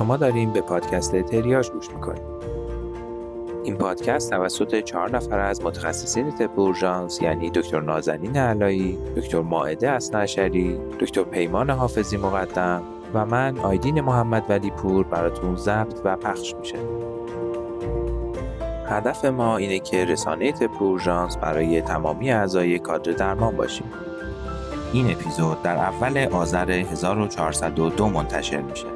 شما داریم به پادکست تریاژ گوش میکنیم. این پادکست توسط 4 نفر از متخصصین طب اورژانس یعنی دکتر نازنین علایی، دکتر مائده اثناشری، دکتر پیمان حافظی مقدم و من آیدین محمد ولی پور براتون ضبط و پخش میشه. هدف ما اینه که رسانه طب اورژانس برای تمامی اعضای کادر درمان باشیم. این اپیزود در اول آذر 1402 منتشر میشه.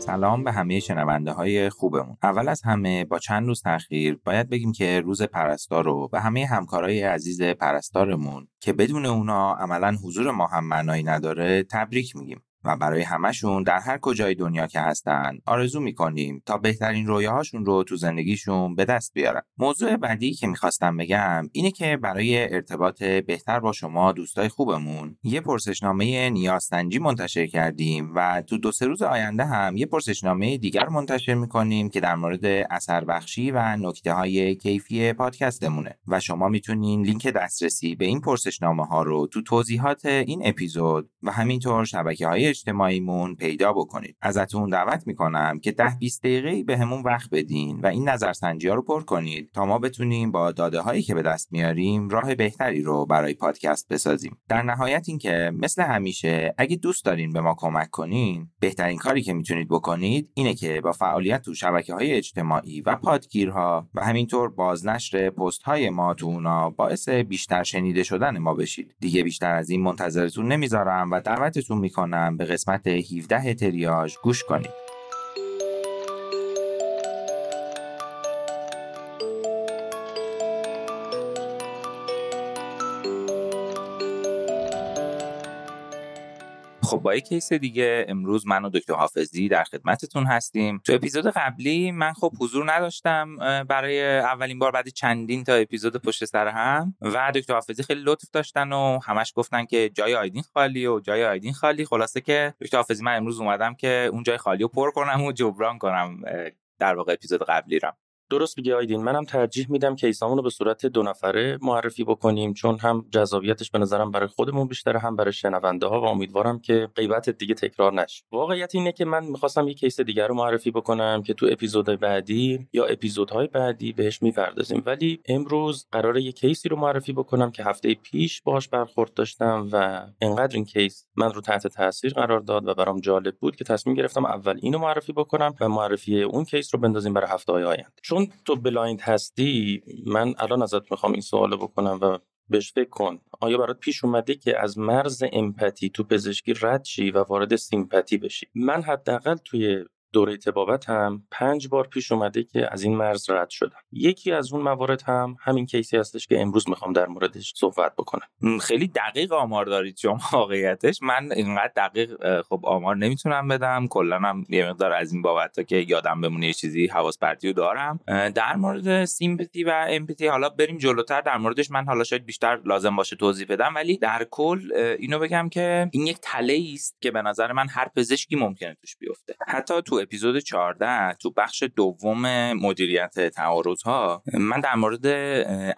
سلام به همه شنونده های خوبمون. اول از همه با چند روز تأخیر باید بگیم که روز پرستار رو به همه همکارای عزیز پرستارمون که بدون اونا عملاً حضور ما هم معنایی نداره تبریک میگیم و برای همشون در هر کجای دنیا که هستن آرزو میکنیم تا بهترین رویاهاشون رو تو زندگیشون به دست بیارن. موضوع بعدی که میخواستم بگم اینه که برای ارتباط بهتر با شما دوستای خوبمون یه پرسشنامه نیازسنجی منتشر کردیم و تو 2-3 روز آینده هم یه پرسشنامه دیگر منتشر میکنیم که در مورد اثر بخشی و نکته های کیفی پادکستمونه و شما میتونین لینک دسترسی به این پرسشنامه ها رو تو توضیحات این اپیزود و همینطور شبکه‌های اجتماعیمون پیدا بکنید. ازتون دعوت میکنم که 10-20 دقیقه به همون وقت بدین و این نظرسنجی ها رو پر کنید تا ما بتونیم با داده هایی که به دست میاریم راه بهتری رو برای پادکست بسازیم. در نهایت این که مثل همیشه اگه دوست دارین به ما کمک کنین، بهترین کاری که میتونید بکنید اینه که با فعالیت تو شبکه‌های اجتماعی و پادگیرها و همینطور بازنشر پست های ما تو اونا باعث بیشتر شنیده شدن ما بشید. دیگه بیشتر از این منتظرتون نمیذارم و دعوتتون میکنم به قسمت 17 تریاژ گوش کنید. خب با یک کیس دیگه امروز من و دکتر حافظی در خدمتتون هستیم. تو اپیزود قبلی من خب حضور نداشتم برای اولین بار بعد چندین تا اپیزود پشت سر هم و دکتر حافظی خیلی لطف داشتن و همش گفتن که جای آیدین خالی و جای آیدین خالی. خلاصه که دکتر حافظی من امروز اومدم که اون جای خالی رو پر کنم و جبران کنم در واقع اپیزود قبلی رو. درست میگه آیدین، منم ترجیح میدم که کیسامون رو به صورت 2 نفره معرفی بکنیم چون هم جذابیتش به نظرم برای خودمون بیشتره هم برای شنونده ها و امیدوارم که غیبتت دیگه تکرار نشه. واقعیت اینه که من میخواستم یک کیس دیگر رو معرفی بکنم که تو اپیزود بعدی یا اپیزودهای بعدی بهش میپردازیم، ولی امروز قراره یک کیسی رو معرفی بکنم که هفته پیش باهاش برخورد داشتم و انقدر این کیس من رو تحت تاثیر قرار داد و برام جالب بود که تصمیم گرفتم اول اینو معرفی بکنم و معرفی اون کیس رو بندازیم برای هفته‌های آینده. چون تو بلایند هستی من الان ازت میخوام این سوالو بکنم و بهش فکر کن، آیا برات پیش اومده که از مرز امپاتی تو پزشکی رد شی و وارد سیمپاتی بشی؟ من حداقل توی دوره طبابت هم 5 بار پیش اومده که از این مرز رد شدم. یکی از اون موارد هم همین کیسی هستش که امروز میخوام در موردش صحبت بکنم. خیلی دقیق آمار دارید شما واقعیتش. من اینقدر دقیق خب آمار نمیتونم بدم، کلا هم یه مقدار از این بابت که یادم بمونه یه چیزی حواس پرتیو دارم. در مورد سیمپاتی و امپاتی حالا بریم جلوتر در موردش، من حالا شاید بیشتر لازم باشه توضیح بدم، ولی در کل اینو بگم که این یک تله‌ای است که به نظر من هر پزشکی ممکنه توش بیفته. حتی تو اپیزود 14 تو بخش دوم مدیریت تعارض‌ها من در مورد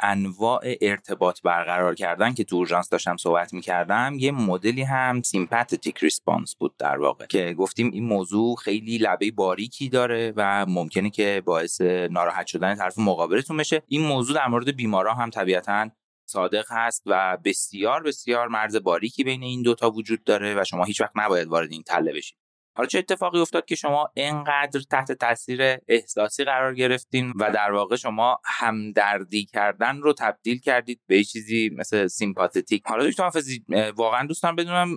انواع ارتباط برقرار کردن که تو اورژانس داشتم صحبت می‌کردم یه مدلی هم سیمپاتیک ریسپانس بود در واقع که گفتیم این موضوع خیلی لبه باریکی داره و ممکنه که باعث ناراحت شدن طرف مقابلتون بشه. این موضوع در مورد بیمارا هم طبیعتاً صادق هست و بسیار بسیار مرز باریکی بین این دوتا وجود داره و شما هیچ وقت نباید وارد این تله بشید. حالا چه اتفاقی افتاد که شما اینقدر تحت تاثیر احساسی قرار گرفتین و در واقع شما همدردی کردن رو تبدیل کردید به چیزی مثل سیمپاتیک؟ حالا دکتر حافظی واقعا دوستان بدونم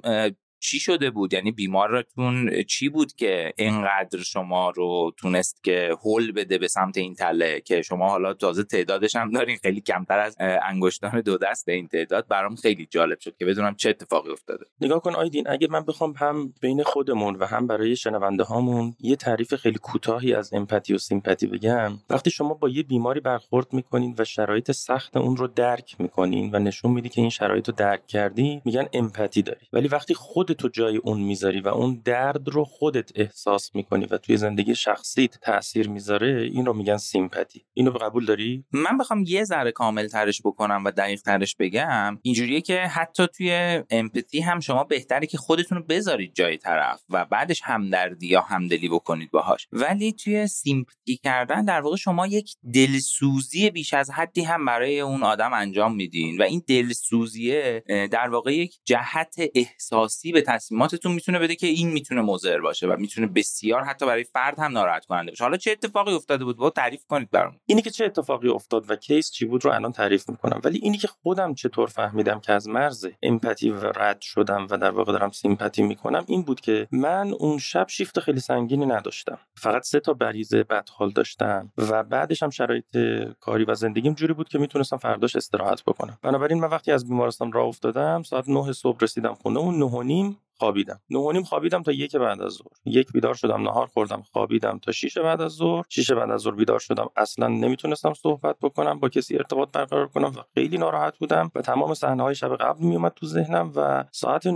چی شده بود؟ یعنی بیمارتون چی بود که اینقدر شما رو تونست که هول بده به سمت این تله که شما حالا تازه تعدادش هم دارین خیلی کمتر از انگشتان دو دست این تعداد؟ برام خیلی جالب شد که بدونم چه اتفاقی افتاده. نگاه کن آیدین، اگه من بخوام هم بین خودمون و هم برای شنونده هامون یه تعریف خیلی کوتاهی از امپاتی و سیمپاتی بگم، وقتی شما با یه بیماری برخورد میکنین و شرایط سخت اون رو درک میکنین و نشون میدی که این شرایط رو درک کردی، میگن امپاتی داری. ولی وقتی خودتو جای اون میذاری و اون درد رو خودت احساس میکنی و توی زندگی شخصیت تأثیر میذاره، این رو میگن سیمپاتی. اینو قبول داری؟ من بخوام یه ذره کامل ترش بکنم و دقیق ترش بگم، اینجوریه که حتی توی امپاتی هم شما بهتره که خودتون رو بذارید جای طرف و بعدش همدردی یا همدلی بکنید باهاش. ولی توی سیمپاتی کردن در واقع شما یک دلسوزی بیش از حدی هم برای اون آدم انجام میدین و این دلسوزیه در واقع یک جهت احساسی به تصمیماتتون میتونه بده که این میتونه مضر باشه و میتونه بسیار حتی برای فرد هم ناراحت کننده باشه. حالا چه اتفاقی افتاده بود با تعریف کنید برام. اینی که چه اتفاقی افتاد و کیس چی بود رو الان تعریف میکنم، ولی اینی که خودم چطور فهمیدم که از مرز امپاتی رد شدم و در واقع دارم سیمپاتی میکنم این بود که من اون شب شیفت خیلی سنگینی نداشتم، فقط 3 تا بریزه بدحال داشتم و بعدش هم شرایط کاری و زندگیم جوری بود که میتونستم فرداش استراحت بکنم. بنابراین من وقتی از بیمارستان راه افتادم ساعت 9 صبح رسیدم خونه و 9:30 خوابیدم. 9:30 خوابیدم تا 1 بعد از ظهر. 1 بیدار شدم، نهار خوردم، خوابیدم تا 6 بعد از ظهر. 6 بعد از ظهر بیدار شدم، اصلا نمیتونستم صحبت بکنم، با کسی ارتباط برقرار کنم و خیلی ناراحت بودم و تمام صحنه‌های شب قبل میومد تو ذهنم و ساعت 9:30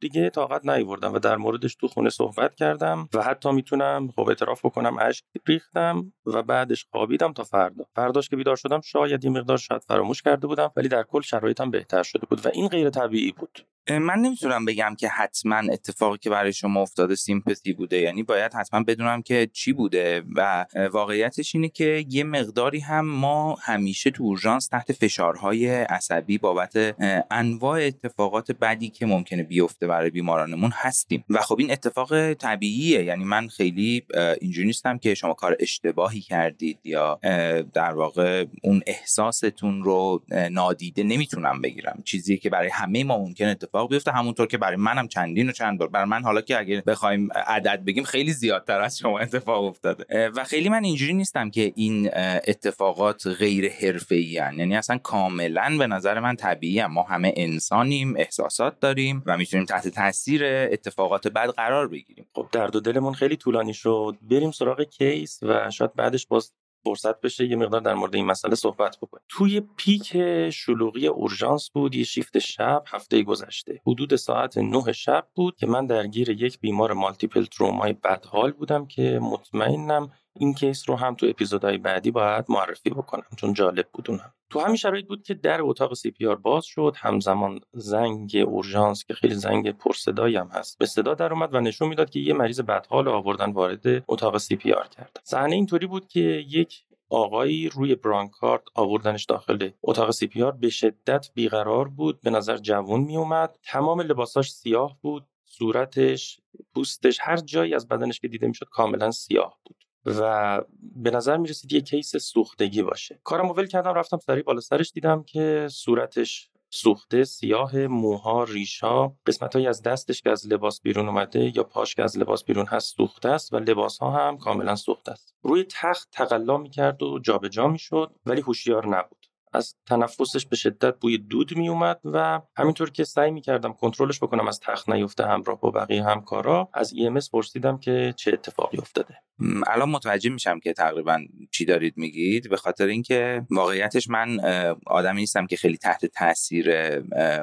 دیگه طاقت نیاوردم و در موردش تو خونه صحبت کردم و حتی میتونم اعتراف بکنم اشک ریختم و بعدش خوابیدم تا فردا. فرداش که بیدار شدم شاید این مقدار شاید فراموش کرده بودم، ولی در کل شرایطم بهتر شده بود و این غیر طبیعی بود. من نمیتونم بگم که حتما اتفاقی که برای شما افتاده سیمپاتی بوده، یعنی باید حتما بدونم که چی بوده و واقعیتش اینه که یه مقداری هم ما همیشه تو اورژانس تحت فشارهای عصبی بابت انواع اتفاقات بدی که ممکنه بیفته برای بیمارانمون هستیم و خب این اتفاق طبیعیه. یعنی من خیلی اینجوری نیستم که شما کار اشتباهی کردید یا در واقع اون احساستون رو نادیده نمیتونم بگیرم. چیزی که برای همه ما ممکنه اتفاق بیفته، همونطور که برای منم چندین و چند بار، برای من حالا که اگه بخوایم عدد بگیم خیلی زیادتر از شما اتفاق افتاده و خیلی من اینجوری نیستم که این اتفاقات غیر حرفه‌ای ان، یعنی اصلا کاملا به نظر من طبیعیه. ما همه انسانیم، احساسات داریم و میتونیم تحت تاثیر اتفاقات بد قرار بگیریم. خب درد و دلمون خیلی طولانی شد، بریم سراغ کیس و شاید بعدش باز فرصت بشه یه مقدار در مورد این مسئله صحبت بکنیم. توی پیک شلوغی اورژانس بود، یه شیفت شب هفته گذشته، حدود ساعت 9 شب بود که من درگیر یک بیمار مالتیپل ترومای بدحال بودم که مطمئنم این کیس رو هم تو اپیزودهای بعدی باید معرفی بکنم چون جالب بود اونم. تو همین شرایط بود که در اتاق CPR باز شد، همزمان زنگ اورژانس که خیلی زنگ پرصدایی هم هست به صدا در اومد و نشون میداد که یه مریض بدحال آوردن وارد اتاق CPR کردن. صحنه اینطوری بود که یک آقایی روی برانکارد آوردنش داخل اتاق CPR، به شدت بیقرار بود، به نظر جوان می اومد، تمام لباساش سیاه بود، صورتش، پوستش، هر جایی از بدنش که دیده میشد کاملا سیاه بود و به نظر میرسید یه کیس سوختگی باشه. کارم ول کردم رفتم سری بالا سرش، دیدم که صورتش سوخته، سیاه، موها، ریشا، قسمت‌هایی از دستش که از لباس بیرون اومده یا پاش که از لباس بیرون هست سوخته است و لباس‌ها هم کاملا سوخته است. روی تخت تقلا می‌کرد و جابجا می‌شد ولی هوشیار نبود. از تنفسش به شدت بوی دود می اومد و همینطور که سعی می کردم کنترلش بکنم از تخت نیفته همراه با بقیه همکارا، از EMS پرسیدم که چه اتفاقی افتاده. الان متوجه میشم که تقریبا چی دارید میگید، به خاطر اینکه واقعیتش من آدمی نیستم که خیلی تحت تاثیر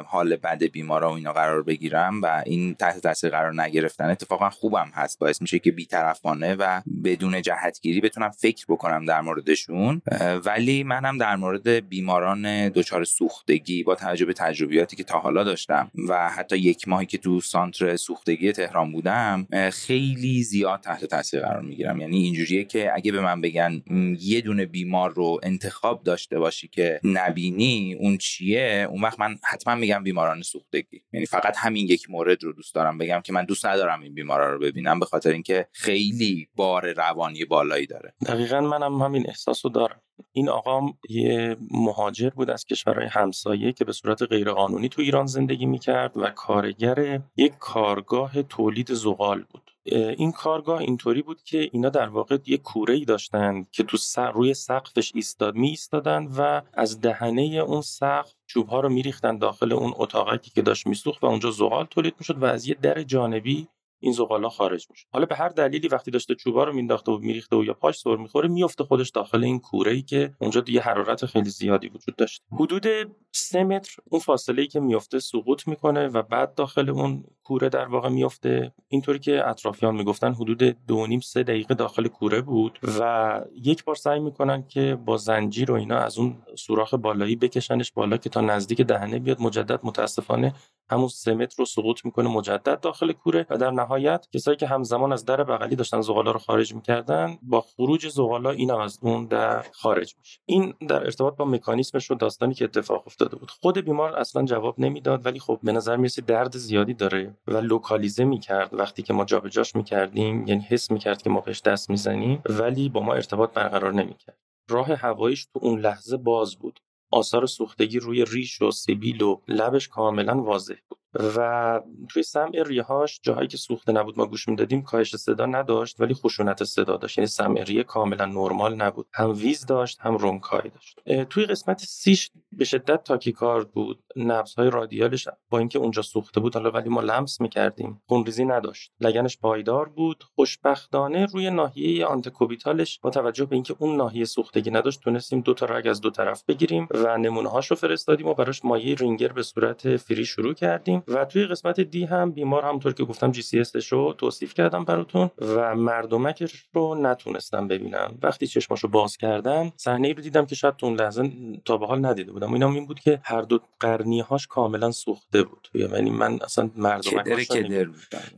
حال بد بیمارا و اینا قرار بگیرم و این تحت تاثیر قرار نگرفتن اتفاقا خوبم هست، باعث میشه که بی‌طرفانه و بدون جهتگیری بتونم فکر بکنم در موردشون. ولی منم در مورد بیماران دچار سوختگی با توجه به تجربیاتی که تا حالا داشتم و حتی یک ماهی که تو سانتر سوختگی تهران بودم خیلی زیاد تحت تاثیر قرار میگیرم. یعنی اینجوریه که اگه به من بگن یه دونه بیمار رو انتخاب داشته باشی که نبینی اون چیه، اون وقت من حتما میگم بیماران سوختگی. یعنی فقط همین یک مورد رو دوست دارم بگم که من دوست ندارم این بیمارا رو ببینم، به خاطر اینکه خیلی بار روانی بالایی داره. دقیقاً منم همین احساسو دارم. این آقا یه مهاجر بود از کشورهای همسایه که به صورت غیرقانونی تو ایران زندگی میکرد و کارگر یک کارگاه تولید زغال بود. این کارگاه اینطوری بود که اینا در واقع یه کوره‌ای داشتن که تو روی سقفش ایستادن و از دهنه اون سقف چوب‌ها رو میریختن داخل اون اتاقکی که داشت میسوخت و اونجا زغال تولید میشد و از یه در جانبی این زغالا خارج میشه. حالا به هر دلیلی وقتی داشته چوبا رو مینداخته و میریخته و یا پاش سر میخوره میفته خودش داخل این کوره‌ای که اونجا دیگه حرارت خیلی زیادی وجود داشت. حدود 3 متر اون فاصله‌ای که میفته سقوط میکنه و بعد داخل اون کوره در واقع میفته. اینطوری که اطرافیان میگفتن حدود 2.5-3 دقیقه داخل کوره بود و یک بار سعی میکنن که با زنجیر و اینا از اون سوراخ بالایی بکشنش بالا که تا نزدیک دهنه بیاد. مجدد متاسفانه همون 3 متر رو سقوط میکنه مجدد داخل کوره و در نهایت کسایی که همزمان از در بغلی داشتن زغالا رو خارج میکردن با خروج زغالا اینم از اون در خارج میشه. این در ارتباط با مکانیزمش و داستانی که اتفاق افتاده بود. خود بیمار اصلا جواب نمیداد ولی خب به نظر میرسید درد زیادی داره و لوکالیزه میکرد وقتی که ما جابجاش میکردیم، یعنی حس میکرد که ما بهش دست میزنیم ولی با ما ارتباط برقرار نمیکرد. راه هواییش تو اون لحظه باز بود. آثار سوختگی روی ریش و سبیل و لبش کاملا واضح بود و توی سمع ریه‌هاش جاهایی که سوخته نبود ما گوش میدادیم کاهش صدا نداشت ولی خشونت صدا داشت، یعنی سمع ریه کاملا نرمال نبود، هم ویز داشت هم رمکایی داشت. توی قسمت سیش به شدت تاکیکارد بود، نبض‌های رادیالش با اینکه اونجا سوخته بود حالا ولی ما لمس می‌کردیم خونریزی نداشت، لگنش پایدار بود. خوشبختانه روی ناحیه آنتکوبیتالش با توجه به اینکه اون ناحیه سوختگی نداشت تونستیم 2 تا رگ از 2 طرف بگیریم و نمونه‌هاشو فرستادیم و براش مایع رینگر به صورت فری شروع کردیم. و توی قسمت دی هم بیمار همونطور که گفتم جی سی اس رو توصیف کردم براتون و مردمکش رو نتونستم ببینم. وقتی چشماشو باز کردم صحنه‌ای رو دیدم که شاید اون لحظه تا به حال ندیده بودم. اینم این بود که هر 2 قرنیه‌هاش کاملا سوخته بود، یعنی من اصلا مردمکش رو،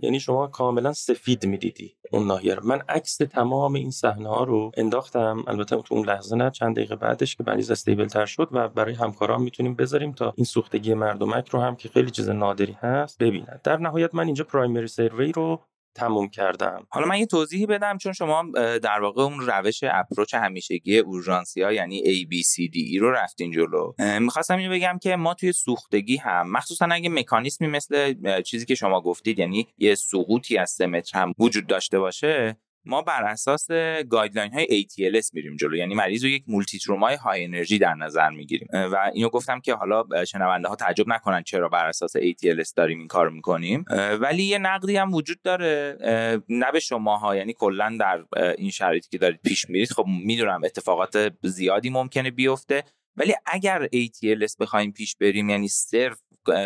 یعنی شما کاملا سفید می‌دیدی اون ناحیه رو. من عکس تمام این صحنه‌ها رو انداختم، البته تو اون لحظه نه، چند دقیقه بعدش که مریض استیبل‌تر شد و برای همکارام میتونیم بذاریم تا این سوختگی مردمک رو هم که خیلی چیز نادری هست ببینن. در نهایت من اینجا پرایمری سروی رو تموم کردم. حالا من یه توضیحی بدم، چون شما در واقع اون روش اپروچ همیشگی اورژانسی‌ها یعنی ABCDE رو رفتین جلو. می‌خواستم اینو بگم که ما توی سوختگی هم مخصوصا اگه مکانیزمی مثل چیزی که شما گفتید، یعنی یه سقوطی از 3 متر هم وجود داشته باشه، ما بر اساس گایدلاین های ATLS میریم جلو، یعنی مریض رو یک مولتی ترومای های انرژی در نظر میگیریم و اینو گفتم که حالا شنونده ها تعجب نکنن چرا بر اساس ATLS داریم این کارو میکنیم. ولی یه نقدی هم وجود داره، نه به شماها، یعنی کلا در این شرایطی که دارید پیش میرید خب میدونم اتفاقات زیادی ممکنه بیفته، ولی اگر ATLS بخوایم پیش بریم، یعنی صرف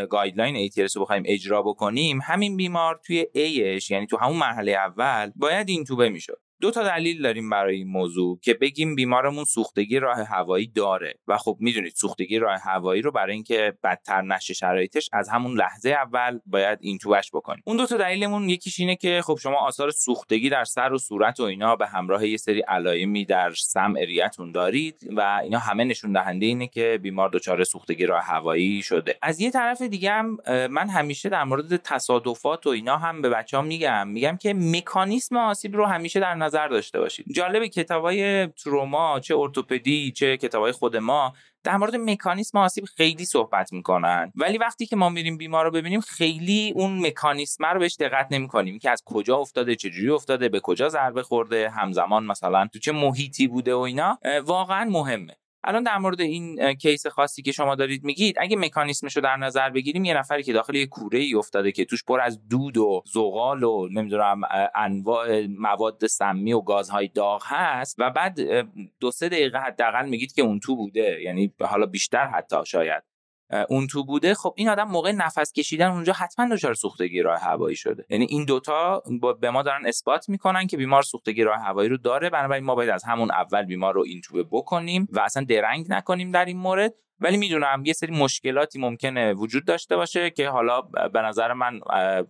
گایدلاین ATLS رو بخوایم اجرا بکنیم، همین بیمار توی Aش یعنی تو همون مرحله اول باید این توبه میشد. 2 تا دلیل داریم برای این موضوع که بگیم بیمارمون سوختگی راه هوایی داره و خب میدونید سوختگی راه هوایی رو برای اینکه بدتر نشه شرایطش از همون لحظه اول باید این توبهش بکنیم. اون 2 تا دلیلمون یکیش اینه که خب شما آثار سوختگی در سر و صورت و اینا به همراه یه سری علایمی در سمع ریه‌تون دارید و اینا همه نشون دهنده اینه که بیمار دچار سوختگی راه هوایی شده. از یه طرف دیگه هم من همیشه در مورد تصادفات و اینا هم به بچه‌ها میگم که مکانیزم آسیب رو همیشه در نظر داشته باشید. جالبه کتابای تروما، چه ارتوپدی چه کتابای خود ما، در مورد مکانیسم آسیب خیلی صحبت میکنن، ولی وقتی که ما میریم بیمار رو ببینیم خیلی اون مکانیسم رو بهش دقت نمیکنیم که از کجا افتاده، چجوری افتاده، به کجا ضربه خورده، همزمان مثلا تو چه محیطی بوده و اینا واقعا مهمه. الان در مورد این کیس خاصی که شما دارید میگید، اگه مکانیزمش رو در نظر بگیریم، یه نفری که داخل یه کوره‌ای افتاده که توش پر از دود و زغال و نمیدونم انواع مواد سمی و گازهای داغ هست و بعد 2-3 دقیقه حداقل میگید که اون تو بوده، یعنی حالا بیشتر حتی شاید اون تو بوده، خب این آدم موقع نفس کشیدن اونجا حتما دچار سوختگی راه هوایی شده. یعنی این 2 تا به ما دارن اثبات میکنن که بیمار سوختگی راه هوایی رو داره، بنابراین ما باید از همون اول بیمار رو اینتوبه بکنیم و اصلا درنگ نکنیم در این مورد ولی میدونم یه سری مشکلاتی ممکنه وجود داشته باشه که حالا به نظر من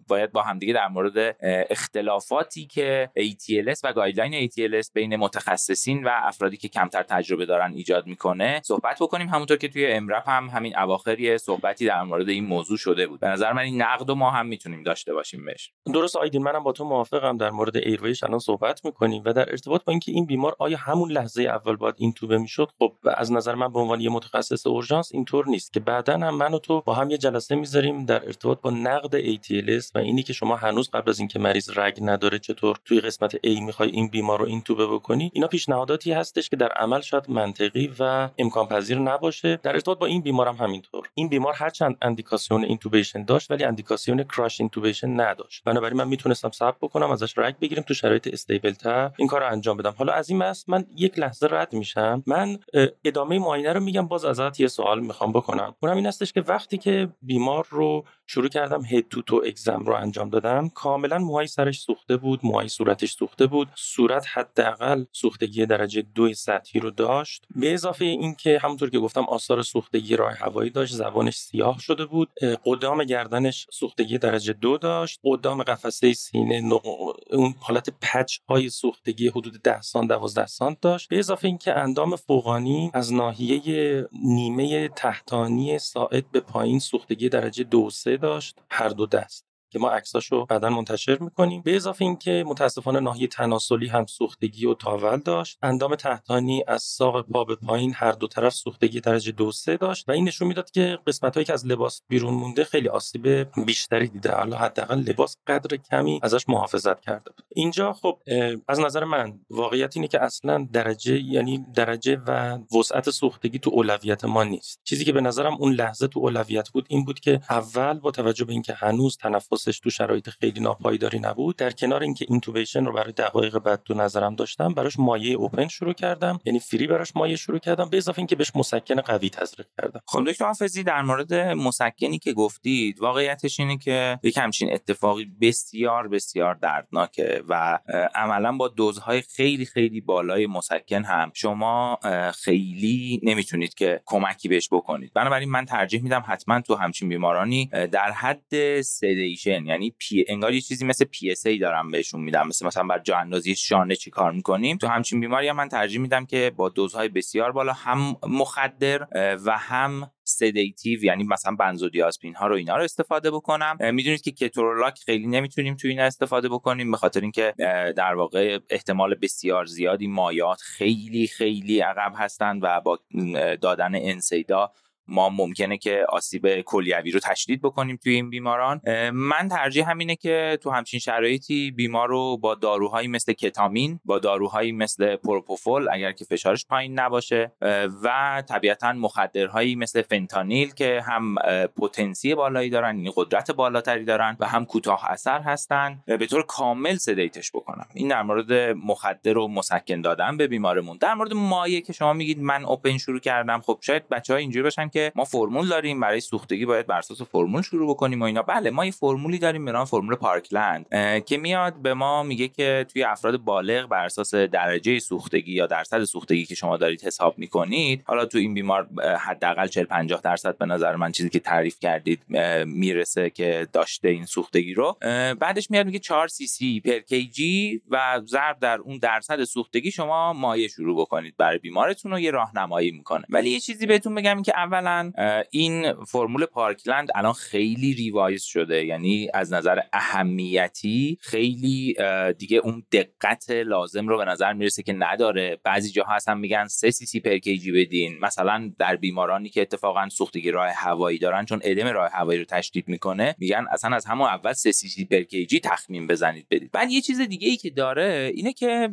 باید با همدیگه در مورد اختلافاتی که ATLS و گایدلاین ATLS بین متخصصین و افرادی که کمتر تجربه دارن ایجاد میکنه صحبت بکنیم. همونطور که توی امرپ هم همین اواخر صحبتی در مورد این موضوع شده بود. به نظر من این نقد رو ما هم میتونیم داشته باشیم بهش. درست آیدین، منم با تو موافقم. در مورد ایرویش الان صحبت میکنیم و در ارتباط با اینکه این بیمار آیا همون لحظه اول باید این توبه میشد، خب از نظر من به عنوان یه متخصص اورژانس اینطور نیست که بعداً هم من و تو با هم یه جلسه میذاریم در ارتباط با نقد ATLS و اینی که شما هنوز قبل از اینکه مریض رگ نداره چطور توی قسمت A میخوای این بیمار رو این توبه بکنی. اینا پیشنهاداتی هستش که در عمل شاید منطقی و امکان پذیر نباشه. در ارتباط با این بیمارم همینطور. این بیمار هرچند اندیکاسیون اینتوبیشن داشت ولی اندیکاسیون کراش اینتوبیشن نداشت. بنابراین من میتونستم صبر بکنم، ازش رگ بگیریم، تو شرایط استیبل تا این کارو انجام بدم. حالا از این بس من یک لحظه رد میشم. من ادامه معاینه رو میگم، باز ازت یه سوال میخوام بکنم. اونم این هستش که وقتی که بیمار رو شروع کردم هد تو تو اگزم رو انجام دادم، کاملا موهای سرش سوخته بود، موهای صورتش سوخته بود، صورت حداقل سوختگی درجه 2 سطحی رو داشت، به اضافه اینکه همونطور که گفتم آثار سوختگی راه هوایی داشت، زبانش سیاه شده بود، قدام گردنش سوختگی درجه 2 داشت، قدام قفسه سینه اون حالت پچ های سوختگی حدود 10 سانت 12 سانت داشت، به اضافه اینکه اندام فوقانی از ناحیه نیمه تحتانی ساعد به پایین سوختگی درجه 2 و 3 داشت، هر دو دست که ما عکساشو بعداً منتشر می‌کنیم. به اضافه اینکه متاسفانه ناحیه تناسلی هم سوختگی و تاول داشت. اندام تحتانی از ساق پا به پایین هر دو طرف سوختگی درجه 2 3 داشت و این نشون میداد که قسمت‌هایی که از لباس بیرون مونده خیلی آسیب بیشتری دیده. حالا حداقل لباس قدر کمی ازش محافظت کرده بود. اینجا خب از نظر من واقعیت اینه که اصلاً درجه و وسعت سوختگی تو اولویت ما نیست. چیزی که به نظرم اون لحظه تو اولویت بود این بود که اول با توجه به اینکه هنوز تنفس تو شرایط خیلی ناپایداری نبود، در کنار اینکه اینتوبیشن رو برای دقایق بعد تو نظرم داشتم، براش مایع اوپن شروع کردم، یعنی فری براش مایع شروع کردم، به اضافه اینکه بهش مسکن قوی تزریق کردم. خب دکتر حافظی، در مورد مسکنی که گفتید، واقعیتش اینه که یک همچین اتفاقی بسیار بسیار دردناکه و عملاً با دوزهای خیلی خیلی بالای مسکن هم شما خیلی نمیتونید که کمکی بهش بکنید. بنابراین من ترجیح میدم حتما تو همچین بیمارانی در حد سدیشن، یعنی انگار یه چیزی مثل PSA دارم بهشون میدم، مثلا بر جا اندازی شانه چی کار میکنیم، تو همچین بیماری هم من ترجیح میدم که با دوزهای بسیار بالا هم مخدر و هم سدیتیو، یعنی مثلا بنزودیازپین ها رو اینا رو استفاده بکنم. میدونید که کترولاک خیلی نمیتونیم تو اینا استفاده بکنیم، به خاطر اینکه در واقع احتمال بسیار زیادی مایعات خیلی خیلی عقب هستند و با دادن انسیدا ما ممکنه که آسیب کلیوی رو تشدید بکنیم توی این بیماران. من ترجیح همینه که تو همچین شرایطی بیمار رو با داروهایی مثل کتامین، با داروهایی مثل پروپوفول اگر که فشارش پایین نباشه و طبیعتاً مخدرهایی مثل فنتانیل که هم پتانسیل بالایی دارن، یعنی قدرت بالاتری دارن و هم کوتاه اثر هستن، به طور کامل سدیتش بکنم. این در مورد مخدر و مسکن دادن به بیمارمون. در مورد مایع که شما میگید من اوپن شروع کردم، خب شاید بچه‌ها اینجوری باشن که ما فرمول داریم برای سوختگی، باید بر اساس فرمول شروع بکنیم و اینا. بله، ما یه فرمولی داریم به نام فرمول پارکلند که میاد به ما میگه که توی افراد بالغ بر اساس درجه سوختگی یا درصد سوختگی که شما دارید حساب میکنید، حالا تو این بیمار حداقل 40-50% به نظر من چیزی که تعریف کردید میرسه که داشته این سوختگی رو، بعدش میاد میگه 4 سی سی پر کی جی و ضرب در اون درصد سوختگی شما مایع شروع بکنید برای بیمارتون، رو یه راهنمایی میکنه. ولی یه چیزی بهتون بگم که اول این فرمول پارکلند الان خیلی ریوایز شده، یعنی از نظر اهمیتی خیلی دیگه اون دقت لازم رو به نظر میرسه که نداره. بعضی جاها اصلا میگن 3 سی سی پر کی جی بدین، مثلا در بیمارانی که اتفاقا سوختگی راه هوایی دارن، چون ادم راه هوایی رو تشدید میکنه، میگن اصلا از همون اول 3 سی سی پر کی جی تخمین بزنید بدید. بعد یه چیز دیگه ای که داره اینه که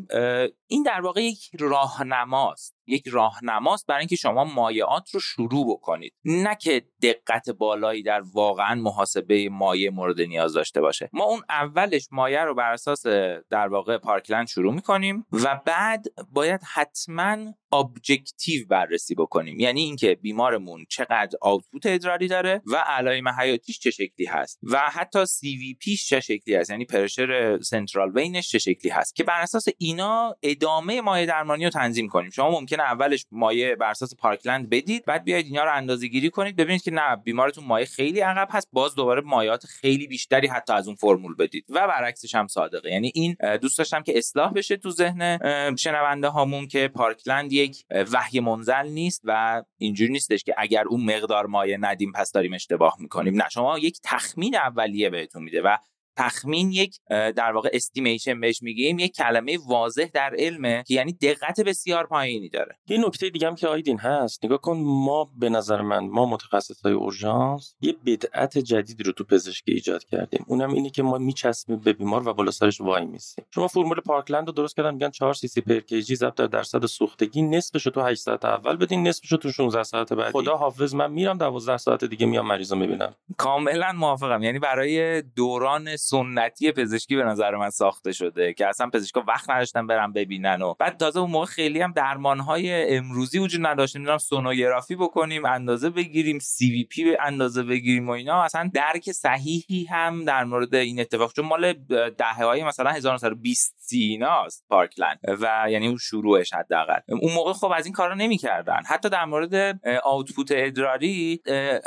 این در واقع یک راهنماست برای اینکه شما مایعات رو شروع بکنید، نه که دقت بالایی در واقعا محاسبه مایع مورد نیاز داشته باشه. ما اون اولش مایع رو بر اساس در واقع پارکلند شروع می‌کنیم و بعد باید حتماً ابجکتیو بررسی بکنیم، یعنی اینکه بیمارمون چقدر آوتپوت ادراری داره و علائم حیاتیش چه شکلی هست و حتی سی وی پیش چه شکلی هست، یعنی پرشر سنترال وینش چه شکلی هست، که بر اساس اینا ادامه مایع درمانی رو تنظیم کنیم. شما ممکنه اولش مایع بر اساس پارکلند بدید، بعد بیاید اینا رو اندازه‌گیری کنید، ببینید که نه بیمارتون مایع خیلی عقب هست، باز دوباره مایعات خیلی بیشتری حتی از اون فرمول بدید و برعکسش هم صادقه. یعنی این دوست داشتم که اصلاح بشه تو ذهن شنونده هامون که پارکلند یک وحی منزل نیست و اینجوری نیستش که اگر اون مقدار مایع ندیم پس داریم اشتباه می‌کنیم. نه، شما یک تخمین اولیه بهتون میده و تخمین یک در واقع استیمیشن بهش میگیم، یک کلمه واضح در علمه که یعنی دقت بسیار پایینی داره. یه نکته دیگه هم که آیدین هست، نگاه کن، ما به نظر من ما متخصصای اورژانس یه بدعت جدید رو تو پزشکی ایجاد کردیم، اونم اینه که ما میچسبیم به بیمار و بالا سرش وای میسیم. شما فرمول پارکلند رو درست کردن، میگن 4 سی سی پر کی جی ضرب در درصد سوختگی، نصفش رو تو 8 ساعت اول بدین، نصفش رو تو 16 ساعت بعدی. خدا حافظ من میرم 12 ساعت دیگه میام مریضو میبینم. کاملا موافقم. یعنی برای دوران سنتی پزشکی به نظر من ساخته شده که اصلا پزشکا وقت نداشتن برن ببینن و بعد تازه اون موقع خیلی هم درمان‌های امروزی وجود نداشتیم، می‌دونم سونوگرافی بکنیم، اندازه بگیریم، سی وی پی اندازه بگیریم و اینا، اصلا درک صحیحی هم در مورد این اتفاق چون مال دهه‌های مثلا 1920 ایناست پارکلند و یعنی اون شروعش حداقل. اون موقع خب از این کارا نمی‌کردن. حتی در مورد آوتپوت ادراری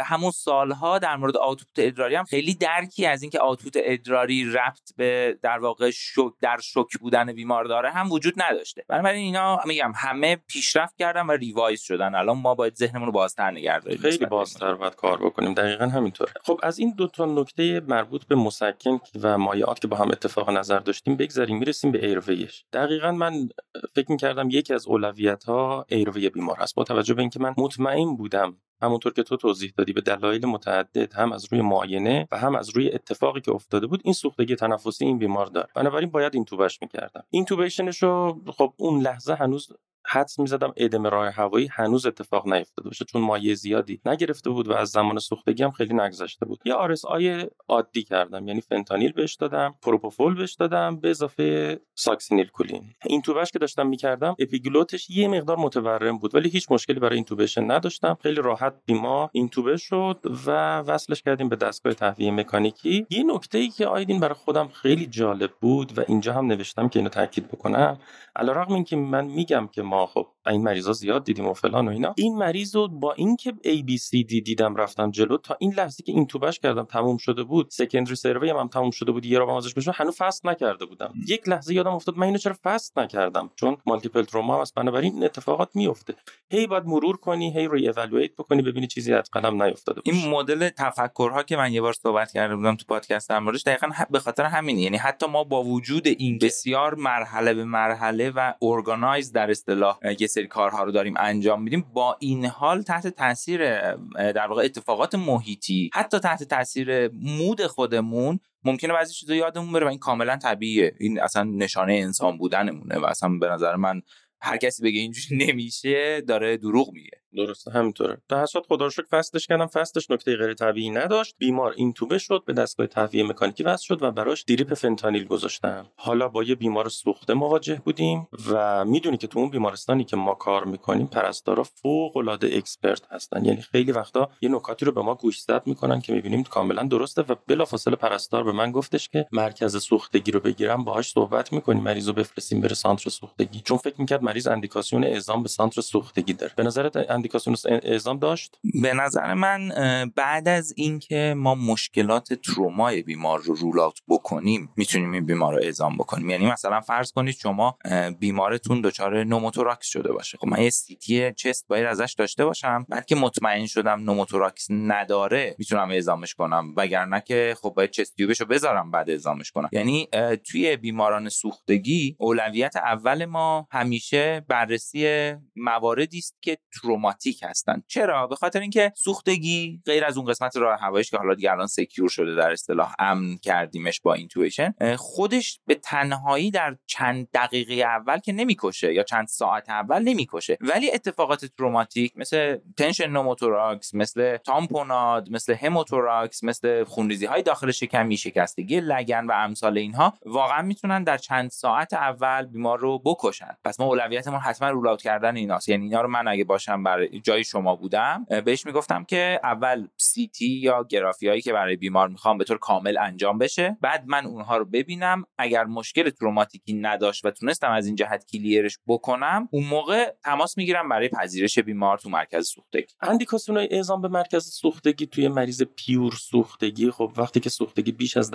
همون سال‌ها در مورد آوتپوت ادراری هم خیلی درکی از اینکه آوتپوت ادراری ربط به در واقع شوک در شوک بودن بیمار داره هم وجود نداشته. بنابراین اینا میگم همه پیشرفت کردن و ریوایز شدن. الان ما باید ذهنمون رو بازتر نگرداریم، خیلی بازتر باید کار بکنیم. دقیقاً همینطوره. خب از این دو تا نکته مربوط به مسکن و مایعات که با هم اتفاق نظر داشتیم بگذریم، میرسیم به ایرویش. دقیقاً من فکر می‌کردم یکی از اولویت‌ها ایروی بیمار است، با توجه به اینکه من مطمئن بودم همونطور که تو توضیح دادی به دلایل متعدد هم از روی معاینه و هم از روی اتفاقی که افتاده بود این سوختگی تنفسی این بیمار داره، بنابراین باید این توبش می‌کردم. این توبیشنش رو خب اون لحظه هنوز حدس می‌زدم ادم راه هوایی هنوز اتفاق نیفتاده باشه چون مایع زیادی نگرفته بود و از زمان سوختگی هم خیلی نگذشته بود. یه آر اس آی عادی کردم، یعنی فنتانیل بهش دادم، پروپوفول بهش دادم به اضافه ساکسینیل کلین. این توبش که داشتم می‌کردم اپیگلوتش یه مقدار متورم بود ولی هیچ مشکلی برای این توبشن نداشتم، خیلی راحت بیمار این توبه شد و وصلش کردیم به دستگاه تهویه مکانیکی. یه نکته‌ای که آیدین برای خودم خیلی جالب بود و اینجا هم نوشتم که اینو تاکید بکنم، علیرغم اینکه من میگم که ما خب این مریضا زیاد دیدیم و فلان و اینا، این مریض رو با اینکه ABCD دیدم رفتم جلو تا این لحظه که این توبش کردم تموم شده بود، سکندری سروی هم تموم شده بود، یه رابم ازش بشه هنوز فست نکرده بودم. یک لحظه یادم افتاد من اینو چرا فست نکردم، چون مالتیپل تروما هم است، بنابراین اتفاقات میفته، هی باید مرور کنی، هی ری ایوالوییت بکنی ببینی چیزی از قلم نیافتاده باشه. این مدل تفکرها که من یه بار صحبت کرده بودم تو پادکست هم روش دقیقاً به خاطر همینه. یعنی حتی ما با وجود این بسیار مرحله به مرحله و ارگانایز در اصطلاح یه سری کارها رو داریم انجام میدیم، با این حال تحت تاثیر در واقع اتفاقات محیطی، حتی تحت تاثیر مود خودمون ممکنه بعضی چیزا یادمون بره و این کاملا طبیعیه. این اصلا نشانه انسان بودنمونه و اصلا به نظر من هر کسی بگه اینجوری نمیشه داره دروغ میگه. درسته، همینطوره. دهشات خدا رو شکر فستش کردم، فستش نکته غیر طبیعی نداشت. بیمار این توبه شد، به دستگاه تهویه مکانیکی وصل شد و براش دریپ فنتانیل گذاشتم. حالا با یه بیمار سوخته مواجه بودیم و میدونی که تو اون بیمارستانی که ما کار میکنیم پرستارا فوق العاده اکسپرت هستن، یعنی خیلی وقتا یه نکاتی رو به ما گوشزد میکنن که میبینیم کاملا درسته و بلافاصله پرستار به من گفتش که مرکز سوختگی رو بگیرم، باهاش صحبت میکنیم، مریضو بفرستیم بره سانتر سوختگی، چون فکر میکرد مریض اندیکاسیون اعزام به سانتر سوختگی داره. به نظر اندیکاسیون اعزام داشت؟ به نظر من بعد از اینکه ما مشکلات ترومای بیمار رو رول اوت بکنیم میتونیم این بیمار رو اعزام بکنیم. یعنی مثلا فرض کنید شما بیمارتون دچار نوموتوراکس شده باشه، خب من یه سی تی چست باید ازش داشته باشم، بعد که مطمئن شدم نوموتوراکس نداره میتونم اعزامش کنم، وگرنه که خب باید چست تیوبش رو بذارم بعد اعزامش کنم. یعنی توی بیماران سوختگی اولویت اول ما همیشه بررسی مواردی است که تروماتیک هستن. چرا؟ به خاطر اینکه سوختگی غیر از اون قسمت راه هواییش که حالا دیگه الان سکیور شده در اصطلاح، امن کردیمش با اینتویشن، خودش به تنهایی در چند دقیقه اول که نمیکشه یا چند ساعت اول نمیکشه، ولی اتفاقات تروماتیک مثل تنشن نوموتوراکس، مثل تامپوناد، مثل هموتوراکس، مثل خونریزی های داخل شکمی، شکستگی لگن و امثال اینها واقعا میتونن در چند ساعت اول بیمار رو بکشن. پس ما اولویتمون حتما رول اوت کردن ایناست. یعنی اینا رو من اگه باشم برای جای شما بودم بهش میگفتم که اول سی تی یا گرافیایی که برای بیمار میخوام به طور کامل انجام بشه، بعد من اونها رو ببینم، اگر مشکل تروماتیکی نداشت و تونستم از این جهت کلیرش بکنم، اون موقع تماس میگیرم برای پذیرش بیمار تو مرکز سوختگی. اندیکاسیون‌های اعزام به مرکز سوختگی توی مریض پیور سوختگی، خب وقتی که سوختگی بیش از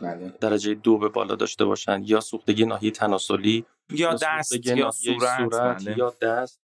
10% درجه 2 به بالا داشته باشن یا سوختگی ناحیه تناسلی یا دست یا صورت یا دست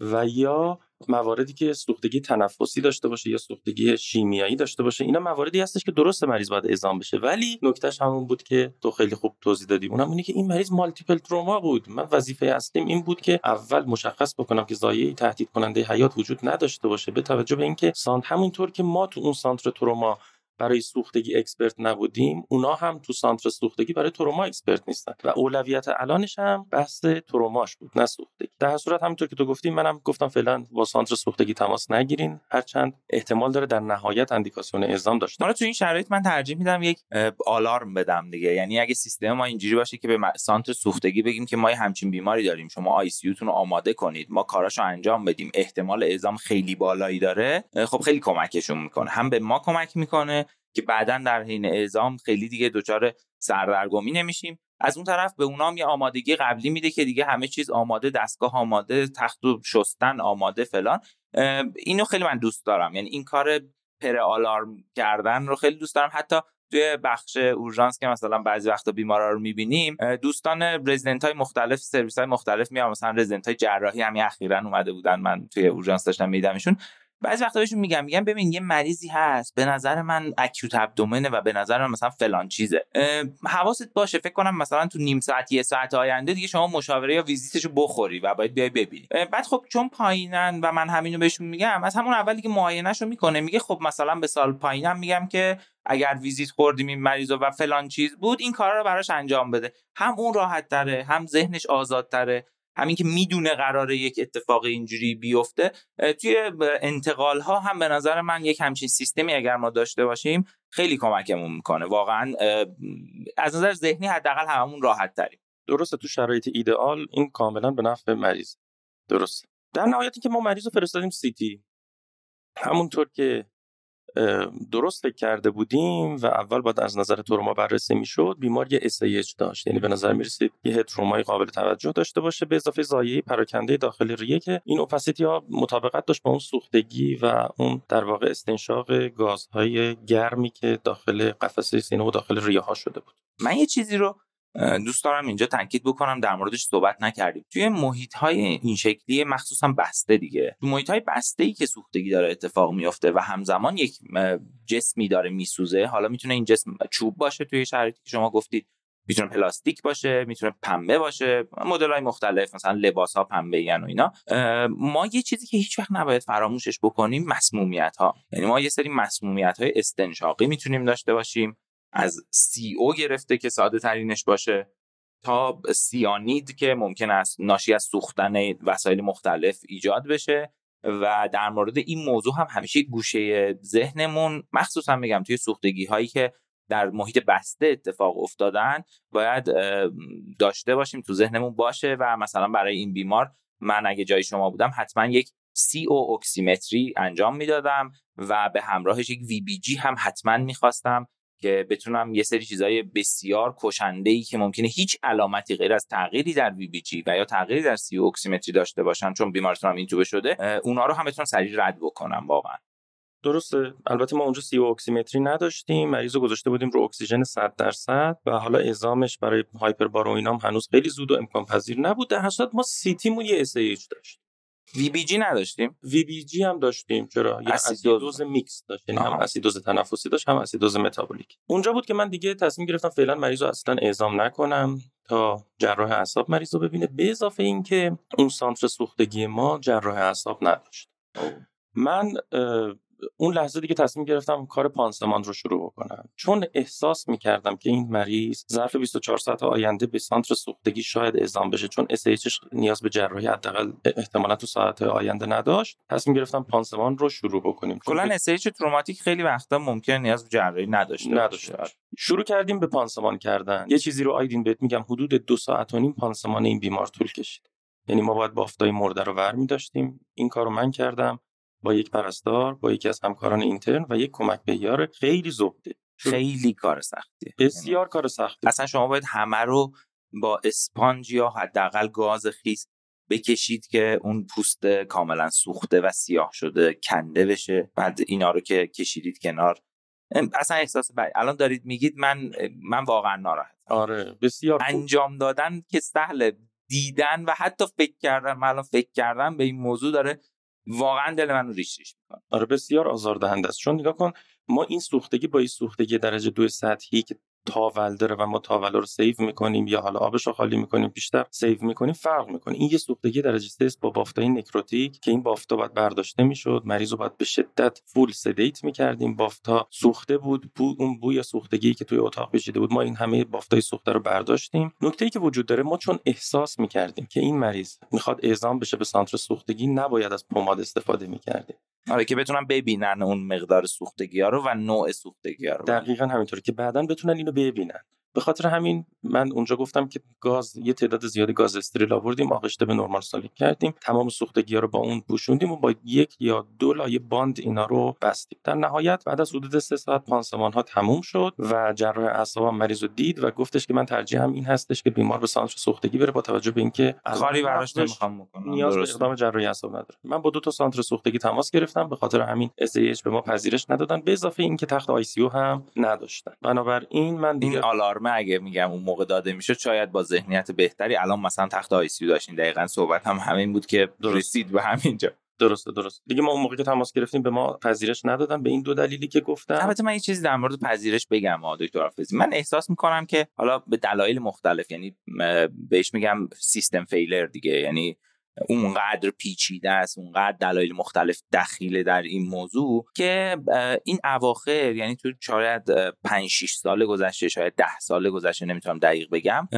و یا مواردی که سوختگی تنفسی داشته باشه یا سوختگی شیمیایی داشته باشه، اینا مواردی هستش که درست مریض باید اعزام بشه. ولی نکتهش همون بود که تو خیلی خوب توضیح دادی، اونم اینه که این مریض مالتیپل تروما بود. من وظیفه اصلیم این بود که اول مشخص بکنم که زایعه‌ای تهدید کننده حیات وجود نداشته باشه، به توجه به اینکه سانت همونطور که ما تو اون سانتر تروما برای سوختگی اکسپرت نبودیم، اونا هم تو سانتر سوختگی برای تروما اکسپرت نیستن و اولویت الانش هم بحث تروماش بود نه سوختگی. در صورت همونطور که تو گفتی، منم گفتم فعلا با سانتر سوختگی تماس نگیرین، هرچند احتمال داره در نهایت اندیکاسیون اعزام داشته. حالا تو این شرایط من ترجیح میدم یک آلارم بدم دیگه. یعنی اگه سیستم ما اینجوری باشه که به سانتر سوختگی بگیم که ما همچین بیماری داریم، شما آی سی یو تون رو آماده کنید، ما کاراشو انجام بدیم، احتمال اعزام خیلی بالایی داره، خب خیلی کمکشون میکنه، هم به ما کمک میکنه که بعداً در حین اعزام خیلی دیگه دچار سردرگمی نمیشیم، از اون طرف به اونام یه آمادگی قبلی میده که دیگه همه چیز آماده، دستگاه آماده، تخت و شستن آماده فلان. اینو خیلی من دوست دارم، یعنی این کار پر آلارم کردن رو خیلی دوست دارم. حتی توی بخش اورژانس که مثلا بعضی وقتا بیمارا رو میبینیم، دوستان رزیدنت‌های مختلف، سرویس‌های مختلف میان، مثلا رزیدنت‌های جراحی همین اخیراً اومده بودن، من توی اورژانس داشتم میدیدمشون، بعضی وقتا بهشون میگم ببین یه مریضی هست به نظر من اکیوت ابدومنه و به نظر من مثلا فلان چیزه، حواست باشه، فکر کنم مثلا تو نیم ساعت یه ساعت آینده دیگه شما مشاوره یا ویزیتشو بخوری و باید بیای ببینی. بعد خب چون پایینن و من همینو بهشون میگم، از همون اولی که معاینهشو میکنه میگه خب مثلا به سال پایینم میگم که اگر ویزیت خوردیم این مریضو و فلان چیز بود، این کارا رو براش انجام بده. هم اون راحت تره، هم ذهنش آزادتره، همین که میدونه قراره یک اتفاق اینجوری بیفته. توی انتقال ها هم به نظر من یک همچین سیستمی اگر ما داشته باشیم خیلی کمکمون میکنه، واقعا از نظر ذهنی حداقل هممون راحت تریم. درسته، تو شرایط ایدئال این کاملا به نفع مریض. درسته، در نهایت که ما مریض رو فرستادیم سی تی همونطور که درست فکر کرده بودیم و اول باید از نظر تروما بررسی میشد. بیمار یه SIH داشت، یعنی به نظر میرسید یه ترومای قابل توجه داشته باشه، به اضافه زایعه پراکنده داخل ریه که این اوپاسیتی ها مطابقت داشت با اون سوختگی و اون در واقع استنشاق گازهای گرمی که داخل قفسه سینه و داخل ریه ها شده بود. من یه چیزی رو دوست دارم اینجا تاکید بکنم، در موردش صحبت نکردیم. توی محیط‌های این شکلی مخصوصا بسته دیگه، تو محیط‌های بسته‌ای که سوختگی داره اتفاق میفته و همزمان یک جسمی داره میسوزه، حالا میتونه این جسم چوب باشه توی شرایطی که شما گفتید، میتونه پلاستیک باشه، میتونه پنبه باشه، مدل‌های مختلف مثلا لباس‌ها پنبه‌این و اینا. ما یه چیزی که هیچ وقت نباید فراموشش بکنیم، مسمومیت‌ها. یعنی ما یه سری مسمومیت‌های استنشاقی میتونیم داشته باشیم، از CO گرفته که ساده ترینش باشه تا سیانید که ممکن است ناشی از سوختن وسایل مختلف ایجاد بشه. و در مورد این موضوع هم همیشه گوشه ذهنمون، مخصوصا میگم توی سوختگی هایی که در محیط بسته اتفاق افتادن، باید داشته باشیم، تو ذهنمون باشه. و مثلا برای این بیمار من اگه جای شما بودم حتما یک CO اکسیمتری انجام میدادم و به همراهش یک VBG هم حتما میخواستم که بتونم یه سری چیزای بسیار کشنده‌ای که ممکنه هیچ علامتی غیر از تغییری در VBG و یا تغییری در CO اکسیمتری داشته باشن، چون بیمارتون هم اینتوبه شده، اونا رو هم بتونم سریع رد بکنم. واقعا درسته. البته ما اونجا CO اکسیمتری نداشتیم، مریضو گذاشته بودیم رو اکسیژن 100% و حالا اعزامش برای هایپربار و اینام هنوز خیلی زود و امکان پذیر نبود. در حساب ما CT مون یه SIH داشت، VBG نداشتیم. VBG هم داشتیم، چرا؟ یه اسیدوز میکس داشت، یعنی هم اسیدوز تنفسی داشت هم اسیدوز متابولیک. اونجا بود که من دیگه تصمیم گرفتم فعلا مریض رو اصلا اعزام نکنم تا جراح اعصاب مریض رو ببینه، به اضافه این که اون سانتر سوختگی ما جراح اعصاب نداشت. من اون لحظه دیگه تصمیم گرفتم کار پانسمان رو شروع بکنم، چون احساس می‌کردم که این مریض ظرف 24 ساعت آینده به سانتر سوختگی شاید اعزام بشه، چون SHش نیاز به جراحی حداقل احتمالاً تو ساعت‌های آینده نداشت. تصمیم گرفتم پانسمان رو شروع بکنیم. کلاً SH تروماتیک خیلی وقتا ممکن نیاز به جراحی نداشته. شروع کردیم به پانسمان کردن. یه چیزی رو آیدین بهت میگم، حدود 2 ساعت و نیم پانسمان این بیمار طول کشید. یعنی ما باید بافتای مرده رو برمی داشتیم. این کارو من کردم با یک پرستار، با یکی از همکاران اینترن و یک کمک بهیار. خیلی زبده، خیلی کار سختیه، بسیار کار سخته. اصلا شما باید همه رو با اسپانج یا حداقل گاز خیس بکشید که اون پوست کاملا سوخته و سیاه شده کنده بشه. بعد اینا رو که کشیدید کنار، اصلا احساس بد الان دارید میگید. من واقعا ناراحتم. آره بسیار. انجام دادن که سهل، دیدن و حتی فکر کردن، من الان فکر کردم به این موضوع داره واقعا دل منو ریش ریش میکنه. آره بسیار آزاردهنده است. چون نگاه کن ما این سوختگی با این سوختگی درجه 2 سطحی که تاول داره و ما تاول رو سیو میکنیم یا حالا آبش رو خالی میکنیم، بیشتر سیو میکنیم، فرق میکنه. این یه سوختگی درجه 3 است با بافتای نکروتیک که این بافتا باید برداشته میشد، مریض رو باید به شدت فول سدیت میکردیم. بافتا سوخته بود، اون بوی سوختگی که توی اتاق پیچیده بود، ما این همه بافتای سوخته رو برداشتیم. نکته‌ای که وجود داره، ما چون احساس میکردیم که این مریض میخواد اعزام بشه به سانتر سوختگی، نباید از پماد استفاده میکردیم. آره که بتونن ببینن اون مقدار سوختگی‌ها رو و نوع سوختگی‌ها رو. دقیقاً همینطوره که بعداً بتونن اینو ببینن. به خاطر همین من اونجا گفتم که گاز، یه تعداد زیادی گاز استریل آوردیم، آغشته به نورمال سالین کردیم، تمام سوختگی‌ها رو با اون پوشوندیم و با یک یا دو لایه باند اینا رو بستیم. در نهایت بعد از حدود 3 ساعت پانسمان‌ها تموم شد و جراح اعصاب مریض رو دید و گفتش که من ترجیحم این هستش که بیمار به سانتر سوختگی بره، با توجه به اینکه کاری براش نمی‌خوام بکنم، نیاز به اقدام جراحی اعصاب نداره. من با 2 تا سانتر سوختگی تماس گرفتم، به خاطر همین SAH به ما پذیرش ندادن، به اضافه اینکه تخت ICU هم نداشتن. بنابراین من دیگه اگه میگم اون موقع داده میشه شاید با ذهنیت بهتری الان مثلا تخت آیسیو داشتین. دقیقاً صحبت هم همین بود که رسید به همینجا. درسته دیگه. ما اون موقع که تماس گرفتیم به ما پذیرش ندادن به این دو دلیلی که گفتم. البته من یه چیزی در مورد پذیرش بگم دکتر حافظی. من احساس میکنم که حالا به دلایل مختلف، یعنی بهش میگم سیستم فیلر دیگه، یعنی اونقدر پیچیده است، اونقدر دلایل مختلف دخیل در این موضوع که این اواخر، یعنی تو شاید 5-6 سال گذشته، شاید 10 سال گذشته، نمیتونم دقیق بگم،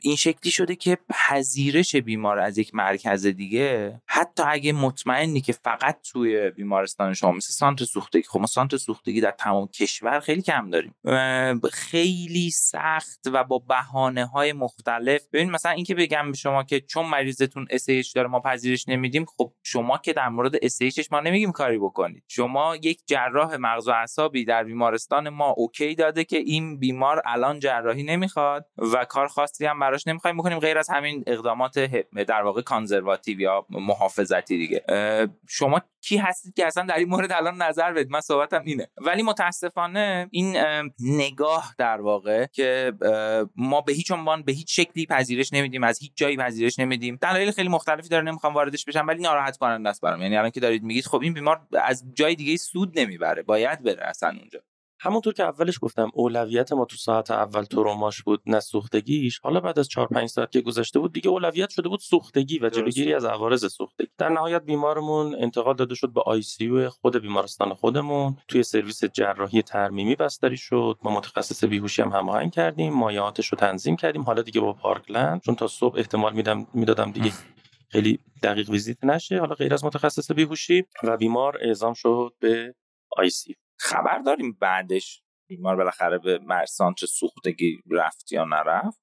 این شکلی شده که پذیرش بیمار از یک مرکز دیگه، حتی اگه مطمئنی که فقط توی بیمارستان شما، مثل سانتر سوختگی، خب ما سانتر سوختگی در تمام کشور خیلی کم داریم، خیلی سخت و با بهانه‌های مختلف. ببین مثلا اینکه بگم به شما که چون مریضتون SAH ما پذیرش نمیدیم، خب شما که در مورد SAHش ما نمیگیم کاری بکنید. شما یک جراح مغز و اعصابی در بیمارستان ما اوکی داده که این بیمار الان جراحی نمیخواد و کار خاصی هم براش نمیخوایم بکنیم غیر از همین اقدامات در واقع کانزرواتیو یا محافظتی دیگه. شما کی هستید که اصلا در این مورد الان نظر بدید؟ من صحبتم اینه. ولی متاسفانه این نگاه در واقع که ما به هیچ عنوان به هیچ شکلی پذیرش نمیدیم، از هیچ جایی پذیرش نمیدیم، دلایل خیلی مختلفی داره، نمیخوام واردش بشم، ولی ناراحت کننده است برام. یعنی الان که دارید میگید خب این بیمار از جای دیگه سود نمیبره، باید بره اصلا اونجا. همونطور که اولش گفتم اولویت ما تو ساعت اول تروماش بود، نه سوختگیش. حالا بعد از 4-5 ساعت که گذشته بود دیگه اولویت شده بود سوختگی و جلوگیری از عوارض سوختگی. در نهایت بیمارمون انتقال داده شد به ICU خود بیمارستان خودمون، توی سرویس جراحی ترمیمی بستری شد. ما متخصص بیهوشی هم هماهنگ کردیم، مایعاتش رو تنظیم کردیم. حالا دیگه با پارکلند، چون تا صبح احتمال میدادم دیگه خیلی دقیق ویزیت نشه، حالا غیر از متخصص بیهوشی و بیمار اعزام شد به ICU. خبر داریم بعدش بیمار بالاخره به سانتر سوختگی رفت یا نرفت؟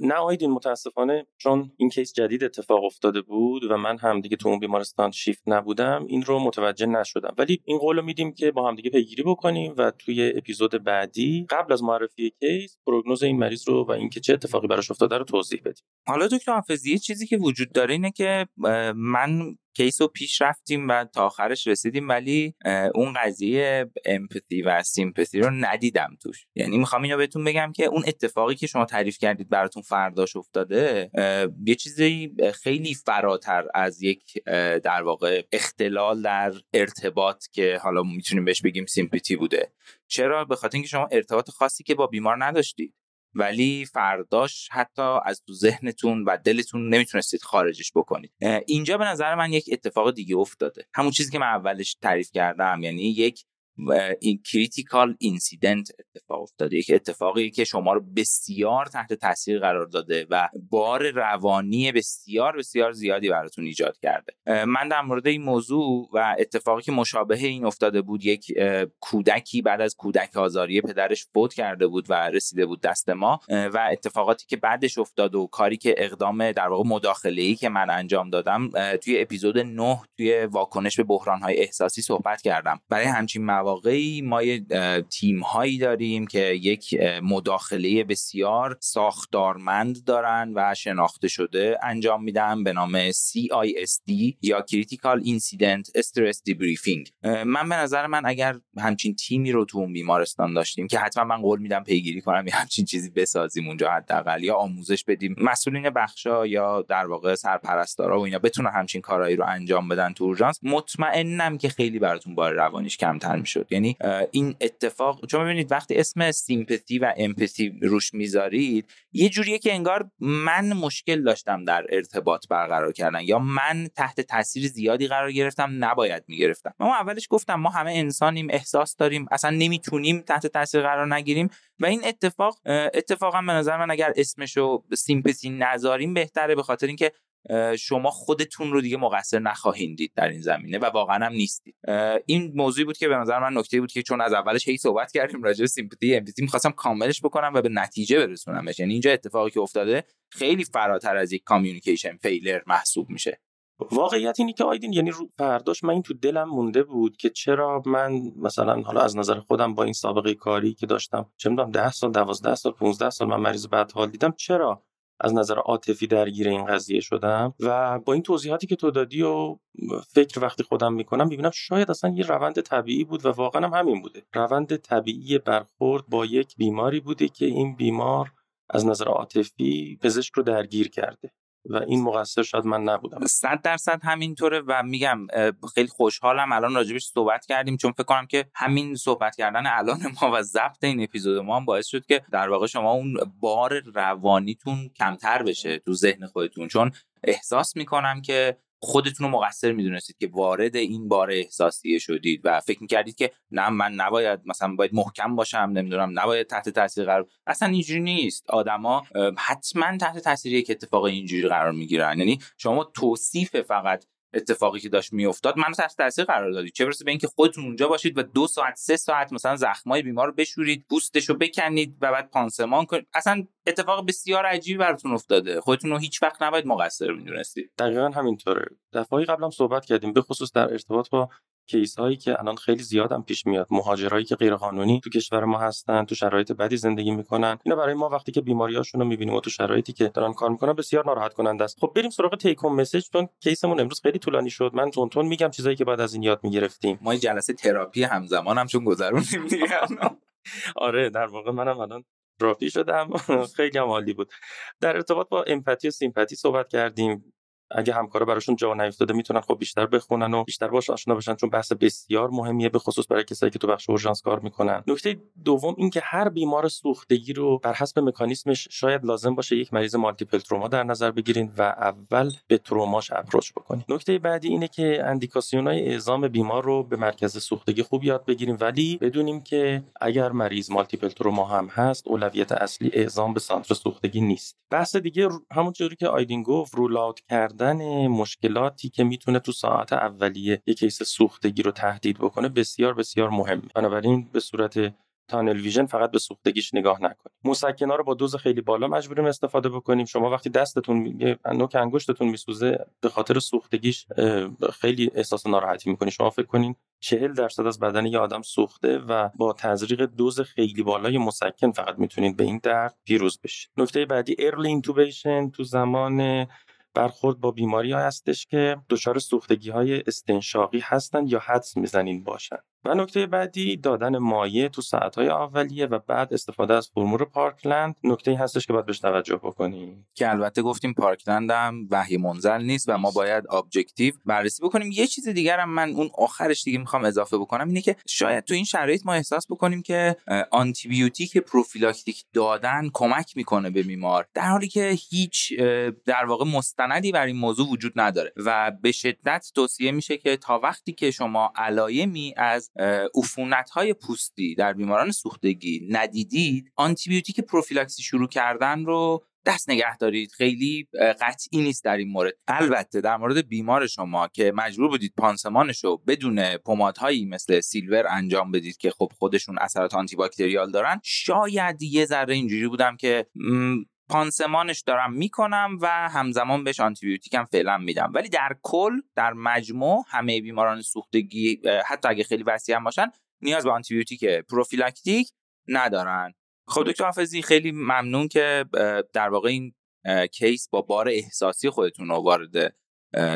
نه آیدین، متاسفانه چون این کیس جدید اتفاق افتاده بود و من هم دیگه تو اون بیمارستان شیفت نبودم، این رو متوجه نشدم. ولی این قول رو میدیم که با هم دیگه پیگیری بکنیم و توی اپیزود بعدی قبل از معرفی کیس، پروگنوز این مریض رو و اینکه چه اتفاقی براش افتاده رو توضیح بدیم. حالا دکتر حافظی، چیزی که وجود داره اینه که من کیسو پیش رفتیم و تا آخرش رسیدیم، ولی اون قضیه امپاتی و سیمپاتی رو ندیدم توش. یعنی میخوام اینو بهتون بگم که اون اتفاقی که شما تعریف کردید براتون فرداش افتاده، یه چیزی خیلی فراتر از یک در واقع اختلال در ارتباط که حالا میتونیم بهش بگیم سیمپاتی بوده. چرا؟ به خاطر اینکه شما ارتباط خاصی که با بیمار نداشتید، ولی فرداش حتی از تو ذهنتون و دلتون نمیتونستید خارجش بکنید. اینجا به نظر من یک اتفاق دیگه افتاده، همون چیزی که من اولش تعریف کردم، یعنی یک این کریتیکال اینسیدنت اتفاق افتاده، یک اتفاقی که شما رو بسیار تحت تاثیر قرار داده و بار روانی بسیار بسیار زیادی براتون ایجاد کرده. من در مورد این موضوع و اتفاقی که مشابه این افتاده بود، یک کودکی بعد از کودک آزاری پدرش فوت کرده بود و رسیده بود دست ما و اتفاقاتی که بعدش افتاد و کاری که اقدام در واقع مداخله‌ای که من انجام دادم، توی اپیزود 9 توی واکنش به بحران‌های احساسی صحبت کردم. برای همچین واقعی ما تیم‌هایی داریم که یک مداخله بسیار ساختارمند دارن و شناخته شده انجام میدن به نام CISD یا Critical Incident Stress Debriefing. من به نظر من اگر همچین تیمی رو تو اون بیمارستان داشتیم که حتما من قول میدم پیگیری کنم، همچین چیزی بسازیم اونجا، حداقل یا آموزش بدیم مسئولین بخشا یا در واقع سرپرستارا و اینا بتونن همچین کارهایی رو انجام بدن تو اورژانس، مطمئنم که خیلی براتون بار روانیش کمتر میشه. یعنی این اتفاق، چون ببینید وقتی اسم سیمپاتی و امپاتی روش میذارید، یه جوریه که انگار من مشکل داشتم در ارتباط برقرار کردن یا من تحت تاثیر زیادی قرار گرفتم، نباید میگرفتم. ما اولش گفتم ما همه انسانیم، احساس داریم، اصلا نمیتونیم تحت تاثیر قرار نگیریم و این اتفاق اتفاقا به نظر من اگر اسمشو سیمپاتی نذاریم بهتره، به خاطر اینکه شما خودتون رو دیگه مقصر نخواهین دید در این زمینه و واقعا هم نیستید. این موضوعی بود که به نظر من نکته‌ای بود که چون از اولش هی صحبت کردیم راجع به سیمپاتی امپاتی، می‌خواستم کاملش بکنم و به نتیجه برسونمش. یعنی اینجا اتفاقی که افتاده خیلی فراتر از یک کامیونیکیشن فیلر محسوب میشه. واقعیت اینه که آیدین، یعنی رو فرداش من این تو دلم مونده بود که چرا من مثلا حالا از نظر خودم با این سابقه کاری که داشتم، چه می‌دونم 10 سال 12 سال 15 سال من مریض بدحال دیدم، چرا از نظر عاطفی درگیر این قضیه شدم. و با این توضیحاتی که تو دادی و فکر وقتی خودم میکنم میبینم شاید اصلا یه روند طبیعی بود و واقعا هم همین بوده، روند طبیعی برخورد با یک بیماری بوده که این بیمار از نظر عاطفی پزشک رو درگیر کرده و این مقصر شاید من نبودم. 100% همینطوره و میگم خیلی خوشحالم الان راجبش صحبت کردیم، چون فکر کنم که همین صحبت کردن الان ما و ضبط این اپیزود ما هم باعث شد که در واقع شما اون بار روانیتون کمتر بشه تو ذهن خودتون، چون احساس میکنم که خودتون رو مقصر میدونستید که وارد این بار احساسیه شدید و فکر میکردید که نه من نباید، مثلا باید محکم باشم، نمیدونم نباید تحت تاثیر قرار. اصلا اینجوری نیست، آدما حتما تحت تاثیر یک اتفاق اینجوری قرار میگیرن. یعنی شما توصیف فقط اتفاقی که داشت میافتاد منو تحت تاثیر قرار دادید، چه برسه به اینکه خودتون اونجا باشید و 2 ساعت 3 ساعت مثلا زخمای بیمار رو بشورید، پوستش رو بکنید و بعد پانسمان کنید. اصلا اتفاق بسیار عجیبی براتون افتاده، خودتون رو هیچ وقت نباید مقصر میدونستید. دقیقاً همینطوره. دفعه قبلم صحبت کردیم به خصوص در ارتباط با کیس هایی که الان خیلی زیاد هم پیش میاد، مهاجرایی که غیر قانونی تو کشور ما هستن، تو شرایط بدی زندگی میکنن، اینا برای ما وقتی که بیماریاشون رو میبینیم و تو شرایطی که دارن کار میکنن بسیار ناراحت کننده است. خب بریم سراغ تیک هوم مسیج، چون کیسمون امروز خیلی طولانی شد. من تون میگم چیزایی که بعد از این یاد میگرفتیم. ما جلسه تراپی همزمان هم چون گذروندیم دیگه. آره در واقع منم الان تراپی شدم. خیلی عالی بود. در ارتباط با امپاتی و سیمپاتی صحبت کردیم. اگه همکارا براشون جا نیفتاده میتونن خب بیشتر بخونن و بیشتر باهاش آشنا بشن، چون بحث بسیار مهمیه به خصوص برای کسایی که تو بخش اورژانس کار میکنن. نکته دوم این که هر بیمار سوختگی رو بر حسب مکانیزمش شاید لازم باشه یک مریض مالتیپل تروما در نظر بگیرین و اول به تروماش اپروچ بکنین. نکته بعدی اینه که اندیکاسیونای اعزام بیمار رو به مرکز سوختگی خوب یاد بگیریم، ولی بدونیم که اگر مریض مالتیپل تروما هم هست، اولویت اصلی اعزام به سانتر سوختگی نیست. بحث دیگه همونجوری که آیدین گفت، رول اوت دادن مشکلاتی که میتونه تو ساعت اولیه یک کیس سوختگی رو تهدید بکنه بسیار بسیار مهمه. بنابراین به صورت تانل ویژن فقط به سوختگیش نگاه نکنیم. مسکن‌ها رو با دوز خیلی بالا مجبوریم استفاده بکنیم. شما وقتی دستتون نوک انگشتتون میسوزه به خاطر سوختگیش خیلی احساس ناراحتی میکنید. شما فکر کنین 40% از بدن یه آدم سوخته و با تزریق دوز خیلی بالای مسکن فقط میتونید به این درد پیروز بشید. نکته بعدی ارلی اینتوبیشن تو زمان برخورد با بیماری ها هستش که دچار سوختگی های استنشاقی هستن یا حدس میزنین باشن. و نکته بعدی دادن مایع تو ساعت های اولیه و بعد استفاده از فرمول پارکلند نکته‌ای هستش که باید بهش توجه بکنیم، که البته گفتیم پارکلند هم وحی منزل نیست و ما باید ابجکتیو بررسی بکنیم. یه چیز دیگر هم من اون آخرش دیگه میخوام اضافه بکنم اینه که شاید تو این شرایط ما احساس بکنیم که آنتی بیوتیک پروفیلاکتیک دادن کمک میکنه به بیمار، در حالی که هیچ در واقع سندی بر این موضوع وجود نداره و به شدت توصیه میشه که تا وقتی که شما علایمی از عفونت‌های پوستی در بیماران سوختگی ندیدید، آنتی بیوتیک پروفیلاکسی شروع کردن رو دست نگه دارید. خیلی قطعی نیست در این مورد. البته در مورد بیمار شما که مجبور بودید پانسمانشو بدون پمادهایی مثل سیلور انجام بدید که خب خودشون اثرات آنتی باکتریال دارن، شاید یه ذره اینجوری بودم که پانسمانش دارم میکنم و همزمان بهش آنتی بیوتیکم فعلا میدم. ولی در کل، در مجموع، همه بیماران سوختگی حتی اگه خیلی وسیع هم باشن نیاز به آنتی بیوتیک پروفیلاکتیک ندارن. خب دکتر حافظی، خیلی ممنون که در واقع این کیس با بار احساسی خودتون رو وارد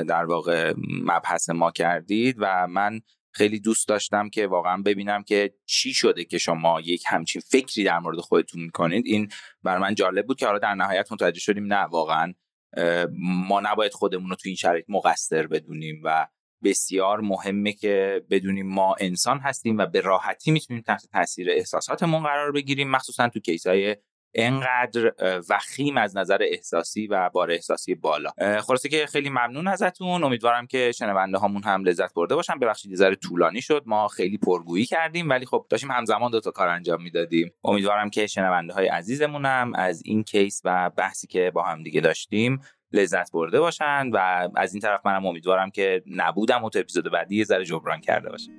در واقع مبحث ما کردید و من خیلی دوست داشتم که واقعا ببینم که چی شده که شما یک همچین فکری در مورد خودتون میکنید. این بر من جالب بود که حالا در نهایت متوجه شدیم نه، واقعا ما نباید خودمون رو تو این شرایط مقصر بدونیم و بسیار مهمه که بدونیم ما انسان هستیم و به راحتی میتونیم تحت تاثیر احساساتمون قرار بگیریم، مخصوصا تو کیس‌های انقدر وخیم از نظر احساسی و بار احساسی بالا. خلاصه که خیلی ممنون ازتون، امیدوارم که شنونده هامون هم لذت برده باشن. ببخشید یه ذره طولانی شد، ما خیلی پرگویی کردیم ولی خب داشتیم همزمان دو تا کار انجام میدادیم. امیدوارم که شنونده های عزیزمون هم از این کیس و بحثی که با هم دیگه داشتیم لذت برده باشن و از این طرف منم امیدوارم که نبودم و تو اپیزود بعدی یه ذره جبران کرده باشه.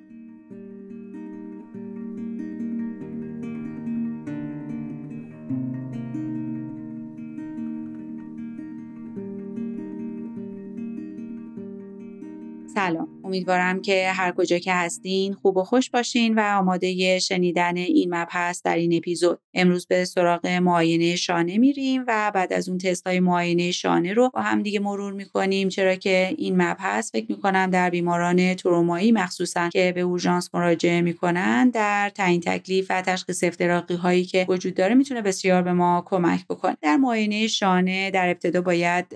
سلام، امیدوارم که هر کجا که هستین خوب و خوش باشین و آماده شنیدن این مبحث در این اپیزود. امروز به سراغ معاینه شانه میریم و بعد از اون تست‌های معاینه شانه رو با هم دیگه مرور میکنیم، چرا که این مبحث فکر میکنم در بیماران ترومایی مخصوصا که به اورژانس مراجعه میکنن در تعیین تکلیف و تشخیص افتراقی هایی که وجود داره میتونه بسیار به ما کمک بکنه. در معاینه شانه در ابتدا باید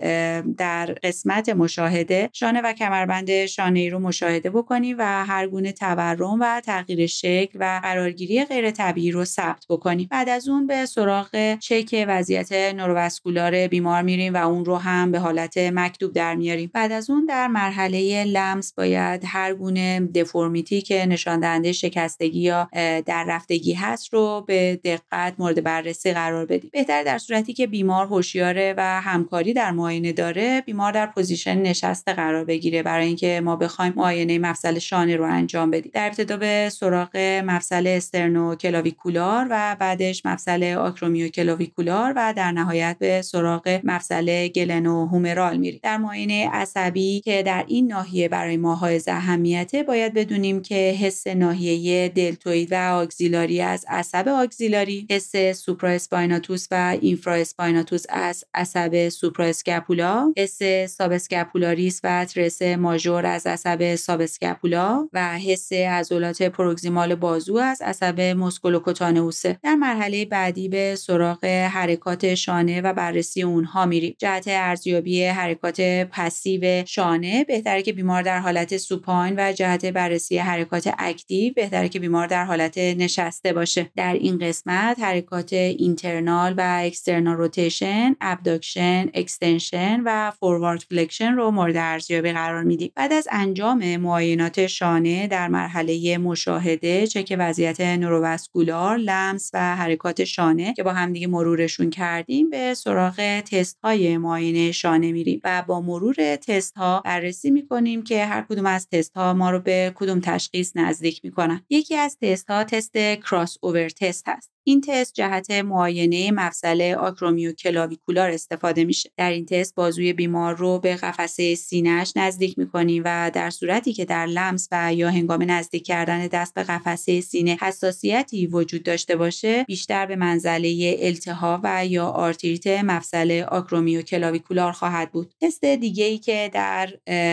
در قسمت مشاهده شانه و کمربند شانه رو مشاهده بکنیم و هر گونه تورم و تغییر شکل و قرارگیری غیر طبیعی رو ثبت بکنیم. بعد از اون به سراغ چک وضعیت نوروواسکولار بیمار میریم و اون رو هم به حالت مکتوب در میاریم. بعد از اون در مرحله لمس باید هر گونه دفورمیتی که نشان دهنده شکستگی یا در رفتگی هست رو به دقت مورد بررسی قرار بدیم. بهتر در صورتی که بیمار هوشیاره و همکاری در معاینه داره، بیمار در پوزیشن نشسته قرار بگیره برای اینکه ما بخوایم معاینه مفصل شانه رو انجام بدیم. در ابتدا به سراغ مفصل استرنوکلاویکولار و بعدش مفصل آکرومیوکلاویکولار و در نهایت به سراغ مفصل گلنوهومرال میریم. در معاینه عصبی که در این ناحیه برای ما حائز اهمیته، باید بدونیم که حس ناحیه دلتوئید و آگزیلاری از عصب آگزیلاری، حس سوپرا اسپایناتوس و اینفرا اسپایناتوس از عصب سوپرا اسکاپولا، حس ساب اسکاپولاریس و ترس ماژور از عصب ساب اسکاپولا و حس عضلات پروگزیمال بازو از عصب مسکولوکوتانئوس. در مرحله بعدی به سراغ حرکات شانه و بررسی اونها میریم. جهت ارزیابی حرکات پسیو شانه، بهتره که بیمار در حالت سوپاین و جهت بررسی حرکات اکتیو، بهتره که بیمار در حالت نشسته باشه. در این قسمت حرکات اینترنال و اکسترنال روتیشن، ابداکشن، اکستنشن و فوروارد فلکشن رو مورد ارزیابی قرار میدیم. بعد از انجام معاینات شانه در مرحله مشاهده، چک وضعیت نوروواسکولار، لمس و حرکات شانه که با هم دیگه مرورشون کردیم، به سراغ تست‌های معاینه شانه میریم و با مرور تست‌ها بررسی می‌کنیم که هر کدوم از تست‌ها ما رو به کدوم تشخیص نزدیک می‌کنن. یکی از تست‌ها تست کراس اوور تست هست. این تست جهت معاینه مفصل آکرومیوکلاویکولار استفاده میشه. در این تست بازوی بیمار رو به قفسه سینه‌اش نزدیک می‌کنیم و در صورتی که در لمس و یا هنگام نزدیک کردن دست به قفسه سینه حساسیتی وجود داشته باشه، بیشتر به منزله التهاب و یا آرتریت مفصل آکرومیوکلاویکولار خواهد بود. تست دیگه‌ای که در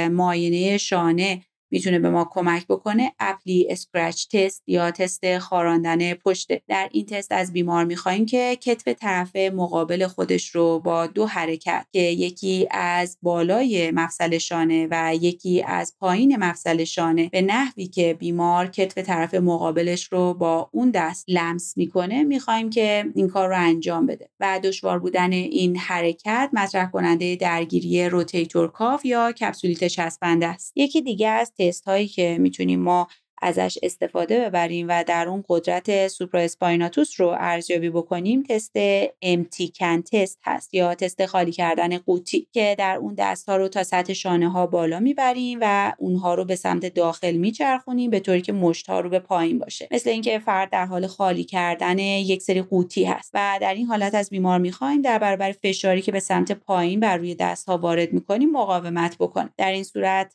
معاینه شانه میتونه به ما کمک بکنه اپلی اسکرچ تست یا تست خاراندن پشته. در این تست از بیمار میخوایم که کتف طرف مقابل خودش رو با دو حرکت که یکی از بالای مفصل شانه و یکی از پایین مفصل شانه به نحوی که بیمار کتف طرف مقابلش رو با اون دست لمس میکنه میخوایم که این کار رو انجام بده و دشوار بودن این حرکت مطرح کننده درگیری روتیتور کاف یا کپسولیت چسبنده است. یکی دیگه از تست هایی که میتونیم ما ازش استفاده ببریم و در اون قدرت سوپرا اسپایناتوس رو ارزیابی بکنیم تست امتی کن تست هست یا تست خالی کردن قوطی که در اون دست‌ها رو تا سطح شانه ها بالا میبریم و اونها رو به سمت داخل میچرخونیم به طوری که مشت‌ها رو به پایین باشه، مثل اینکه فرد در حال خالی کردن یک سری قوطی هست و در این حالت از بیمار می‌خوایم در برابر فشاری که به سمت پایین بر روی دست‌ها وارد می‌کنیم مقاومت بکنه. در این صورت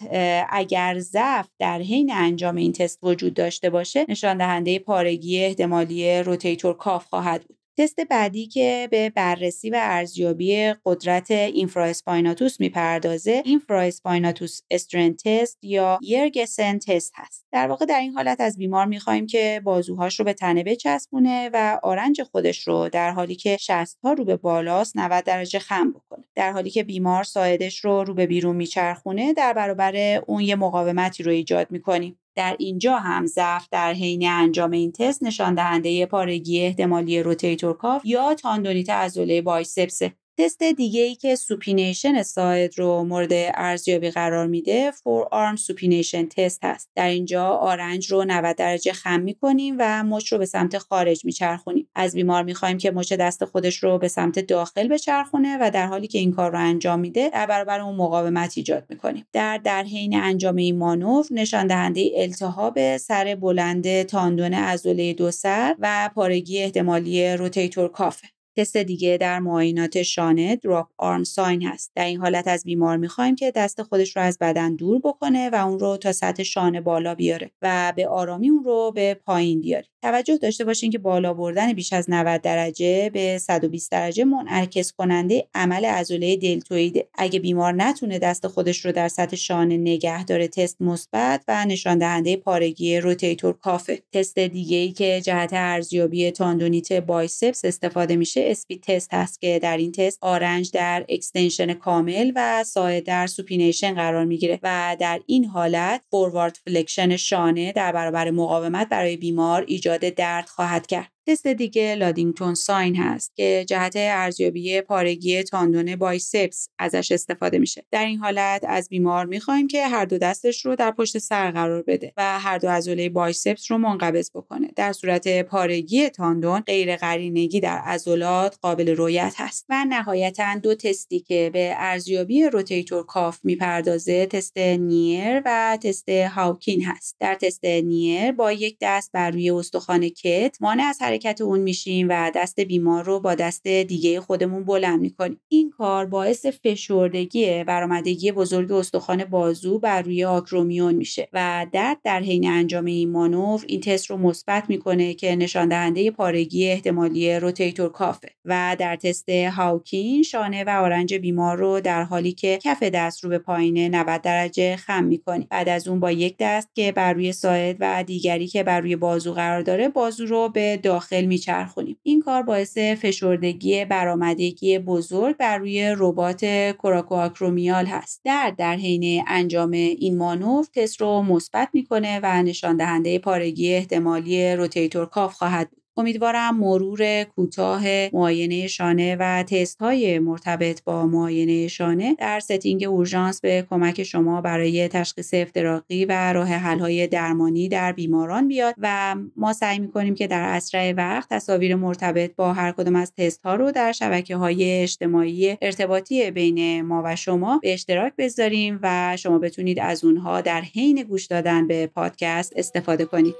اگر ضعف در حین انجام این تست وجود داشته باشه نشان دهنده پارگی احتمالی روتیتور کاف خواهد بود. تست بعدی که به بررسی و ارزیابی قدرت اینفرا اسپایناتوس میپردازه اینفرا اسپایناتوس استرن تست یا یرگسن تست هست. در واقع در این حالت از بیمار میخوایم که بازوهاش رو به تنه بچسبونه و آرنج خودش رو در حالی که شست ها رو به بالاست 90 درجه خم بکنه. در حالی که بیمار ساعدش رو به بیرون میچرخونه در برابر اون یه مقاومتی رو ایجاد میکنیم. در اینجا هم ضعف در حین انجام این تست نشان دهنده پارگی احتمالی روتیتور کاف یا تاندونیت عضله بایسپس. تست دیگه‌ای که سوپینیشن ساعد رو مورد ارزیابی قرار میده فور آرم سوپینیشن تست هست. در اینجا آرنج رو 90 درجه خم می‌کنیم و مچ رو به سمت خارج می‌چرخونیم. از بیمار می‌خوایم که مچ دست خودش رو به سمت داخل بچرخونه و در حالی که این کار رو انجام میده در برابر اون مقاومت ایجاد می‌کنیم. در حین انجام این مانور نشان دهنده التهاب سر بلند تاندون عضله دو سر و پارگی احتمالی روتیتور کافه. تست دیگه در معاینات شانه دراپ آرم ساین هست. در این حالت از بیمار میخوایم که دست خودش رو از بدن دور بکنه و اون رو تا سطح شانه بالا بیاره و به آرامی اون رو به پایین بیاره. توجه داشته باشین که بالا بردن بیش از 90 درجه به 120 درجه منعکس کننده عمل عضله دلتوئید. اگه بیمار نتونه دست خودش رو در سطح شانه نگه داره تست مثبت و نشان دهنده پارگی روتیتور کافه. تست دیگه‌ای که جهت ارزیابی تاندونیت بایسپس استفاده میشه اسپید تست هست که در این تست آرنج در اکستنشن کامل و ساعد در سوپینیشن قرار میگیره و در این حالت فوروارد فلکشن شانه در برابر مقاومت برای بیمار ایجاد درد خواهد کرد. تست دیگه لادینگتون ساین هست که جهت ارزیابی پارگی تاندون بایسپس ازش استفاده میشه. در این حالت از بیمار میخوایم که هر دو دستش رو در پشت سر قرار بده و هر دو عضله بایسپس رو منقبض بکنه. در صورت پارگی تاندون غیر قرینگی در عضلات قابل رؤیت هست. و نهایتاً دو تستی که به ارزیابی روتیتور کاف میپردازه تست نیر و تست هاوکین هست. در تست نیر با یک دست بر روی استخوان کتف مانع از حرکت اون میشیم و دست بیمار رو با دست دیگه خودمون بلند میکنیم. این کار باعث فشردگی برآمدگی بزرگ استخوان بازو بر روی آکرومیون میشه و درد در حین انجام این مانور این تست رو مثبت میکنه که نشان دهنده پارگی احتمالی روتیتور کافه. و در تست هاوکین شانه و آرنج بیمار رو در حالی که کف دست رو به پایین 90 درجه خم میکنیم. بعد از اون با یک دست که بر روی ساعد و دیگری که بر روی بازو قرار داره بازو رو به داخل میچرخونیم. این کار باعث فشردگی برآمدگی بزرگ بر روی رباط کوراکواکرومیال هست. در حین انجام این مانور تست رو مثبت میکنه و نشان دهنده پارگی احتمالی روتیتور کاف خواهد بود. امیدوارم مرور کوتاه معاینه شانه و تست‌های مرتبط با معاینه شانه در ستینگ اورژانس به کمک شما برای تشخیص افتراقی و راه حل‌های درمانی در بیماران بیاد و ما سعی می‌کنیم که در اسرع وقت تصاویر مرتبط با هر کدام از تست‌ها رو در شبکه‌های اجتماعی ارتباطی بین ما و شما به اشتراک بذاریم و شما بتونید از اونها در حین گوش دادن به پادکست استفاده کنید.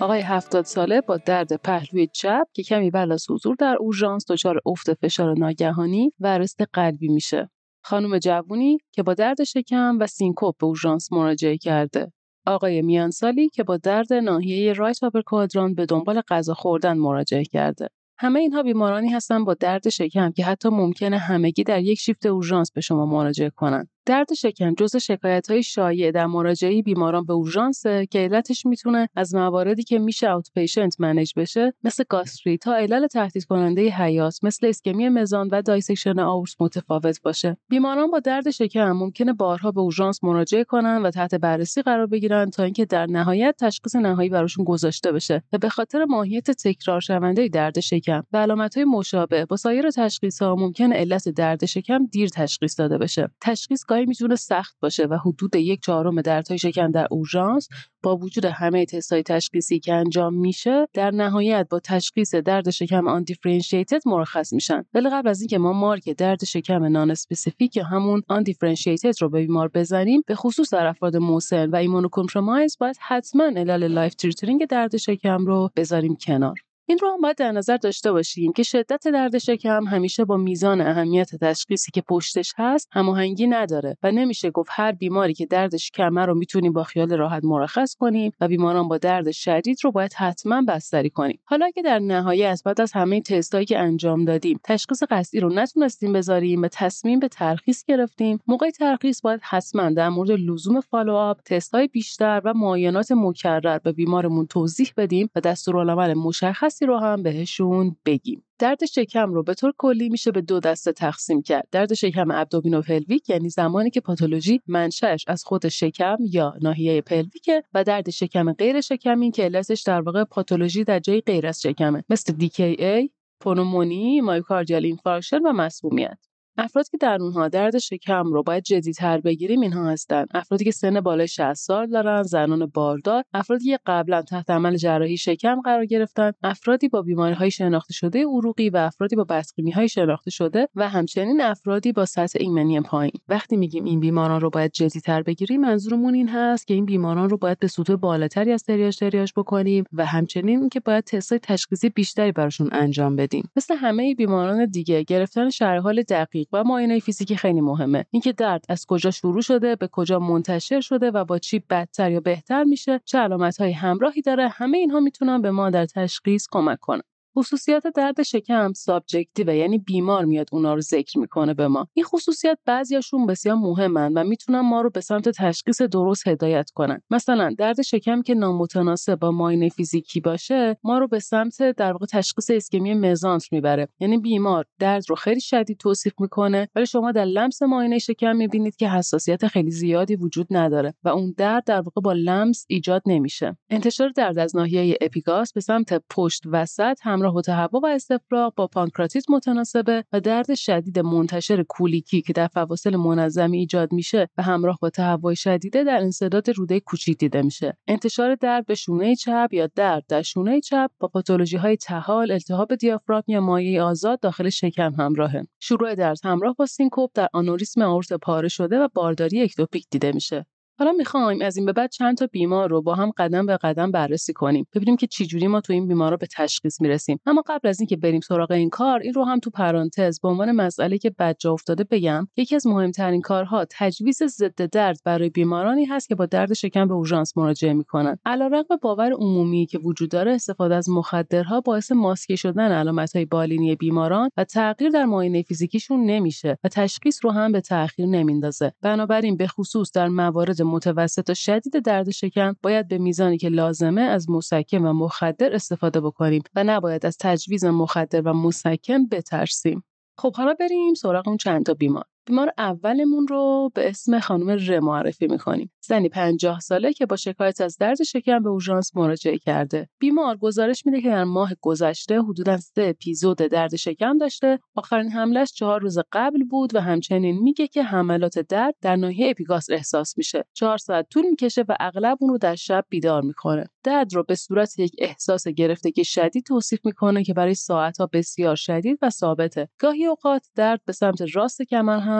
آقای 70 ساله با درد پهلوی چپ که کمی بعد از حضور در اورژانس دچار افت فشار ناگهانی و رست قلبی میشه. خانم جوونی که با درد شکم و سینکوپ به اورژانس مراجعه کرده. آقای میانسالی که با درد ناحیه رایت آپر کوادران به دنبال غذا خوردن مراجعه کرده. همه اینها بیمارانی هستن با درد شکم که حتی ممکنه همگی در یک شیفت اورژانس به شما مراجعه کنن. درد شکم جزو شکایت‌های شایع در مراجعه بیماران به اورژانس که علتش میتونه از مواردی که میشه اوت پیشنت منیج بشه مثل گاستریت تا علل تهدید کننده حیات مثل اسکمی مزان و دایسکشن آورت متفاوت باشه. بیماران با درد شکم ممکنه بارها به اورژانس مراجعه کنن و تحت بررسی قرار بگیرن تا اینکه در نهایت تشخیص نهایی براشون گذاشته بشه و به خاطر ماهیت تکرار شونده درد شکم و علامت‌های مشابه با سایر تشخیص‌ها ممکنه علت درد شکم دیر تشخیص داده بشه. تشخیص میتونه سخت باشه و حدود 1/4 دردهای شکم در اورژانس با وجود همه تست‌های تشخیصی که انجام میشه در نهایت با تشخیص درد شکم آن دیفرنشیتد مرخص میشن. ولی قبل از اینکه ما مارک درد شکم نان اسپسیفیک یا همون آن دیفرنشیتد رو به بیمار بزنیم، به خصوص در افراد مسن و ایمونوکمپرومایز، باید حتما علل لایف تریترینگ درد شکم رو بذاریم کنار. این رو هم باید در نظر داشته باشیم که شدت درد شکم همیشه با میزان اهمیت تشخیصی که پشتش هست هماهنگی نداره و نمیشه گفت هر بیماری که درد شکم رو میتونیم با خیال راحت مرخص کنیم و بیماران با درد شدید رو باید حتما بستری کنیم. حالا که در نهایت بعد از همه تستایی که انجام دادیم تشخیص قطعی رو نتونستیم بذاریم و تصمیم به ترخیص گرفتیم، موقع ترخیص باید حتما در مورد لزوم فالوآپ، تست‌های بیشتر و معاینات مکرر به بیمارمون توضیح بدیم و دستورالعمل مشخص رو هم بهشون بگیم. درد شکم رو به طور کلی میشه به 2 دسته تقسیم کرد. درد شکم ابدومینو پلویک، یعنی زمانی که پاتولوژی منشأش از خود شکم یا ناحیه پلویکه، و درد شکم غیر شکمی که علتش در واقع پاتولوژی در جای غیر از شکمه، مثل DKA، پنومونی، مایوکاردیال اینفارکشن و مسمومیت. افرادی که در اونها درد شکم رو باید جدی‌تر بگیریم اینها هستند: افرادی که سن بالای 60 سال دارن، زنان باردار، افرادی که قبلا تحت عمل جراحی شکم قرار گرفتن، افرادی با بیماری‌های شناخته شده عروقی و افرادی با بسقیمی‌های شناخته شده و همچنین افرادی با سطح ایمنی پایین. وقتی میگیم این بیماران رو باید جدی‌تر بگیریم، منظورمون این هست که این بیماران رو باید به سطوح بالاتری از تریاژ بکنیم و همچنین که باید تست‌های تشخیصی بیشتری براشون انجام بدیم. مثل همه بیماران دیگه، گرفتن شرح حال دقیق و معاینه فیزیکی خیلی مهمه. اینکه درد از کجا شروع شده، به کجا منتشر شده و با چی بدتر یا بهتر میشه، چه علامت‌های همراهی داره، همه اینها میتونن به ما در تشخیص کمک کنن. خصوصیات درد شکم سابجکتیوه، یعنی بیمار میاد اونا رو ذکر میکنه به ما. این خصوصیات بعضیاشون بسیار مهمن و میتونن ما رو به سمت تشخیص درست هدایت کنن. مثلا درد شکم که نامتناسب با معاینه فیزیکی باشه ما رو به سمت در واقع تشخیص اسکمی مزانت میبره، یعنی بیمار درد رو خیلی شدید توصیف میکنه ولی شما در لمس معاینه شکم میبینید که حساسیت خیلی زیادی وجود نداره و اون درد در واقع با لمس ایجاد نمیشه. انتشار درد از ناحیه اپیگاس به سمت پشت وسط هم راه تهوع و استفراغ با پانکراتیت متناسبه و درد شدید منتشر کولیکی که در فواصل منظمی ایجاد میشه و همراه با تهوع شدیده در انسداد روده کوچیک دیده میشه. انتشار درد به شونه چپ یا درد در شونه چپ با پاتولوژی های تهال، التهاب دیافراگم یا مایع آزاد داخل شکم همراهه. شروع درد همراه با سینکوپ در آنوریسم آورت پاره شده و بارداری اکتوپیک دیده میشه. حالا میخوایم از این به بعد چند تا بیمار رو با هم قدم به قدم بررسی کنیم، ببینیم که چجوری ما تو این بیمارا به تشخیص میرسیم. اما قبل از اینکه بریم سراغ این کار، این رو هم تو پرانتز به عنوان مسئله که بدجا افتاده بگم، یکی از مهمترین کارها تجویز ضد درد برای بیمارانی هست که با درد شکم به اورژانس مراجعه میکنن. علیرغم باور عمومی که وجود داره، استفاده از مخدرها باعث ماسکه شدن علامت‌های بالینی بیماران و تغییر در معاینه فیزیکیشون نمیشه و تشخیص رو هم به تأخیر نمیندازه. بنابراین به خصوص در موارد متوسط و شدید درد شکم باید به میزانی که لازمه از مسکن و مخدر استفاده بکنیم و نباید از تجویز مخدر و مسکن بترسیم. خب حالا بریم سراغ اون چند تا بیمار. بیمار اولمون رو به اسم خانم ر معرفی می‌کنیم. زنی 50 ساله که با شکایت از درد شکم به اورژانس مراجعه کرده. بیمار گزارش میده که در ماه گذشته حدوداً 3 اپیزود درد شکم داشته. آخرین حملش 4 روز قبل بود و همچنین میگه که حملات درد در ناحیه اپیگاس احساس میشه. 4 ساعت طول میکشه و اغلب اون رو در شب بیدار میکنه. درد رو به صورت یک احساس گرفتگی شدید توصیف میکنه که برای ساعت‌ها بسیار شدید و ثابته. گاهی اوقات درد به سمت راست کمر هم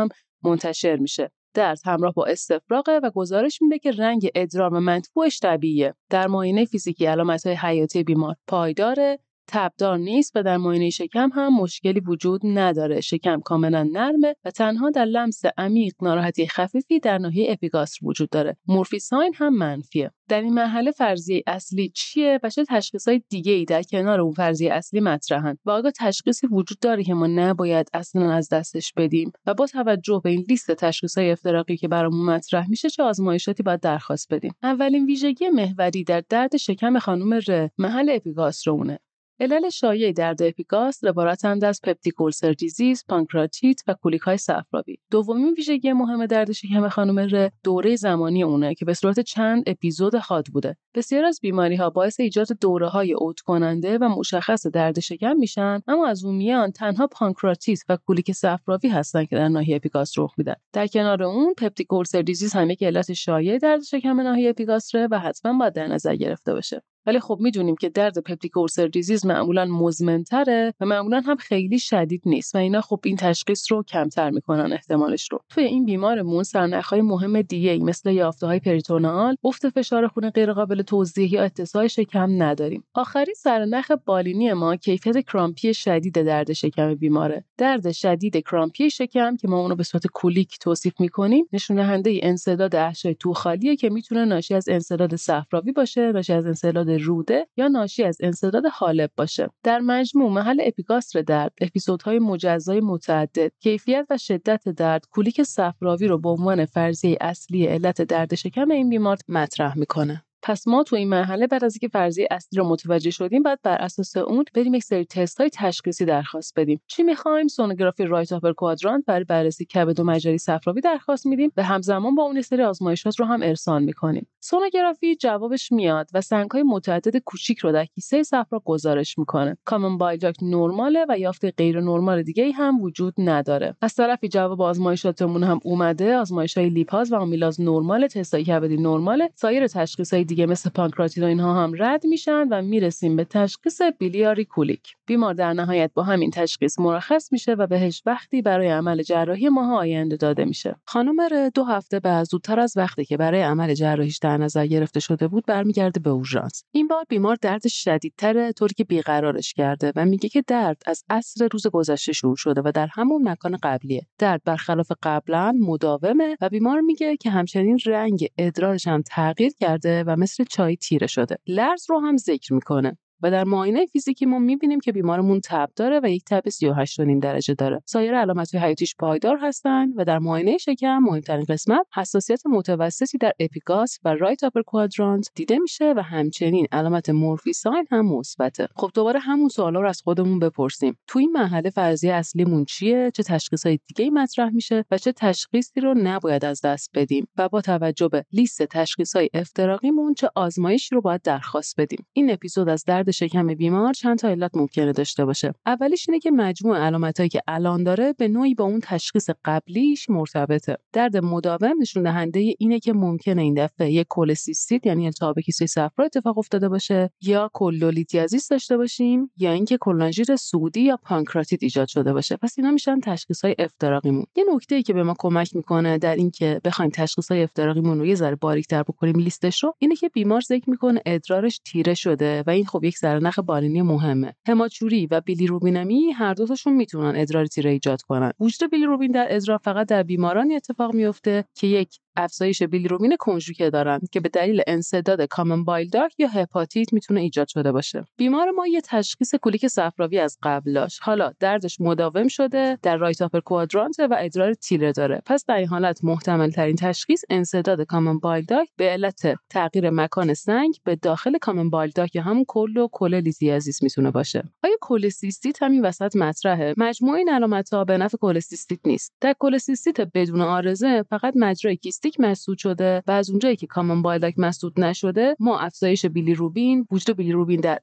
منتشر میشه. درد همراه با استفراغه و گزارش میده که رنگ ادرار و منتفوعش طبیعیه. در معاینه فیزیکی علامت‌های حیاتی بیمار پایداره. تبدار نیست و در معاینه شکم هم مشکلی وجود نداره. شکم کاملا نرمه و تنها در لمس عمیق ناراحتی خفیفی در ناحیه اپیگاستر وجود داره. مورفی ساین هم منفیه. در این مرحله فرضیه اصلی چیه و چه تشخیص‌های دیگه‌ای در کنار اون فرضیه اصلی مطرحن و آیا تشخیصی وجود داره که ما نباید اصلا از دستش بدیم؟ و با توجه به این لیست تشخیص‌های افتراقی که برامون مطرح میشه چه آزمایشاتی باید درخواست بدیم؟ اولین ویژگی محوری در درد شکم خانم ر محل اپیگاستر اونه. علل شایع درد اپیگاستر عبارتند از پپتیک اولسر دیزیز، پانکراتیت و کولیک‌های صفراوی. دومین ویژگی مهم درد شکم خانم ر دوره زمانی اونه که به صورت چند اپیزود حاد بوده. بسیار از بیماری‌ها باعث ایجاد دوره‌های عود کننده و مشخص درد شکم میشن، اما از اون میان تنها پانکراتیت و کولیک صفراوی هستن که در ناحیه اپیگاستر رخ میدن. در کنار اون پپتیک اولسر دیزیز هم یک علت شایع درد شکم ناحیه اپیگاستر و حتما باید در نظر گرفته بشه. ولی خب میدونیم که درد پپتیک اورسر دیزیز معمولاً مزمن‌تره و معمولاً هم خیلی شدید نیست و اینا خب این تشخیص رو کمتر میکنن احتمالش رو. توی این بیمارمون سرنخ‌های مهم دیگه‌ای مثل یافته‌های پریتونال، افت فشار خون غیر قابل توضیح یا اتساع شکم نداریم. آخرین سرنخ بالینی ما کیفیت کرامپی شدید درد شکم بیماره. درد شدید کرامپی شکم که ما اون رو به صورت کولیک توصیف می‌کنیم، نشون دهنده انسداد احشای توخالیه که میتونه ناشی از انسداد صفراوی باشه، ناشی از انسداد روده یا ناشی از انسداد حالب باشه. در مجموع محل اپیگاستر درد، اپیزودهای مجزای متعدد، کیفیت و شدت درد، کولیک صفراوی رو به عنوان فرضیه اصلی علت درد شکم این بیمار مطرح میکنه. پس ما تو این مرحله بعد از اینکه فرضیه اصلی رو متوجه شدیم، بعد بر اساس اون بریم یک سری تست‌های تشخیصی درخواست بدیم. چی می‌خوایم؟ سونوگرافی رایت آپر کوادرانت برای بررسی کبد و مجاری صفراوی درخواست میدیم و همزمان با اون سری آزمایشات رو هم ارسال می‌کنیم. سونوگرافی جوابش میاد و سنگ‌های متعدد کوچیک رو در کیسه صفرا گزارش می‌کنه. کامن بایل داکت نرماله و یافته غیر نرمال دیگه‌ای هم وجود نداره. از طرفی جواب آزمایشاتمون هم اومده، آزمایش‌های لیپاز و آمیلاز نرماله، تست‌های کبدی نرماله، سایر تشخیص‌های دیگه مثل پانکراتید و اینها هم رد میشن و میرسیم به تشخیص بیلیاری کولیک. بیمار در نهایت با همین تشخیص مرخص میشه و بهش وقتی برای عمل جراحی ماه آینده داده میشه. خانم ر 2 هفته بعد زودتر از وقتی که برای عمل جراحیش در نظر گرفته شده بود برمیگرده به اورژانس. این بار بیمار دردش شدیدتره، طوری که بیقرارش کرده و میگه که درد از عصر روز گذشته شروع شده و در همون مکان قبلیه. درد برخلاف قبلا مداومه و بیمار میگه که همچنین رنگ ادرارش هم تغییر کرده و مثل چای تیره شده. لرز رو هم ذکر میکنه و در معاینه فیزیکی ما میبینیم که بیمارمون تب داره و یک تب 38.5 درجه داره. سایر علامت‌های حیاتیش پایدار هستن و در معاینه شکم مهمترین قسمت حساسیت متوسطی در اپیگاستر و رایت آپر کوادرانت دیده میشه و همچنین علامت مورفی ساین هم مثبته. خب دوباره همون سوالا رو از خودمون بپرسیم. تو این مرحله فرضیه اصلیمون چیه؟ چه تشخیص‌های دیگه‌ای مطرح میشه و چه تشخیصی رو نباید از دست بدیم؟ و با توجه به لیست تشخیص‌های افتراقیمون چه آزمایشی رو باید درخواست بدیم؟ این اپیزود از درد شکم بیمار چند تا علت ممکنه داشته باشه. اولیش اینه که مجموع علامتایی که الان داره به نوعی با اون تشخیص قبلیش مرتبطه. درد مداوم نشون دهنده اینه که ممکنه این دفعه یک کولسیستیت یعنی التهاب کیسه صفرا اتفاق افتاده باشه یا کولولیتیازیس داشته باشیم یا اینکه کولانژیت سودی یا پانکراتیت ایجاد شده باشه. پس اینا میشن تشخیص‌های افتراقیمون. یه نکته‌ای که به ما کمک میکنه در اینکه بخوایم تشخیص‌های افتراقیمون رو یه ذره باریک‌تر بکنیم لیستش رو اینه که بیمار ذکر میکنه ادرارش تیره شده و این خب سرنخ بالینی مهمه. هماچوری و بیلیروبینمی هر دوتاشون میتونن ادرار تیره ایجاد کنن. وجود بیلیروبین در ادرار فقط در بیمارانی اتفاق میفته که یک افزایش بیلیروبین کنژوکه دارن که به دلیل انسداد کامن بایل داک یا هپاتیت میتونه ایجاد شده باشه. بیمار ما یه تشخیص کولیک صفراوی از قبل داشت. حالا دردش مداوم شده، در رایت آپر کوادرانت و ادرار تیره داره. پس در این حالت محتمل ترین تشخیص انسداد کامن بایل داک به علت تغییر مکان سنگ به داخل کامن بایل داک یا همون کولولیتیازیس میتونه باشه. آیا کولسیستیت هم این وسط مطرحه؟ مجموع این علامت‌ها به نفع کولسیستیت نیست. در کولسیستیت بدون عارضه فقط مجرای کیستیک مسدود شده و از اونجایی که کامن بایل داک مسدود نشده، ما افزایش بیلیروبین، وجود بیلیروبین در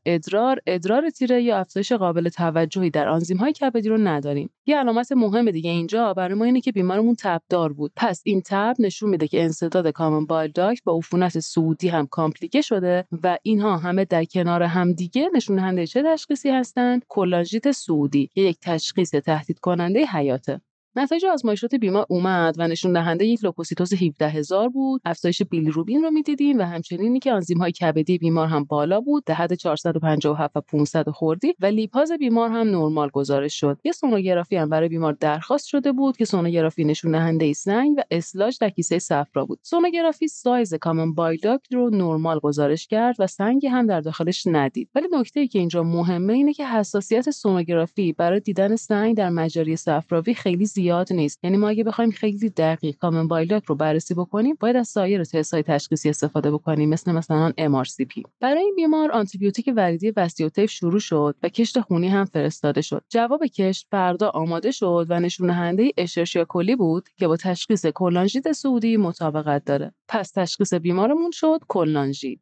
ادرار تیره یا افزایش قابل توجهی در آنزیم‌های کبدی رو نداریم. یه علامت مهم دیگه اینجا برای ما اینه که بیمارمون تبدار بود. پس این تب نشون میده که انسداد کامن بایل داک با عفونت سعودی هم کامپلیکه شده و اینها همه در کنار هم دیگه نشون دهنده چه تشخیصی هستن؟ کولانژیت سعودی، یک تشخیص تهدید کننده حیاته. نتایج آزمایشات بیمار اومد و نشون دهنده یک لوکوسیتوز 17,000 بود، افزایش بیلیروبین رو می‌دیدیم و همچنین که آنزیم‌های کبدی بیمار هم بالا بود، در حد 457 و 500 خوردی و لیپاز بیمار هم نرمال گزارش شد. یه سونوگرافی هم برای بیمار درخواست شده بود که سونوگرافی نشون دهنده سنگ و اسلاج در کیسه صفرا بود. سونوگرافی سایز کامن بایل داکت رو نرمال گزارش کرد و سنگی هم در داخلش ندید. ولی نکته‌ای که اینجا مهمه اینه که حساسیت سونوگرافی برای دیدن سنگ در مجاری صفراوی خیلی زیاد نیست. یعنی ما اگه بخوایم خیلی دقیق کامن بایل داکت رو بررسی بکنیم، باید از سایر تست‌های تشخیصی استفاده بکنیم، مثلا MRCP. برای این بیمار آنتی بیوتیک وریدی وسیوتیف شروع شد و کشت خونی هم فرستاده شد. جواب کشت فردا آماده شد و نشون دهنده اشرشیا کلی بود که با تشخیص کولانژیت سعودی مطابقت داره. پس تشخیص بیمارمون شد کولانژیت.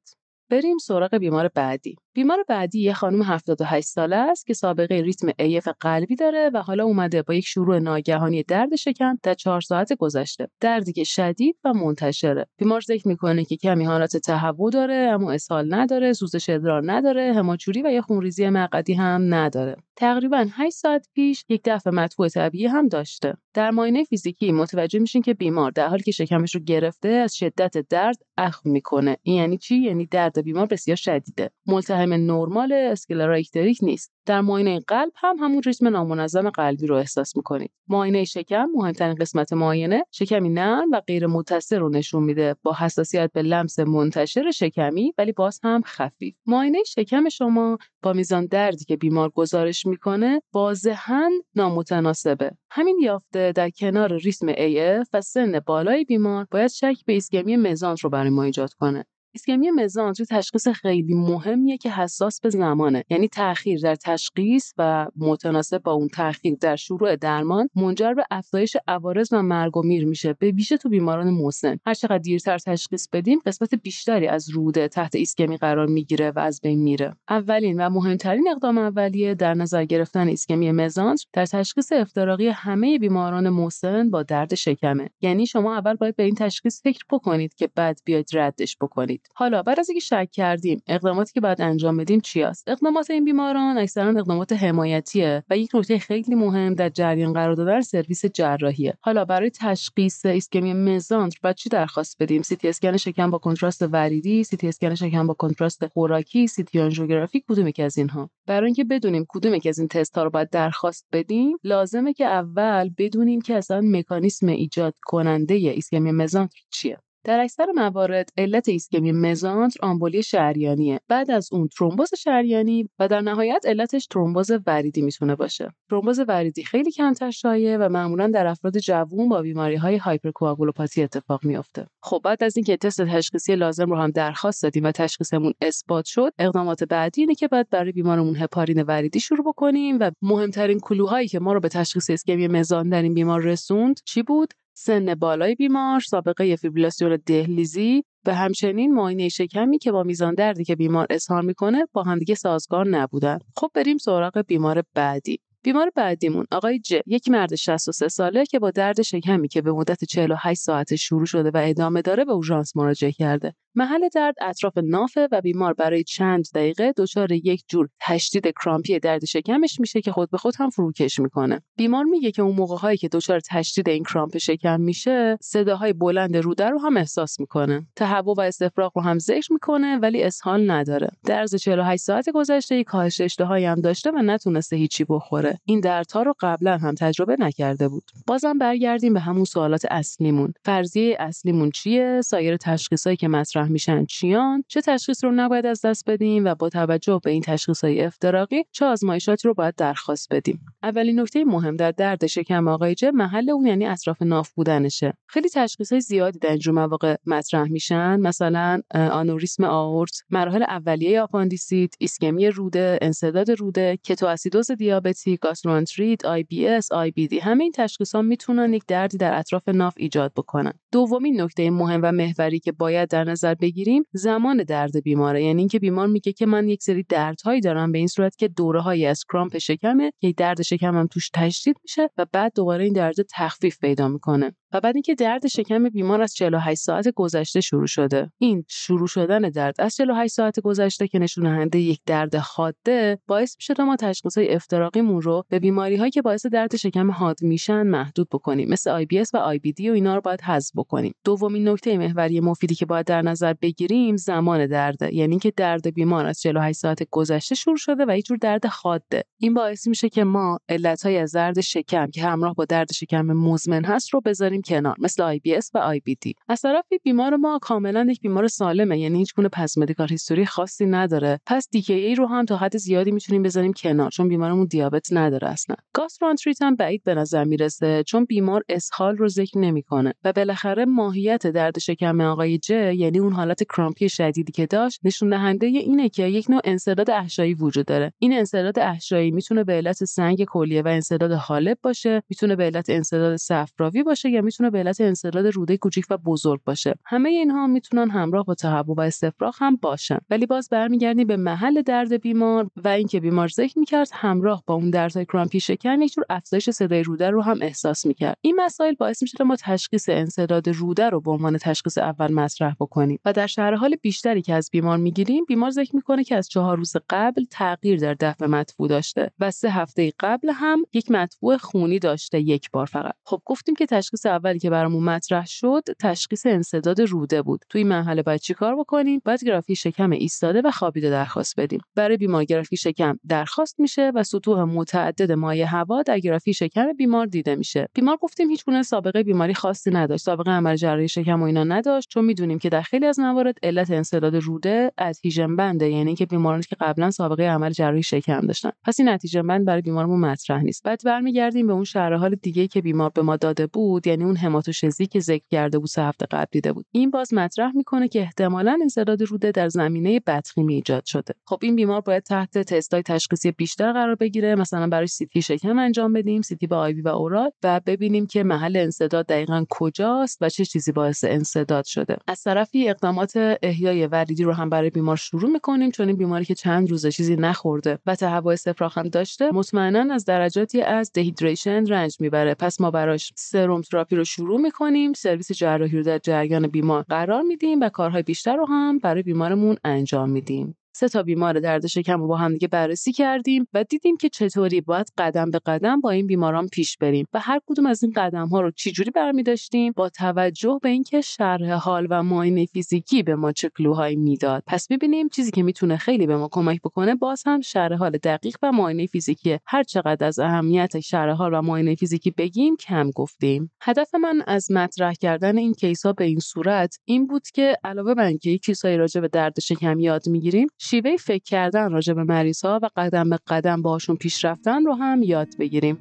بریم سراغ بیمار بعدی. بیمار بعدی یه خانم 78 ساله است که سابقه ریتم AF قلبی داره و حالا اومده با یک شروع ناگهانی درد شکم در 4 ساعت گذشته. دردی که شدید و منتشره. بیمار ذکر میکنه که کمی حالت تهوع داره، اما اسهال نداره، سوزش ادرار نداره، هماجوری و یه خونریزی مقعدی هم نداره. تقریبا 8 ساعت پیش یک دفع مدفوع طبیعی هم داشته. در معاینه فیزیکی متوجه میشین که بیمار در حالی که شکمش رو گرفته از شدت درد اخم میکنه. این یعنی چی؟ یعنی درد بیمار بسیار شدیده. ملتهب نرمال اسکلرایکتریک نیست. در معاینه قلب هم همون ریتم نامنظم قلبی رو احساس میکنید. معاینه شکم، مهمترین قسمت معاینه، شکمی نرم و غیر متصل رو نشون میده با حساسیت به لمس منتشر شکمی ولی باز هم خفیف. معاینه شکم شما با میزان دردی که بیمار گزارش میکنه واضحاً نامتناسبه. همین یافته در کنار ریتم AF و سن بالای بیمار باید شک به ایسکمی مزانت رو برای ما ایجاد کنه. ایسکمی مزانت توی تشخیص خیلی مهمیه که حساس به زمانه، یعنی تأخیر در تشخیص و متناسب با اون تأخیر در شروع درمان منجر به افزایش عوارض و مرگ و میر میشه، به ویژه تو بیماران مسن. هر چقدر دیرتر تشخیص بدیم قسمت بیشتری از روده تحت ایسکمی قرار میگیره و از بین میره. اولین و مهمترین اقدام اولیه در نظر گرفتن ایسکمی مزانت در تشخیص افتراقی همه بیماران مسن با درد شکمه. یعنی شما اول باید به این تشخیص فکر بکنید که بعد بیاید ردش بکنید. حالا بعد از اینکه شک کردیم اقداماتی که باید انجام بدیم چی است؟ اقدامات این بیماران اکثرا اقدامات حمایتیه و یک نکته خیلی مهم در جریان قرار دادن سرویس جراحیه. حالا برای تشخیص ایسکمی مزانت بعد چی درخواست بدیم؟ سی تی اسکن شکم با کنتراست وریدی، سی تی اسکن شکم با کنتراست خوراکی، سی تی آنژیوگرافی، کدوم که از اینها؟ برای اینکه بدونیم کدوم که از این تست‌ها رو باید درخواست بدیم لازمه که اول بدونیم که اصلا مکانیزم ایجاد کننده ایسکمی مزانت چیه. در اکثر موارد علت ایسکمی مزانت آمبولی شریانیه، بعد از اون ترومبوز شریانی و در نهایت علتش ترومبوز وریدی میتونه باشه. ترومبوز وریدی خیلی کمتر شایعه و معمولا در افراد جوون با بیماری‌های هایپرکواگولوپاتی اتفاق میفته. خب بعد از اینکه تست تشخیصی لازم رو هم درخواست دادیم و تشخیصمون اثبات شد، اقدامات بعدی اینه که باید برای بیمارمون هپارین وریدی شروع بکنیم و مهمترین کلوهایی که ما رو به تشخیص ایسکمی مزانت در این بیمار رسوند چی بود؟ سن بالای بیمار، سابقه فیبریلاسیون دهلیزی و همچنین معاینه شکمی که با میزان دردی که بیمار اظهار میکنه با همدیگه سازگار نبودن. خب بریم سراغ بیمار بعدی. بیمار بعدیمون آقای ج، یک مرد 63 ساله که با درد شکمی که به مدت 48 ساعت شروع شده و ادامه داره به اورژانس مراجعه کرده. محل درد اطراف نافه و بیمار برای چند دقیقه دچار یک جور تشدید کرامپی درد شکمش میشه که خود به خود هم فروکش میکنه. بیمار میگه که اون موقع‌هایی که دچار تشدید این کرامپ شکم میشه، صداهای بلند روده رو هم احساس میکنه. تهوع و استفراغ رو هم ذکر میکنه ولی اسهال نداره. در از 48 ساعت گذشته یک کاهش اشتهایی هم داشته و نتونسته هیچی بخوره. این دردها رو قبلا هم تجربه نکرده بود. بازم برگردیم به همون سوالات اصلیمون. فرضیه اصلیمون چیه؟ سایر تشخیصایی که مطرح میشن چیان؟ چه تشخیص رو نباید از دست بدیم و با توجه به این تشخیص‌های افتراقی چه آزمایشاتی رو باید درخواست بدیم؟ اولین نکته مهم در درد شکم آقای ج، محل اون یعنی اطراف ناف بودنشه. خیلی تشخیص‌های زیادی در اینجور مواقع مطرح میشن، مثلا آنوریسم آئورت، مراحل اولیه آپاندیسیت، ایسکمی روده، انسداد روده، کتواسیدوز دیابتی، گاستروانتریت، IBS، IBD، همه این تشخیص‌ها میتونن یک دردی در اطراف ناف ایجاد بکنن. دومین نکته مهم و محوری که باید در نظر بگیریم زمان درد بیماره، یعنی اینکه بیمار میگه که من یک سری دردهایی دارم به این صورت که دوره‌هایی از کرامپ شکمه که درد شکمم توش تشدید میشه و بعد دوباره این درد تخفیف پیدا میکنه. و بعد اینکه درد شکم بیمار از 48 ساعت گذشته شروع شده. این شروع شدن درد از 48 ساعت گذشته که نشون دهنده یک درد حاده باعث میشه ما تشخیص‌های افتراقیمون رو به بیماری‌هایی که باعث درد شکم حاد میشن محدود بکنیم، مثل IBS و IBD و اینا رو باید حذف بکنیم. دومین نکته محوری مفیدی که باید در نظر بگیریم زمان درده، یعنی اینکه درد بیمار از 48 ساعت گذشته شروع شده و یه جور درد حاده. این باعث میشه که ما علت‌های از درد شکم که همراه با درد شکم مزمن هست رو بذاریم کنار، مثل IBS و IBD. از طرفی بیمار ما کاملا یک بیمار سالمه، یعنی هیچ گونه پس مدیکال هیستوری خاصی نداره. پس DKA رو هم تا حد زیادی میتونیم بذاریم کنار، چون بیمارمون دیابت نداره اصلا. گاستروانتریت هم بعید به نظر میرسه، چون بیمار اسهال رو ذکر نمیکنه و بالاخره ماهیت درد شکم آقای ج، یعنی اون حالت کرامپی شدیدی که داشت، نشون دهنده اینه که یک نوع انسداد احشایی وجود داره. این انسداد احشایی میتونه به علت سنگ کلیه و انسداد حالب باشه، میتونه به علت انسداد صفراوی باشه، یا میتونه به علت انسداد روده کوچیک و بزرگ باشه. همه اینها میتونن همراه با تهوع و استفراغ هم باشن. ولی باز برمیگردیم به محل درد بیمار و اینکه بیمار ذکر میکرد همراه با اون دردهای کرامپی شکم یک جور افزایش صدای روده رو هم احساس میکرد. این مسائل باعث میشه ما تشخیص انسداد روده رو به عنوان تشخیص اول مطرح بکنیم. و در شرح حال بیشتری که از بیمار میگیریم، بیمار ذکر میکنه که از 4 روز قبل تغییر در دفع مدفوع داشته و 3 هفته قبل هم یک مدفوع خونی داشته، یک بار فقط. خب گفتیم که تشخیص اولی که برامون مطرح شد تشخیص انسداد روده بود. توی مرحله باید چیکار بکنیم؟ باید گرافی شکم ایستاده و خوابیده درخواست بدیم. برای بیمار گرافی شکم درخواست میشه و سطوح متعدد مایع هوا در گرافی شکم بیمار دیده میشه. بیمار گفتیم هیچ گونه سابقه بیماری خاصی نداشت، سابقه عمل جراحی شکم و اینا نداشت، چون میدونیم که در خیلی از موارد علت انسداد روده ادهیژن بنده، یعنی که بیمارانی که قبلا سابقه عمل جراحی شکم داشتن. پس این ادهیژن بند برای بیمارمون مطرح نیست. بعد برمیگردیم به اون شرح حال دیگه که بیمار به ما داده بود، یعنی اون هماتوشزی که ذکر کرده بود 3 هفته قبل دیده بود. این باز مطرح میکنه که احتمالاً انسداد روده در زمینه بدخیمی ایجاد شده. خب این بیمار باید تحت تست‌های تشخیصی بیشتر قرار بگیره، مثلا براش CT شکم انجام بدیم، CT با آی بی و اورال، و ببینیم که محل انسداد دقیقاً کجاست و چه چیزی باعث انسداد شده. از طرفی اقدامات احیای وریدی رو هم برای بیمار شروع میکنیم، چون این بیماری که چند روز چیزی نخورده و تهوع استفراغ هم داشته، مطمئناً از درجاتی از دهیدریشن رنج میبره. پس ما براش سرم تراپی رو شروع می‌کنیم، سرویس جراحی رو در جریان بیمار قرار میدیم و کارهای بیشتر رو هم برای بیمارمون انجام میدیم. 3 بیمار درد شکم رو با هم دیگه بررسی کردیم و دیدیم که چطوری باید قدم به قدم با این بیماران پیش بریم و هر کدوم از این قدم‌ها رو چجوری برمی‌داشتیم با توجه به اینکه شرح حال و معاینه فیزیکی به ما چه کلوهایی میداد. پس ببینیم چیزی که میتونه خیلی به ما کمک بکنه باز هم شرح حال دقیق و معاینه فیزیکیه. هر چقدر از اهمیت شرح حال و معاینه فیزیکی بگیم کم گفتیم. هدف من از مطرح کردن این کیس‌ها به این صورت این بود که علاوه بر اینکه کیس‌های راجع به درد شکم یاد می‌گیریم، شیوه فکر کردن راجع به مریض‌ها و قدم به قدم باهاشون پیش رفتن رو هم یاد بگیریم.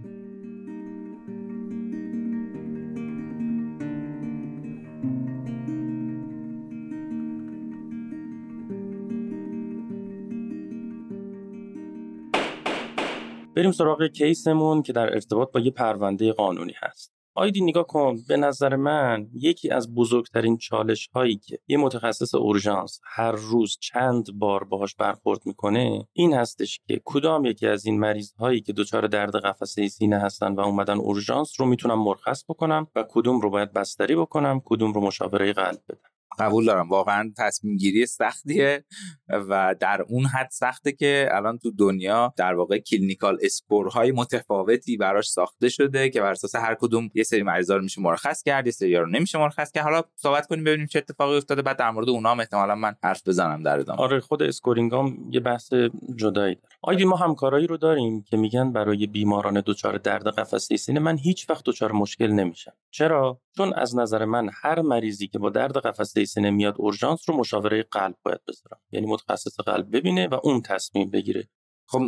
بریم سراغ کیسمون که در ارتباط با یه پرونده قانونی هست. آیدین نگاه کن، به نظر من یکی از بزرگترین چالش هایی که یه متخصص اورژانس هر روز چند بار باهاش برخورد میکنه این هستش که کدام یکی از این مریض هایی که دچار درد قفسه سینه هستن و اومدن اورژانس رو میتونم مرخص بکنم و کدوم رو باید بستری بکنم، کدوم رو مشاوره قلب بدم. قبول دارم واقعا تصمیم گیری سختیه و در اون حد سخته که الان تو دنیا در واقع کلینیکال اسکورهای متفاوتی براش ساخته شده که بر اساس هر کدوم یه سری مریضا رو میشه مرخص کرد، یه سری رو نمیشه مرخص کرد. حالا صحبت کنیم ببینیم چه اتفاقی افتاده، بعد در مورد اونها احتمالاً من حرف بزنم در ادامه. آره، خود اسکورینگام یه بحث جدایی داره. آیدین ما همکارایی رو داریم که میگن برای بیماران دچار درد قفسه سینه من هیچ وقت دچار مشکل نمیشم. چرا؟ چون از نظر من هر مریضی که با درد قفسه سینه میاد اورژانس رو مشاوره قلب باید بذارم، یعنی متخصص قلب ببینه و اون تصمیم بگیره. خب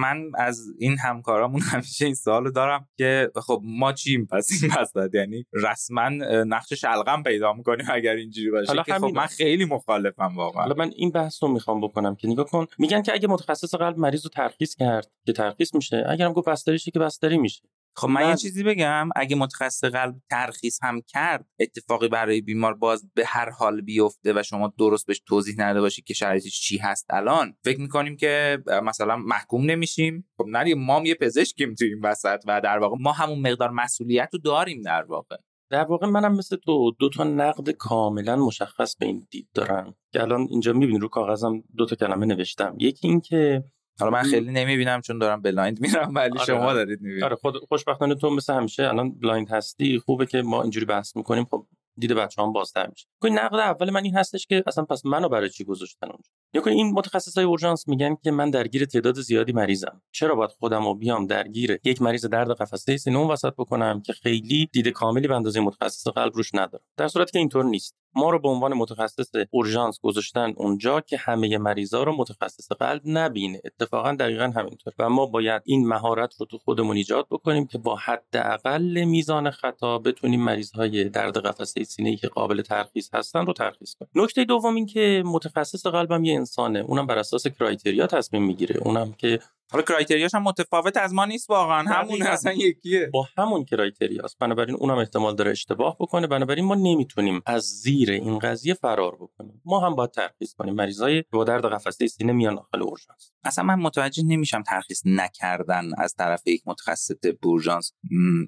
من از این همکارامون همیشه این سوالو دارم که خب ما چیم پس این مسئله، یعنی رسما نقش شلغم پیدا می‌کنیم اگر اینجوری باشه که خب من خیلی مخالفم واقعا. حالا من این بحثو میخوام بکنم که نگاه کن، میگن که اگه متخصص قلب مریضو ترخیص کرد که ترخیص میشه، اگرم گفت بستری شه که بستری میشه. خب من یه چیزی بگم، اگه متخصص قلب ترخیص هم کرد اتفاقی برای بیمار باز به هر حال بیفته و شما درست بهش توضیح نده باشی که شرایطش چی هست الان، فکر میکنیم که مثلا محکوم نمیشیم؟ خب نه، ما هم یه پزشکیم تو این وسط و در واقع ما همون مقدار مسئولیت رو داریم در واقع. در واقع منم مثل تو دوتا نقد کاملا مشخص به این دید دارم که الان اینجا میبینی رو کاغذم دوتا کلمه نوشتم. یکی این که حالا من خیلی نمیبینم چون دارم بلایند میرم، ولی آره شما دارید میبینید. آره خود خوشبختانه تو مثل همیشه الان بلایند هستی، خوبه که ما اینجوری بحث میکنیم، خب دیده بچه‌هام بازتر میشه. این نقد اول من این هستش که اصلا پس منو برای چی گذاشتن اونجا؟ یا این متخصصای اورژانس میگن که من درگیر تعداد زیادی مریضم، چرا باید خودمو بیام درگیر یک مریض درد قفسه سینه اون وسط بکنم که خیلی دیده کاملی به اندازه متخصص قلب روش نداره، در صورتی که اینطور نیست. ما رو به عنوان متخصص اورژانس گذاشتن اونجا که همه مریضا رو متخصص قلب نبینه. اتفاقا دقیقاً همینطور و ما باید این مهارت رو تو خودمون ایجاد بکنیم که با حداقل میزان خطا بتونیم مریض‌های درد قفسه سینه‌ای که قابل ترخیص هستن رو ترخیص کنیم. نکته دوم این که متخصص قلبم یه انسانه، اونم بر اساس کرایتریا تصمیم میگیره، اونم که حالا کرایتریاش هم متفاوت از ما نیست، واقعا همون اصلا یکیه، با همون کرایتریاست، بنابراین اونم احتمال داره اشتباه بکنه. بنابراین ما نمیتونیم از زیر این قضیه فرار بکنیم، ما هم باید ترخیص کنیم. مریضای با درد قفسه سینه میان داخل اورژانس. اصلا من متوجه نمیشم ترخیص نکردن از طرف یک متخصص اورژانس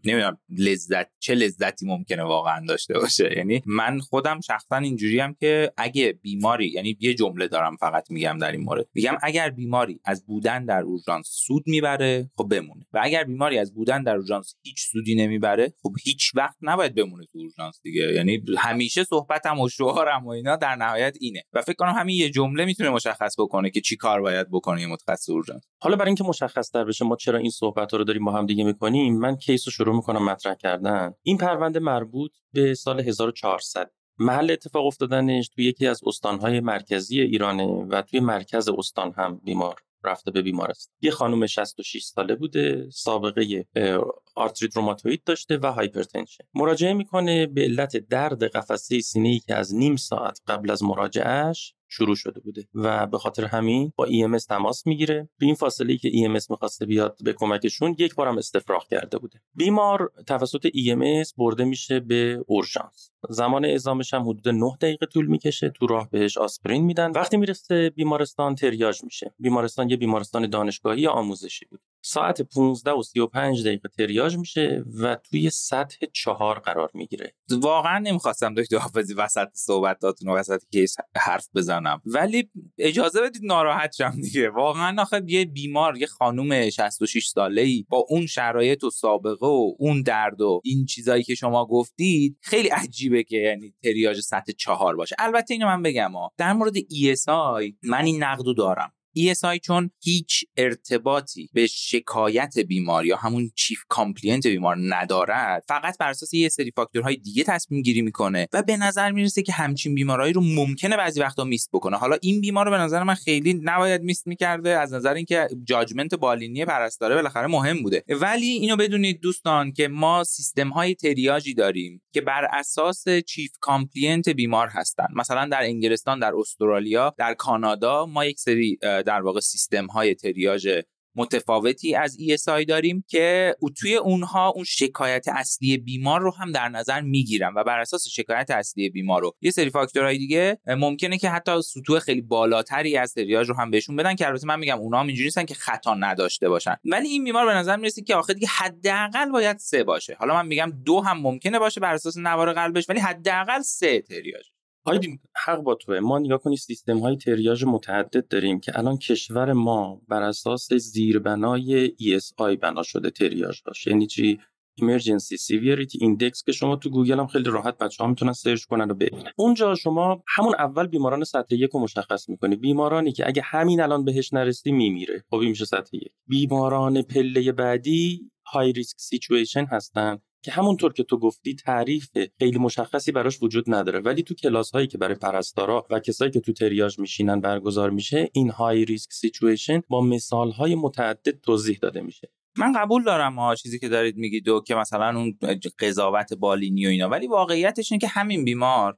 نمیدونم چه لذتی ممکنه واقعا داشته باشه. یعنی من خودم شخصا اینجوری ام که اگه بیماری، یعنی یه جمله دارم فقط میگم در این مورد، میگم اگر بیماری از بودن در اورژانس سود میبره خب بمونه، و اگر بیماری از بودن در اورژانس هیچ سودی نمیبره خب هیچ وقت نباید بمونه تو اورژانس دیگه. یعنی همیشه صحبتم و شعارم و اینا در نهایت اینه و فکر کنم همین یه جمله میتونه مشخص بکنه که چی کار باید بکنه متخصص اورژانس. حالا برای اینکه مشخص تر بشه ما چرا این صحبت‌ها رو داریم با هم دیگه میکنیم، من کیسو شروع میکنم مطرح کردن. این پرونده مربوط به سال 1400، محل اتفاق افتادنش توی یکی از استان‌های مرکزی ایرانه و توی مرکز استان هم بیمار رفته به بیمارستان. یه خانم 66 ساله بوده، سابقه آرتریت روماتوئید داشته و هایپرتنشن. مراجعه میکنه به علت درد قفسه سینه‌ای که از نیم ساعت قبل از مراجعهش شروع شده بوده و به خاطر همین با EMS تماس میگیره. تو این فاصله‌ای که EMS می‌خواسته بیاد به کمکشون یک بارم استفراغ کرده بوده. بیمار توسط EMS برده میشه به اورژانس. زمان اعزامش هم حدود 9 دقیقه طول میکشه. تو راه بهش آسپرین میدن. وقتی میرسه بیمارستان تریاژ میشه. بیمارستان یه بیمارستان دانشگاهی یا آموزشی بود. ساعت 15:35 دقیقه تریاژ میشه و توی سطح 4 قرار میگیره. واقعا نمیخواستم دکتر حافظی وسط صحبتاتون وسط کیس حرف بزنم، ولی اجازه بدید ناراحت شم دیگه. واقعا آخه یه بیمار، یه خانم 66 ساله‌ای با اون شرایط و سابقه و اون درد و این چیزایی که شما گفتید خیلی عجیبه که یعنی تریاژ سطح 4 باشه. البته اینو من بگم در مورد ESI من این نقدو دارم. ESI چون هیچ ارتباطی به شکایت بیمار یا همون چیف کامپلینت بیمار ندارد، فقط بر اساس یه سری فاکتورهای دیگه تصمیم گیری میکنه و به نظر میرسه که همچین بیمارایی رو ممکنه بعضی وقتا میست بکنه. حالا این بیمار رو به نظر من خیلی نباید میست میکرده، از نظر اینکه جاجمنت بالینی پرستاره بالاخره مهم بوده. ولی اینو بدونید دوستان که ما سیستم های تریاژی داریم که بر اساس چیف کامپلینت بیمار هستن. مثلا در انگلستان، در استرالیا، در کانادا ما یک سری در واقع سیستم های تریاژ متفاوتی از ESI داریم که توی اونها اون شکایت اصلی بیمار رو هم در نظر میگیرن و بر اساس شکایت اصلی بیمار رو یه سری فاکتورهای دیگه ممکنه که حتی سطوح خیلی بالاتری از تریاژ رو هم بهشون بدن که البته من میگم اونها هم اینجوری نیستن که خطا نداشته باشن، ولی این بیمار به نظر میرسه که آخه دیگه حداقل باید 3 باشه. حالا من میگم 2 هم ممکنه باشه بر اساس نوار قلبش، ولی حداقل 3 تریاژ. آیدین حق با توه. ما نگاه کنید سیستم های تریاژ متعدد داریم که الان کشور ما بر اساس زیربنای ESI بنا شده تریاژ باشه. یعنی چی؟ Emergency Severity Index که شما تو گوگل هم خیلی راحت بچه‌ها میتونن سرچ کنن و ببینن. اونجا شما همون اول بیماران سطح 1 رو مشخص می‌کنی. بیمارانی که اگه همین الان بهش نرسی میمیره، خب این میشه سطح 1. بیماران پله بعدی های ریسک سیچویشن هستن که همونطور که تو گفتی تعریف خیلی مشخصی براش وجود نداره، ولی تو کلاس هایی که برای پرستارا و کسایی که تو تریاژ میشینن برگزار میشه، این های ریسک سیچویشن با مثال های متعدد توضیح داده میشه. من قبول دارم چیزی که دارید میگید و که مثلا اون قضاوت بالینی و اینا، ولی واقعیتش اینه که همین بیمار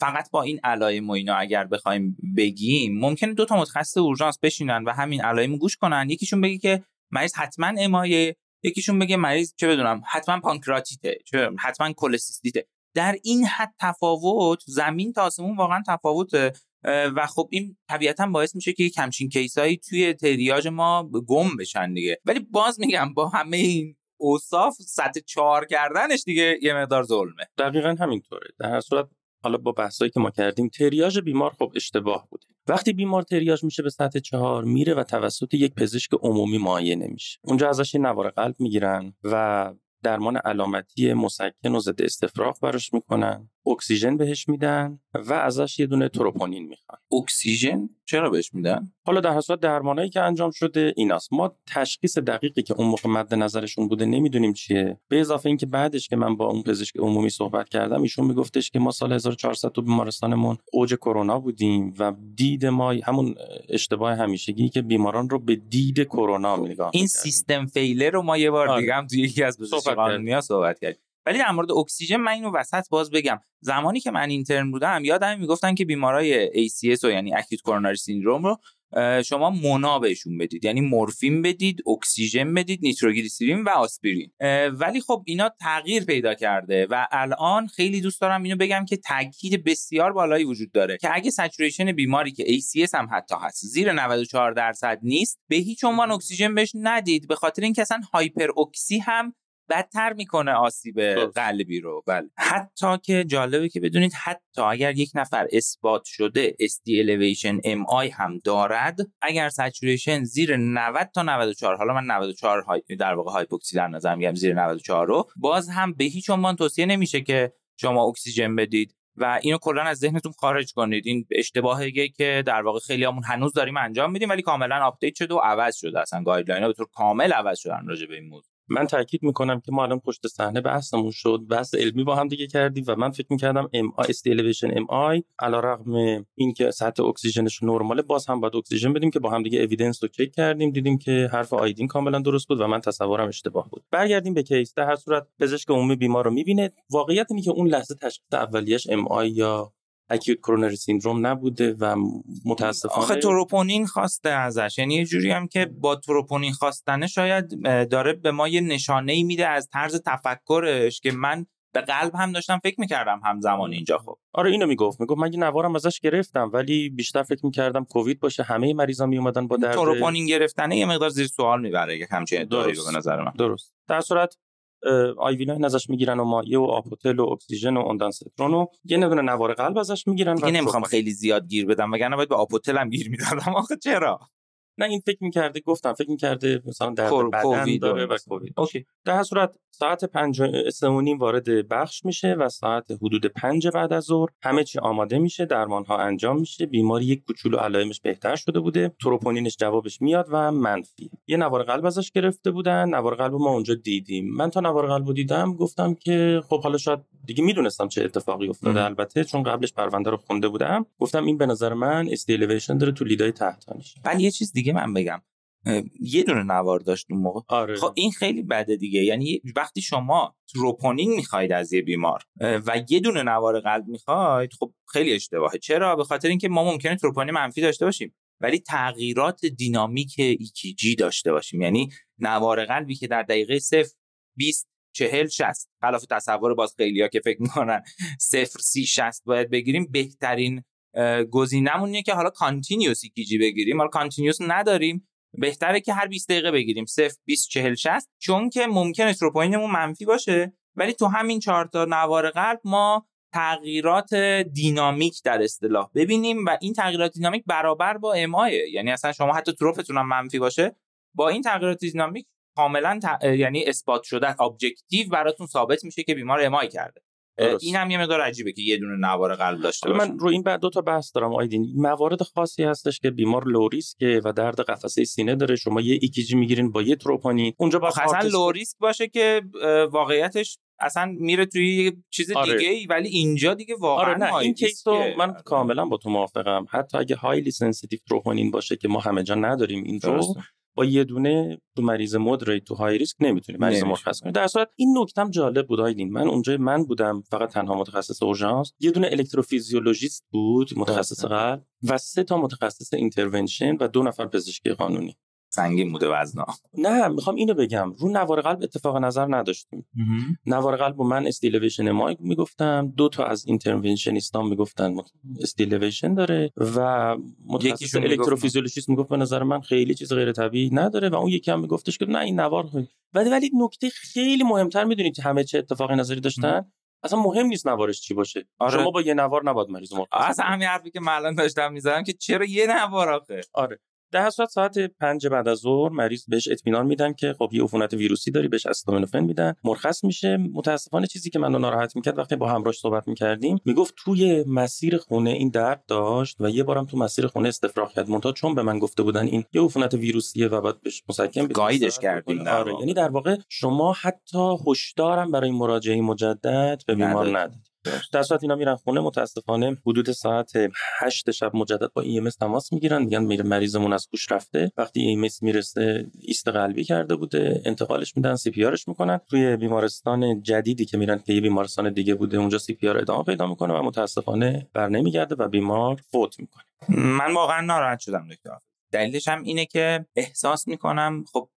فقط با این علائم و اینا اگر بخوایم بگیم ممکنه 2 تا متخصص اورژانس بشینن و همین علائم گوش کنن، یکیشون بگه که مریض حتما امایه، یکیشون بگه مریض چه بدونم حتما پانکراتیته، چه حتما کولسیستیته. در این حد تفاوت زمین تا آسمون واقعا تفاوته و خب این طبیعتاً باعث میشه که همچین کیسایی توی تریاژ ما گم بشن دیگه. ولی باز میگم با همه این اوصاف سطح 4 کردنش دیگه یه مقدار ظلمه. دقیقاً همینطوره. در هر صورت حالا با بحثایی که ما کردیم تریاژ بیمار خب اشتباه بوده. وقتی بیمار تریاژ میشه به سطح 4 میره و توسط یک پزشک عمومی معاینه میشه. اونجا ازش نوار قلب میگیرن و درمان علامتی مسکن و ضد استفراغ براش میکنن، اکسیژن بهش میدن و ازش یه دونه تروپونین میخوان. اکسیژن چرا بهش میدن؟ حالا در حساب درمانایی که انجام شده ایناست. ما تشخیص دقیقی که اون موقع مد نظرشون بوده نمیدونیم چیه. به اضافه اینکه بعدش که من با اون پزشک عمومی صحبت کردم ایشون میگفتش که ما سال 1400 تو بیمارستانمون اوج کرونا بودیم و دید ما همون اشتباه همیشگی که بیماران رو به دید کرونا نگاه می‌کردیم. این سیستم فیلر رو ما یه بار دیگه هم تو یکی از بحث‌ها صحبت کردیم. ولی در مورد اکسیژن من اینو وسط باز بگم، زمانی که من اینترن بودم یادم میگفتن که بیمارای ACS و یعنی اکیوت کورونری سیندروم رو شما مونا بهشون بدید، یعنی مورفین بدید، اکسیژن بدید، نیتروگلیسرین و آسپرین. ولی خب اینا تغییر پیدا کرده و الان خیلی دوست دارم اینو بگم که تاکید بسیار بالایی وجود داره که اگه سچوریشن بیماری که ACS هم حتی هست زیر 94% نیست، به هیچ عنوان اکسیژن بهش ندید، به خاطر اینکه اصلا هایپر اکسی هم بدتر میکنه آسیب قلبی رو. بله. حتی که جالبه که بدونید حتی اگر یک نفر اثبات شده SD elevation MI هم دارد، اگر سچوریشن زیر 90 تا 94، حالا من 94 در واقع هایپوکسی در نظر میگم، زیر 94 رو باز هم به هیچ عنوان توصیه نمیشه که شما اکسیژن بدید و اینو کلا از ذهنتون خارج کنید. این اشتباهیه که در واقع خیلیامون هنوز داریم انجام میدیم، ولی کاملا آپدیت شده و عوض شده، اصلا گایدلاین‌ها به طور کامل عوض شدن راجع به این موضوع. من تاکید میکنم که ما الان پشت صحنه بحثمون شد، بحث علمی با هم دیگه کردیم و من فکر میکردم ST elevation MI علیرغم اینکه سطح اکسیژنش نرماله باز هم باید اکسیژن بدیم، که با هم دیگه اوییدنس رو چک کردیم، دیدیم که حرف آیدین کاملا درست بود و من تصورم اشتباه بود. برگردیم به کیس. در هر صورت پزشک عمومی بیمار رو میبینه، واقعیت اینه که اون لحظه تشخیص اولیه‌اش MI یا اکیوت کرونری سیندروم نبوده و متاسفانه آخه تروپونین خواسته ازش، یعنی یه جوری هم که با تروپونین خواستنه شاید داره به ما یه نشانه‌ای میده از طرز تفکرش که من به قلب هم داشتم فکر میکردم همزمان اینجا. خب آره اینو میگفت من یه نوارم ازش گرفتم ولی بیشتر فکر میکردم کووید باشه، همه مریضا میومدن با درد. تروپونین گرفتنه یه مقدار زیر سوال میبره که همچین ادعایی به نظر من. درست. در صورت آیوینای ازش میگیرن و مایع و آپوتل و اکسیژن و اوندانسترون و یه ندونه نوار قلب ازش میگیرن. دیگه نمیخوام خیلی زیاد گیر بدم وگرنه باید به آپوتل هم گیر میدادم. آخه چرا؟ نه این فکر میکرده، گفتم فکر میکرده مثلا درد بدن داره و کووید. اوکی. در هر صورت ساعت 5:30 وارد بخش میشه و ساعت حدود 5 بعد از ظهر همه چی آماده میشه، درمانها انجام میشه، بیماری یک کوچولو علائمش بهتر شده بوده، تروپونینش جوابش میاد و منفی. یه نوار قلب ازش گرفته بودن، نوار قلب ما اونجا دیدیم. من تا نوار قلب دیدم گفتم که خب حالا شاید دیگه میدونستم چه اتفاقی افتاده، البته چون قبلش پرونده رو خونده بودم گفتم این به نظر من استیلیویشن داره تو لیدای تحتانیش. ولی یه چیز دیگه من بگم، یه دونه نوار داشت اون موقع. آره. خب این خیلی بده دیگه، یعنی وقتی شما تروپونین میخواید از یه بیمار و یه دونه نوار قلب میخواید خب خیلی اشتباهه. چرا؟ به خاطر اینکه ما ممکنه تروپونین منفی داشته باشیم ولی تغییرات دینامیک EKG داشته باشیم، یعنی نوار قلبی که در دقیقه 0 20 40 60، خلاف تصور باز خیلیا که فکر میکنن 0 30 60 باید بگیریم، بهترین گزینه‌مون اینه که حالا کانتینیوس EKG بگیریم. حالا کانتینیوس نداریم، بهتره که هر 20 دقیقه بگیریم 0 20 40 60، چون که ممکنه تروپونینمون منفی باشه ولی تو همین 4 تا نوار قلب ما تغییرات دینامیک در اصطلاح ببینیم و این تغییرات دینامیک برابر با MI، یعنی اصلا شما حتی تروپتون هم منفی باشه با این تغییرات دینامیک کاملا یعنی اثبات شده ابجکتیو براتون ثابت میشه که بیمار MI کرده. این هم یه مقدار عجیبه که یه دونه نوار قلب داشته باشه. من رو این بعد 2 تا بحث دارم آیدین. موارد خاصی هستش که بیمار لو ریسکه و درد قفسه سینه داره، شما یه EKG میگیرین با یه تروپونین، اونجا با اصلا لو ریسک باشه که واقعیتش اصلا میره توی چیز دیگه ای، ولی اینجا دیگه واقعا نه. این کیسو من کاملا با تو موافقم، حتی اگه هایلی سنسیتیو تروپونین باشه که ما همه جا نداریم این رو با یه دونه تو مریض مودریت تو های ریسک نمیتونیم مریض مرخص کنیم. در صورت این نکتم جالب بود آیدین، من اونجا من بودم فقط تنها متخصص اورژانس، یه دونه الکتروفیزیولوژیست بود متخصص قلب و 3 تا متخصص اینترونشن و 2 نفر پزشکی قانونی. سنگین بوده وزنا. نه میخوام اینو بگم، رو نوار قلب اتفاق نظر نداشتیم. نوار قلب و من استیلویشن مایک میگفتم، 2 تا از اینترونشنیستان میگفتن استیلویشن داره و متخصص الکتروفیزیولوژیست میگفت به نظر من خیلی چیز غیر طبیعی نداره و اون یکی هم میگفتش که نه این نوار ولی نکته خیلی مهمتر، میدونید که همه چه اتفاقی نظری داشتن اصلا مهم نیست نوارش چی باشه. آره. شما با یه نوار نباید مریض مرد. اصلا همین حرفی که من الان داشتم می‌زدم که چرا یه نوار آخه. آره. در ساعت 5 بعد از ظهر مریض بهش اطمینان میدن که خب یه عفونت ویروسی داری، بهش استامینوفن میدن، مرخص میشه. متاسفانه چیزی که منو ناراحت میکرد وقتی با همراهش صحبت میکردیم، میگفت توی مسیر خونه این درد داشت و یه بارم تو مسیر خونه استفراغ کرد، منتها چون به من گفته بودن این یه عفونت ویروسیه و باید بهش مسکن بدید، گایدش کردین. آره، یعنی در واقع شما حتی هشدارم برای مراجعه مجدد به بیمار ندید. در ساعت اینا میرن خونه، متاسفانه حدود ساعت 8 شب مجدد با EMS تماس میگیرن، میگن مریضمون از هوش رفته، وقتی EMS میرسه ایست قلبی کرده بوده، انتقالش میدن، CPRش میکنن. توی بیمارستان جدیدی که میرن که یه بیمارستان دیگه بوده، اونجا CPR ادامه پیدا میکنه و متاسفانه برنمیگرده و بیمار فوت میکنه. من واقعا ناراحت شدم دکتر. دلیلش هم اینه که احساس میکنم خب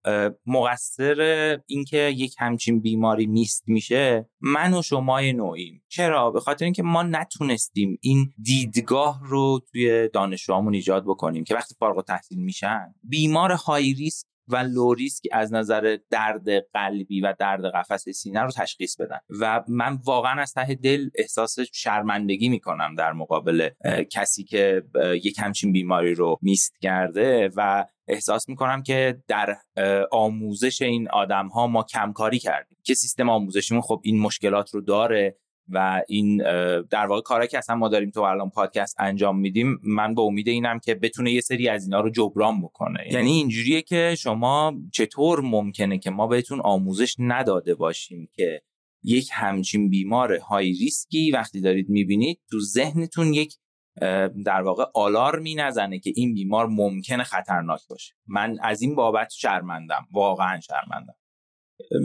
مقصر این که یک همچین بیماری میست میشه من و شمای نوعیم. چرا؟ به خاطر اینکه ما نتونستیم این دیدگاه رو توی دانشجوامون ایجاد بکنیم که وقتی فارغ التحصیل میشن بیمار های ریسک و لو ریسک از نظر درد قلبی و درد قفسه سینه رو تشخیص بدن. و من واقعا از ته دل احساس شرمندگی میکنم در مقابل کسی که یک همچین بیماری رو میست کرده و احساس میکنم که در آموزش این آدم ها ما کمکاری کردیم که سیستم آموزشیمون خب این مشکلات رو داره و این در واقع کارا که اصلا ما داریم تو الان پادکست انجام میدیم، من با امید اینم که بتونه یه سری از اینا رو جبران بکنه. یعنی اینجوریه که شما چطور ممکنه که ما بهتون آموزش نداده باشیم که یک همچین بیمار های ریسکی وقتی دارید میبینید تو ذهنتون یک در واقع آلارمی نزنه که این بیمار ممکنه خطرناک باشه. من از این بابت شرمندم، واقعا شرمندم.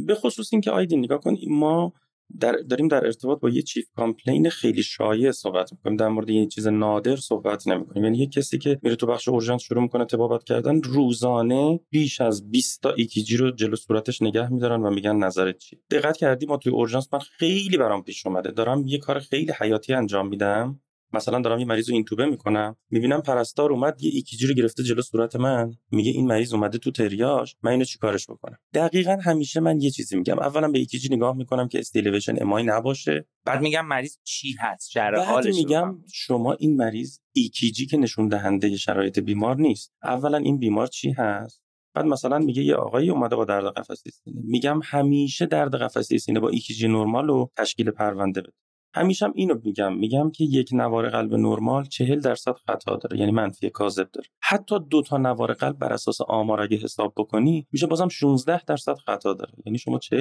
به خصوص این که آیدین نگاه کن، ما داریم در ارتباط با یه چیف کامپلین خیلی شایع صحبت می‌کنیم، در مورد یه چیز نادر صحبت نمی‌کنیم. یعنی یه کسی که میره تو بخش اورژانس شروع می‌کنه تبابت کردن، روزانه بیش از 20 تا EKG رو جلو صورتش نگه می‌دارن و میگن نظرت چی؟ دقت کردی ما توی اورژانس، من خیلی برام پیش اومده، دارم یه کار خیلی حیاتی انجام میدم، مثلا دارم یه مریض رو اینتوبه میکنم، میبینم پرستار اومد یه ایکیجی رو گرفته جلو صورت من، میگه این مریض اومده تو تریاژ، من اینو چیکارش بکنم؟ دقیقاً همیشه من یه چیزی میگم، اولا به ایکیجی نگاه میکنم که استیلویشن امای نباشه، بعد میگم مریض چی هست، شرح حالش رو میگم. شما این مریض ایکیجی که نشون دهنده شرایط بیمار نیست، اولا این بیمار چی هست. بعد مثلا میگه یه آقایی اومده با درد قفسه سینه، میگم همیشه درد قفسه سینه با ایکیجی نورمالو تشکیل پرونده بده. همیشه هم اینو میگم که یک نوار قلب نورمال 40% خطا داره، یعنی منفی کاذب داره. حتی دو تا نوار قلب بر اساس آمار اگه حساب بکنی میشه بازم 16% خطا داره، یعنی شما 40%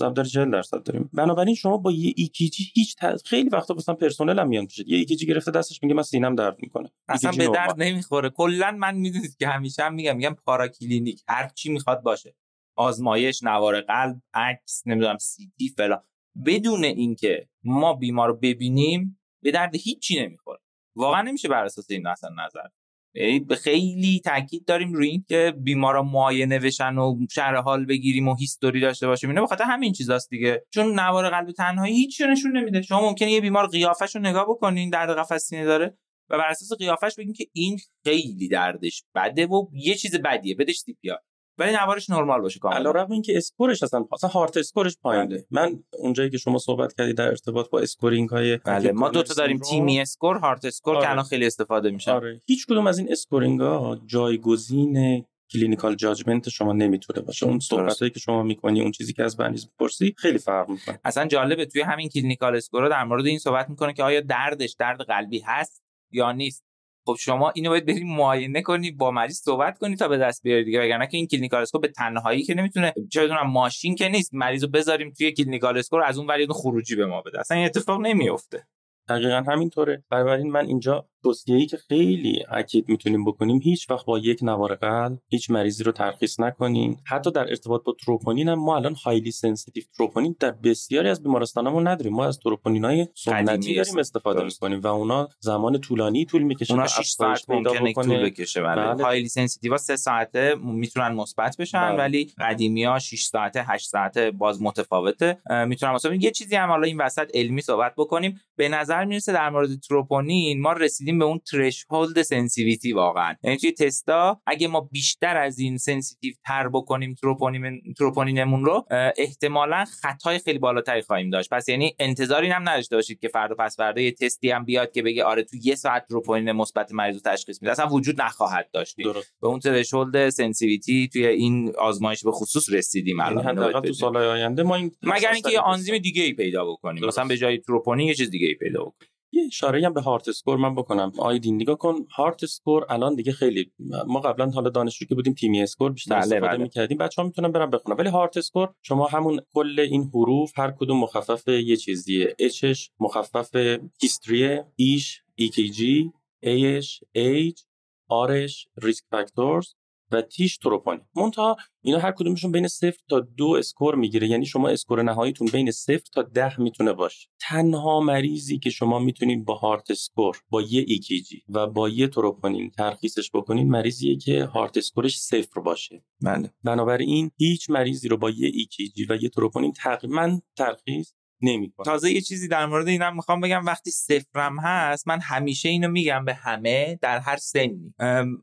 ضرب در 40% داریم. بنابراین شما با یه EKG خیلی وقتا مثلا پرسنل هم میان توشه، یه EKG گرفته دستش میگه من سینم درد میکنه، اصلا به درد نمیخوره. کلا من میدونید که همیشه هم میگم پاراکلینیک هر چی میخواد باشه، آزمایش، نوار قلب، عکس، نمیدونم CD فلان، بدون اینکه ما بیمار رو ببینیم به درد هیچی نمیخوره. واقعا نمیشه بر اساس این اصلا نظر. یعنی خیلی تاکید داریم روی این که بیمارا معاینه بشن و شرح حال بگیریم و هیستوری داشته باشیم. اینا بخاطر همین چیزاست دیگه، چون نوار قلب تنهایی هیچی نشون نمیده. شما ممکنه یه بیمار قیافش رو نگاه بکنین درد قفس سینه داره و بر اساس قیافش بگین که این خیلی دردش بده و یه چیز بدیه، بدش سی پی آر، ولی نوارش نرمال باشه کاملا. علاوه اینکه اسکورش اصلا هارت اسکورش پایینه. من اونجایی که شما صحبت کردید در ارتباط با اسکورینگ های، بله ما دو تا داریم، تیمی اسکور، هارت اسکور. آره. که الان خیلی استفاده میشه. آره. هیچ کدوم از این اسکورینگ ها جایگزین کلینیکال جاجمنت شما نمیتونه باشه. اون صحبتایی که شما میکنی، اون چیزی که از مریض میپرسی خیلی فرق میکنه. اصلا جالبه توی همین کلینیکال اسکور در مورد این صحبت میکنه که آیا دردش درد قلبی هست یا نیست. خب شما اینو باید بریم معاینه کنی، با مریض صحبت کنی تا به دست بیاری دیگه، وگرنه که این کلینیکال اسکور به تنهایی که نمیتونه، چه بدونم ماشین که نیست، مریضو بذاریم توی کلینیکال اسکور از اون ور یه خروجی به ما بده، اصلا این اتفاق نمیفته. دقیقاً همینطوره. بنابراین من اینجا توصیه‌ای که خیلی اکید میتونیم بکنیم، هیچ وقت با یک نوار قلب هیچ مریضی رو ترخیص نکنین. حتی در ارتباط با تروپونین هم ما الان هایلی سنسیتیو تروپونین در بسیاری از بیمارستانامون نداریم. ما از تروپونینای سنتی داریم استفاده می‌کنیم و اونا زمان طولانی طول می‌کشه، اونا 6 ساعت ممکنه طول بکشه. بله هایلی سنسیتیوها 3 ساعته میتونن مثبت بشن، ولی قدیمی‌ها 6 ساعته 8 ساعته باز متفاوته میتونن مثبت. یه چیزی هم حالا این وسط علمی صحبت بکنیم، به نظر میرسه در مورد تروپونین ما رسیدیم رسیدیم به اون ترشهولد سنسیتیویتی واقعا. یعنی توی تستا اگه ما بیشتر از این سنسیتیو تر بکنیم تروپونینمون رو، احتمالاً خطای خیلی بالاتری خواهیم داشت. پس یعنی انتظار اینم نداشته باشید که فردا پس فردا یه تستی هم بیاد که بگه آره تو یه ساعت تروپونین مثبت مریضو تشخیص میده، اصلا وجود نخواهد داشت. به اون ترشهولد سنسیتیویتی توی این آزمایش به خصوص رسیدیم الان. حداقل تو سال‌های آینده ما این مگر اینکه یه آنزیم دیگه‌ای پیدا بکنیم، مثلا به جای تروپونین یه چیز دیگه‌ای پیدا بکنیم. یه اشاره‌ای هم به هارت اسکور من بکنم. آیدین نگاه کن، هارت اسکور الان دیگه خیلی، ما قبلا حالا دانشجو که بودیم تیمی اسکور بیشتر استفاده می‌کردیم، بچه‌ها میتونن برن بخونن، ولی هارت اسکور شما همون کل این حروف هر کدوم مخفف یه چیزیه. اچش مخفف هیستریه، ایش EKG، ایش ایج، آرش ریسک فاکتورز و تیش تروپونین. منتها اینا هر کدومشون بین 0 تا 2 اسکور میگیره، یعنی شما اسکور نهاییتون بین 0 تا 10 میتونه باشه. تنها مریضی که شما میتونید با هارت اسکور، با یه EKG و با یه تروپونین ترخیصش بکنید، مریضیه که هارت اسکورش 0 باشه. بنابراین هیچ مریضی رو با یه EKG و یه تروپونین تقریبا ترخیص نمی‌کنه. تازه یه چیزی در مورد اینم میخوام بگم، وقتی صفرم هست، من همیشه اینو میگم به همه در هر سنی،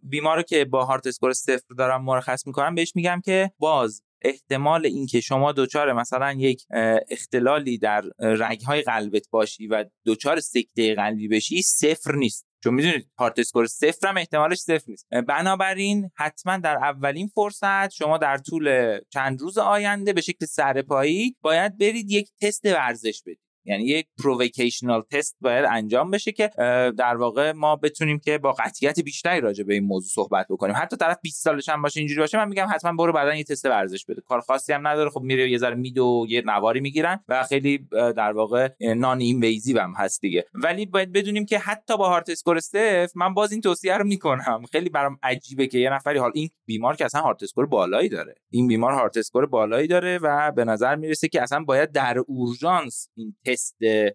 بیمارو که با هارت اسکور 0 دارم مرخص میکنم، بهش میگم که باز احتمال این که شما دچار مثلا یک اختلالی در رگ‌های قلبت باشی و دچار سکته قلبی بشی 0 نیست، چون میدونید هارت اسکور 0 هم احتمالش 0 نیست. بنابراین حتما در اولین فرصت شما در طول چند روز آینده به شکل سرپایی باید برید یک تست ورزش بدید، یعنی یک پرووکیشنال تست باید انجام بشه که در واقع ما بتونیم که با قطعیت بیشتری راجع به این موضوع صحبت بکنیم. حتی طرف 20 سالش هم باشه اینجوری باشه، من میگم حتما برو بعدن یه تست ورزش بده، کار خاصی هم نداره. خب میره یه ذره میدو یه نواری میگیرن و خیلی در واقع نان اینویزیو هم هست دیگه. ولی باید بدونیم که حتی با هارت اسکور استف، من باز این توصیه رو میکنم، خیلی برام عجیبه که یه نفری، حالا این بیمار که اصلا هارت اسکور بالایی داره، این بیمار هارت اسکور بالایی داره و به نظر میرسه که اصلا باید در اورژانس این تست،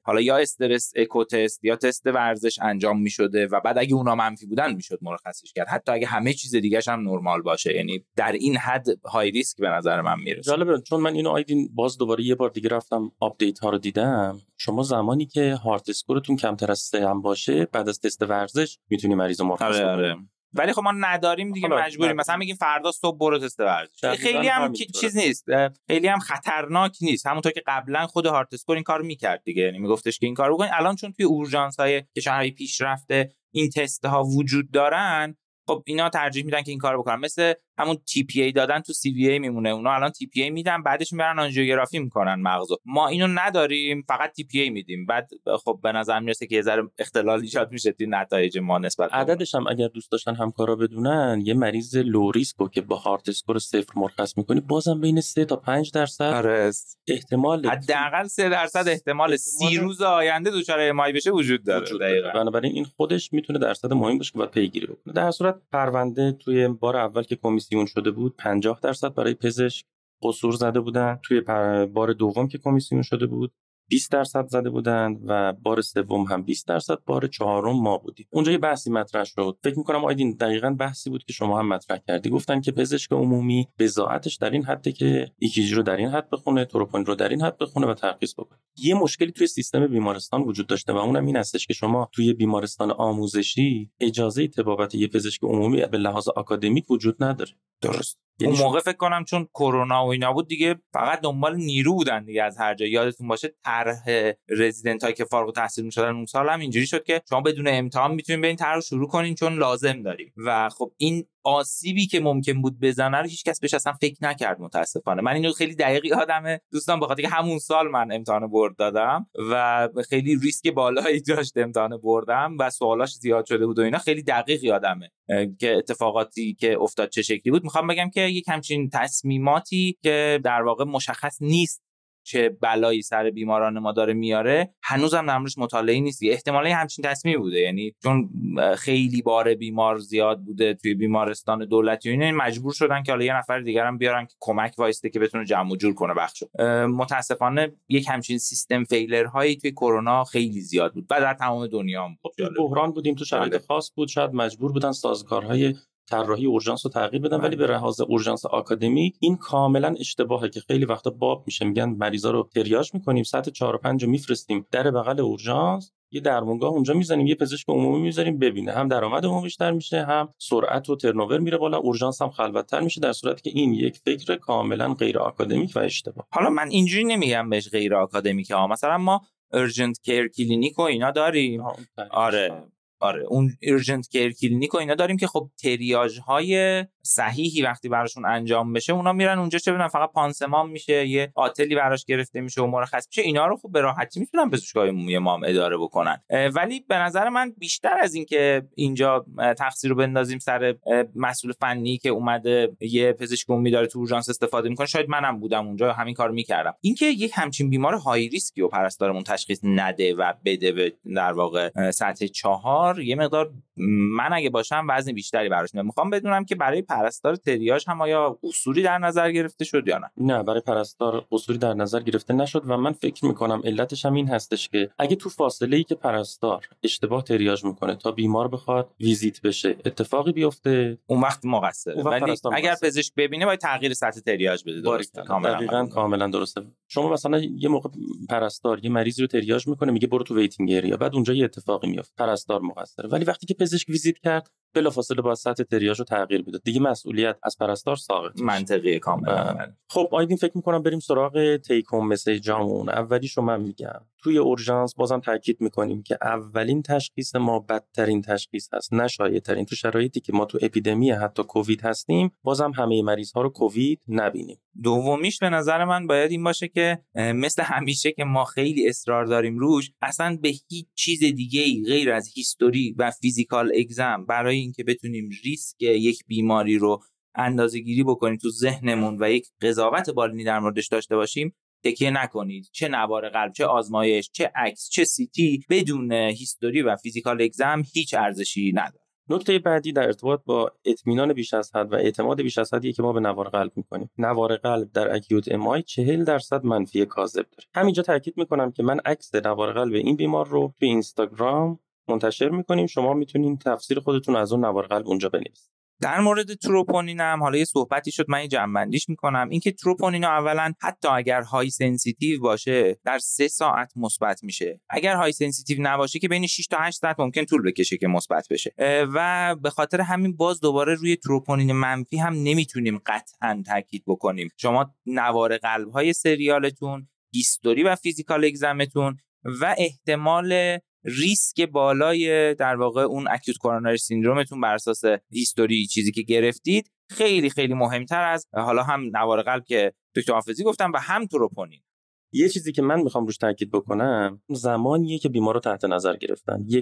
حالا یا استرس اکو تست یا تست ورزش انجام می‌شده و بعد اگه اونا منفی بودن میشد مرخصش کرد، حتی اگه همه چیز دیگه‌ش هم نرمال باشه. یعنی در این حد های ریسک به نظر من میرسه. جالبه چون من اینو آیدین باز دوباره یه بار دیگه رفتم آپدیت ها رو دیدم، شما زمانی که هارت اسکورتون کمتر از 3 هم باشه بعد از تست ورزش میتونی مریض رو مرخص کنی. ولی خب ما نداریم دیگه، مجبوریم مثلا میگیم فردا صبح برو تست ورزش. خیلی هم چیز نیست، خیلی هم خطرناک نیست، همونطور که قبلا خود هارت اسکور این کارو میکرد دیگه، یعنی میگفتش که این کارو بکنید. الان چون توی اورژانس های کشورهای پیشرفته این تست ها وجود دارن، خب اینا ترجیح میدن که این کارو بکنن. مثل همون تی پی ای دادن تو سی وی ای میمونه، اونا الان تی پی ای میدن بعدش میبرن آنژیوگرافی میکنن مغزو. ما اینو نداریم، فقط تی پی ای میدیم. بعد خب به نظر میرسه که یه ذره اختلال ایجاد میشه تو نتایج ما نسبت به عددش. هم اگر دوست داشتن همکارا بدونن، یه مریض لو ریسکو که با هارت اسکور 0 مرخص میکنی، بازم بین 3 تا 5 درصد احتمال، حداقل 3 درصد احتمال 30 روز آینده دچار ام آی بشه وجود داره. دقیقاً. بنابراین این خودش میتونه درصد مهم باشه که بعد پیگیری بکنه. در صورت پرونده توی بار اول که کمیسیون شده بود 50% برای پزشک قصور زده بودن، توی بار دوم که کمیسیون شده بود 20% زده بودن و بار سوم هم 20%، بار چهارم ما بودیم. اونجا یه بحثی مطرح شد، فکر می‌کنم آیدین دقیقاً بحثی بود که شما هم مطرح کردی، گفتن که پزشک عمومی بضاعتش در این حده که EKG رو در این حد بخونه، تروپونین رو در این حد بخونه و ترخیص بکنه. یه مشکلی توی سیستم بیمارستان وجود داشته و اونم این هستش که شما توی بیمارستان آموزشی اجازه طبابت یه پزشک عمومی به لحاظ آکادمیک وجود نداره. درست. اون موقع فکر کنم چون کرونا و اینا بود دیگه، فقط دنبال نیرو بودن دیگه از هر جا. یادتون باشه طرح رزیدنت هایی که فارغ التحصیل میشدن اون سال هم اینجوری شد که شما بدون امتحان میتونین برین طرح رو شروع کنین چون لازم داریم. و خب این آسیبی که ممکن بود بزنه رو هیچ کس بهش اصلا فکر نکرد متاسفانه. من اینو خیلی دقیق یادمه دوستان، بخاطر اینکه همون سال من امتحان برد دادم و خیلی ریسک بالایی داشت امتحان بردم و سوالاش زیاد شده بود و اینا، خیلی دقیق یادمه که اتفاقاتی که افتاد چه شکلی بود. میخوام بگم که یک همچین تصمیماتی که در واقع مشخص نیست چه بلایی سر بیماران ما داره میاره، هنوزم نمرش مطالعه نیست. احتمالاً همچین تصمیمی بوده، یعنی چون خیلی بار بیمار زیاد بوده توی بیمارستان دولتی و اینا، مجبور شدن که حالا یه نفر دیگر هم بیارن که کمک وایسته که بتونه جمع و جور کنه بخشو. متاسفانه یک همچین سیستم فیلر هایی توی کرونا خیلی زیاد بود و در تمام دنیا هم بود. بحران بودیم، تو شرایط خاص بود، شاید مجبور بودن سازگارهای طراحی اورژانس رو تغییر بدن، ولی به لحاظ اورژانس آکادمیک این کاملا اشتباهه که خیلی وقتا باب میشه، میگن مریضا رو تریاژ میکنیم، ساعت 4 و 5 رو میفرستیم در بغل اورژانس، یه درمونگاه اونجا میزنیم، یه پزشک عمومی میذاریم ببینه، هم درآمد عمومی بیشتر میشه، هم سرعت و ترنوور میره بالا، اورژانس هم خلوت‌تر میشه، در صورتی که این یک فکر کاملا غیر آکادمیک و اشتباه. حالا من اینجوری نمیگم بهش غیر آکادمیکه ها، مثلا ما ارجنت کیر کلینیک و اینا داریم، آره اون ارجنت کیر کلینیک و اینا داریم که خب تریاژ های صحیحی وقتی براشون انجام بشه اونا میرن اونجا، چه بدونم فقط پانسمان میشه، یه آتلی براش گرفته میشه و مرخص میشه، اینا رو خب به راحتی میتونن پزشکای عمومی ما هم اداره بکنن. ولی به نظر من بیشتر از این که اینجا تقصیر رو بندازیم سر مسئول فنی که اومده یه پزشک عمومی داره تو اورژانس استفاده میکنه، شاید منم بودم اونجا همین کارو میکردم، اینکه یک همچین بیمار های ریسکی رو پرستارمون تشخیص نده و بده به در واقع سطح 4 یه مقدار، من اگه باشم وزن بیشتری براش میخوام بدونم که برای پرستار تریاژ هم آیا اصولی در نظر گرفته شد یا نه؟ نه، برای پرستار اصولی در نظر گرفته نشد و من فکر میکنم علتش هم این هستش که اگه تو فاصله ای که پرستار اشتباه تریاژ میکنه تا بیمار بخواد ویزیت بشه اتفاقی بیفته، اون وقت مقصره، ولی اگر پزشک ببینه باید تغییر سطح تریاژ بده. درسته، کاملا درسته. شما مثلا یه موقع پرستار یه مریض رو تریاژ میکنه، میگه برو تو ویتینگ ایریا، بعد اونجا یه اتفاقی میفته، پرستار مقصره، ولی وقتی که پزشک ویزیت کرد بلافاصله با سطح تریاژ رو تغییر بده، دیگه مسئولیت از پرستار ساقط. منطقیه کاملا. خب آیدین، فکر میکنم بریم سراغ تیک هوم مسیجامون. اولیشو من میگم، توی اورژانس بازم تاکید میکنیم که اولین تشخیص ما بدترین تشخیص هست، نه شایع‌ترین. تو شرایطی که ما تو اپیدمی حتی کووید هستیم بازم همه مریض‌ها رو کووید نبینیم. دومیش به نظر من باید این باشه که مثل همیشه که ما خیلی اصرار داریم روش، اصلا به هیچ چیز دیگه‌ای غیر از هیستوری و فیزیکال اگزم برای اینکه بتونیم ریسک یک بیماری رو اندازه‌گیری بکنیم تو ذهنمون و یک قضاوت بالینی در موردش داشته باشیم تکیه نکنید. چه نوار قلب، چه آزمایش، چه عکس، چه سیتی بدون هیستوری و فیزیکال اگزم هیچ ارزشی نداره. نکته بعدی در ارتباط با اطمینان بیش از حد و اعتماد بیش از حدیه که ما به نوار قلب میکنیم. نوار قلب در اکیوت امای 40% منفی کاذب داره. همینجا تاکید میکنم که من عکس نوار قلب این بیمار رو توی اینستاگرام منتشر میکنیم، شما میتونین تفسیر خودتون از اون نوار قلب اونجا بنویسید. در مورد تروپونین هم حالا یه صحبتی شد، من یه جمع‌بندیش می‌کنم، اینکه تروپونین اولا حتی اگر های سنسیتیو باشه در 3 ساعت مثبت میشه، اگر های سنسیتیو نباشه که بین 6 تا 8 ساعت ممکن طول بکشه که مثبت بشه، و به خاطر همین باز دوباره روی تروپونین منفی هم نمیتونیم قطعاً تاکید بکنیم. شما نوار قلب‌های سریالتون، هیستوری و فیزیکال اگزمتون و احتمال ریسک بالای در واقع اون اکیوت کورونری سیندرومتون بر اساس هیستوری چیزی که گرفتید خیلی خیلی مهمتر از حالا هم نوار قلب که دکتر حافظی گفتم و هم تروپونین. یه چیزی که من میخوام روش تاکید بکنم، زمانیه که بیمار رو تحت نظر گرفتن، 1.5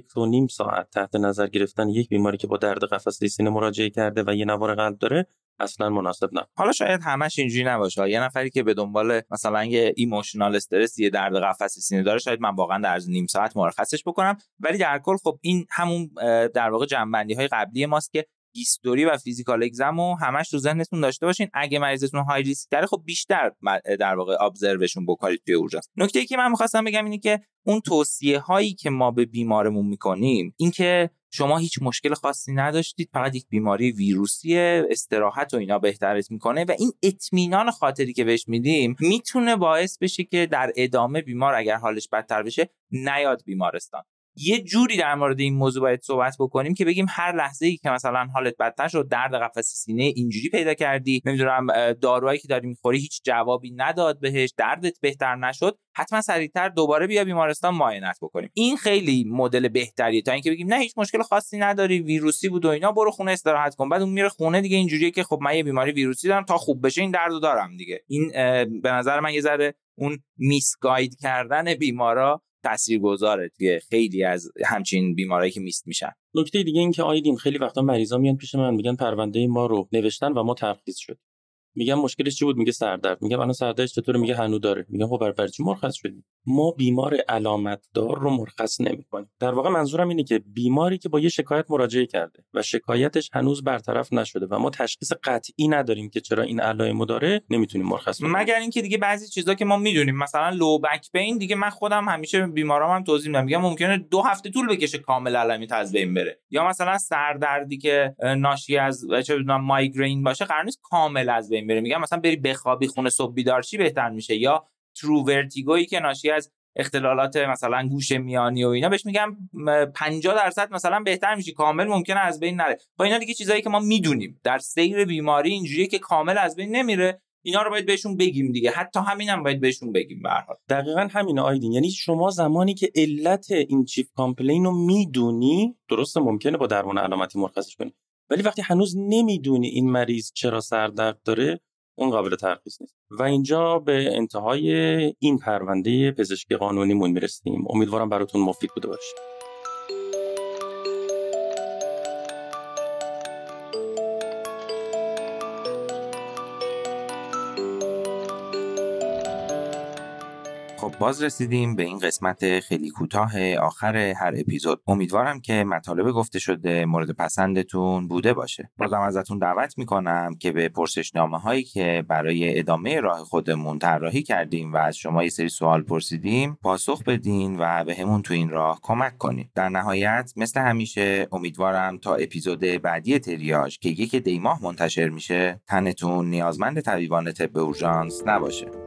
ساعت تحت نظر گرفتن یک بیماری که با درد قفسه سینه مراجعه کرده و یه نوار قلب داره اصلا مناسب نه. حالا شاید همش اینجوری نباشه، یه نفری که به دنبال مثلا یه ایموشنال استرس، یه درد قفسه سینه داره، شاید من واقعا در 1.5 ساعت مرخصش بکنم، ولی در کل خب این همون در واقع جنبندی های قبلی ماست که هیستوری و فیزیکال اگزمو همش تو ذهنتون داشته باشین. اگه مریضتون های ریسک داره خب بیشتر در واقع ابزروشون بکنید توی اورژانس. نکته‌ای که من می‌خواستم بگم اینه که اون توصیه هایی که ما به بیمارمون می‌کنیم، اینکه شما هیچ مشکل خاصی نداشتید، فقط یک بیماری ویروسیه، استراحت و اینا بهترت میکنه، و این اطمینان خاطری که بهش میدیم میتونه باعث بشه که در ادامه بیمار اگر حالش بدتر بشه نیاد بیمارستان. یه جوری در مورد این موضوع باید صحبت بکنیم که بگیم هر لحظه‌ای که مثلا حالت بدتر شد، درد قفسه سینه اینجوری پیدا کردی، نمیدونم داروهایی که داری میخوری هیچ جوابی نداد بهش، دردت بهتر نشد، حتما سریعتر دوباره بیا بیمارستان معاینت بکنیم. این خیلی مدل بهتریه تا اینکه بگیم نه هیچ مشکل خاصی نداری، ویروسی بود و اینا، برو خونه استراحت کن، بعد اون میره خونه دیگه اینجوریه که خب من یه بیماری ویروسی دارم، تا خوب بشه این دردو دارم دیگه. این به نظر من یه ذره اون میسگاید کردن بیمارا تاثیرگذاره توی خیلی از همچین بیمارایی که میست میشن. نکته دیگه این که آیدین، خیلی وقتا مریضا میان پیش من میگن پرونده ما رو نوشتن و ما ترخیص شد. میگم مشکلش چی بود؟ میگه سردرد. میگم الان سردرد چطوره؟ میگه هنوز داره. میگم خب برای چی مرخص شدی؟ ما بیمار علامت دار رو مرخص نمی‌کنیم. در واقع منظورم اینه که بیماری که با یه شکایت مراجعه کرده و شکایتش هنوز برطرف نشده و ما تشخیص قطعی نداریم که چرا این علائمو داره، نمیتونیم مرخص کنیم. مگر اینکه دیگه بعضی چیزا که ما میدونیم، مثلا لو بک پین، دیگه من خودم همیشه بیمارام هم توضیح میدم، میگم ممکنه 2 هفته طول بکشه کامل علائم از بین بره. یا مثلا سردردی که ناشی از چه میدونم مایگرین باشه، قرار نیست کامل از بین بره. میگم مثلا بری بخوابی خونه، صبح بیدار شی بهتر میشه. یا ترو ورتیگویی که ناشی از اختلالات مثلا گوش میانی و اینا، بهش میگم 50% مثلا بهتر میشه، کامل ممکنه از بین نره. با اینا دیگه چیزایی که ما میدونیم در سیر بیماری اینجوریه که کامل از بین نمیره، اینا رو باید بهشون بگیم دیگه. حتی همینم باید بهشون بگیم به هر حال. دقیقاً همین آیدین، یعنی شما زمانی که علت این چیف کامپلین رو میدونی، درسته ممکنه با درمان علامتی مرخصش کنی، ولی وقتی هنوز نمیدونی این مریض چرا سردرد داره، اون قابل ترخیص نیست. و اینجا به انتهای این پرونده پزشکی قانونیمون میرسیم. امیدوارم براتون مفید بوده باشه. خب باز رسیدیم به این قسمت خیلی کوتاه آخر هر اپیزود. امیدوارم که مطالب گفته شده مورد پسندتون بوده باشه. بازم ازتون دعوت میکنم که به پرسشنامه هایی که برای ادامه راه خودمون طراحی کردیم و از شما یه سری سوال پرسیدیم پاسخ بدین و به همون تو این راه کمک کنین. در نهایت مثل همیشه امیدوارم تا اپیزود بعدی تریاژ که 1 دی ماه منتشر میشه، تنتون نیازمند طبیبان طب اورژانس نباشه.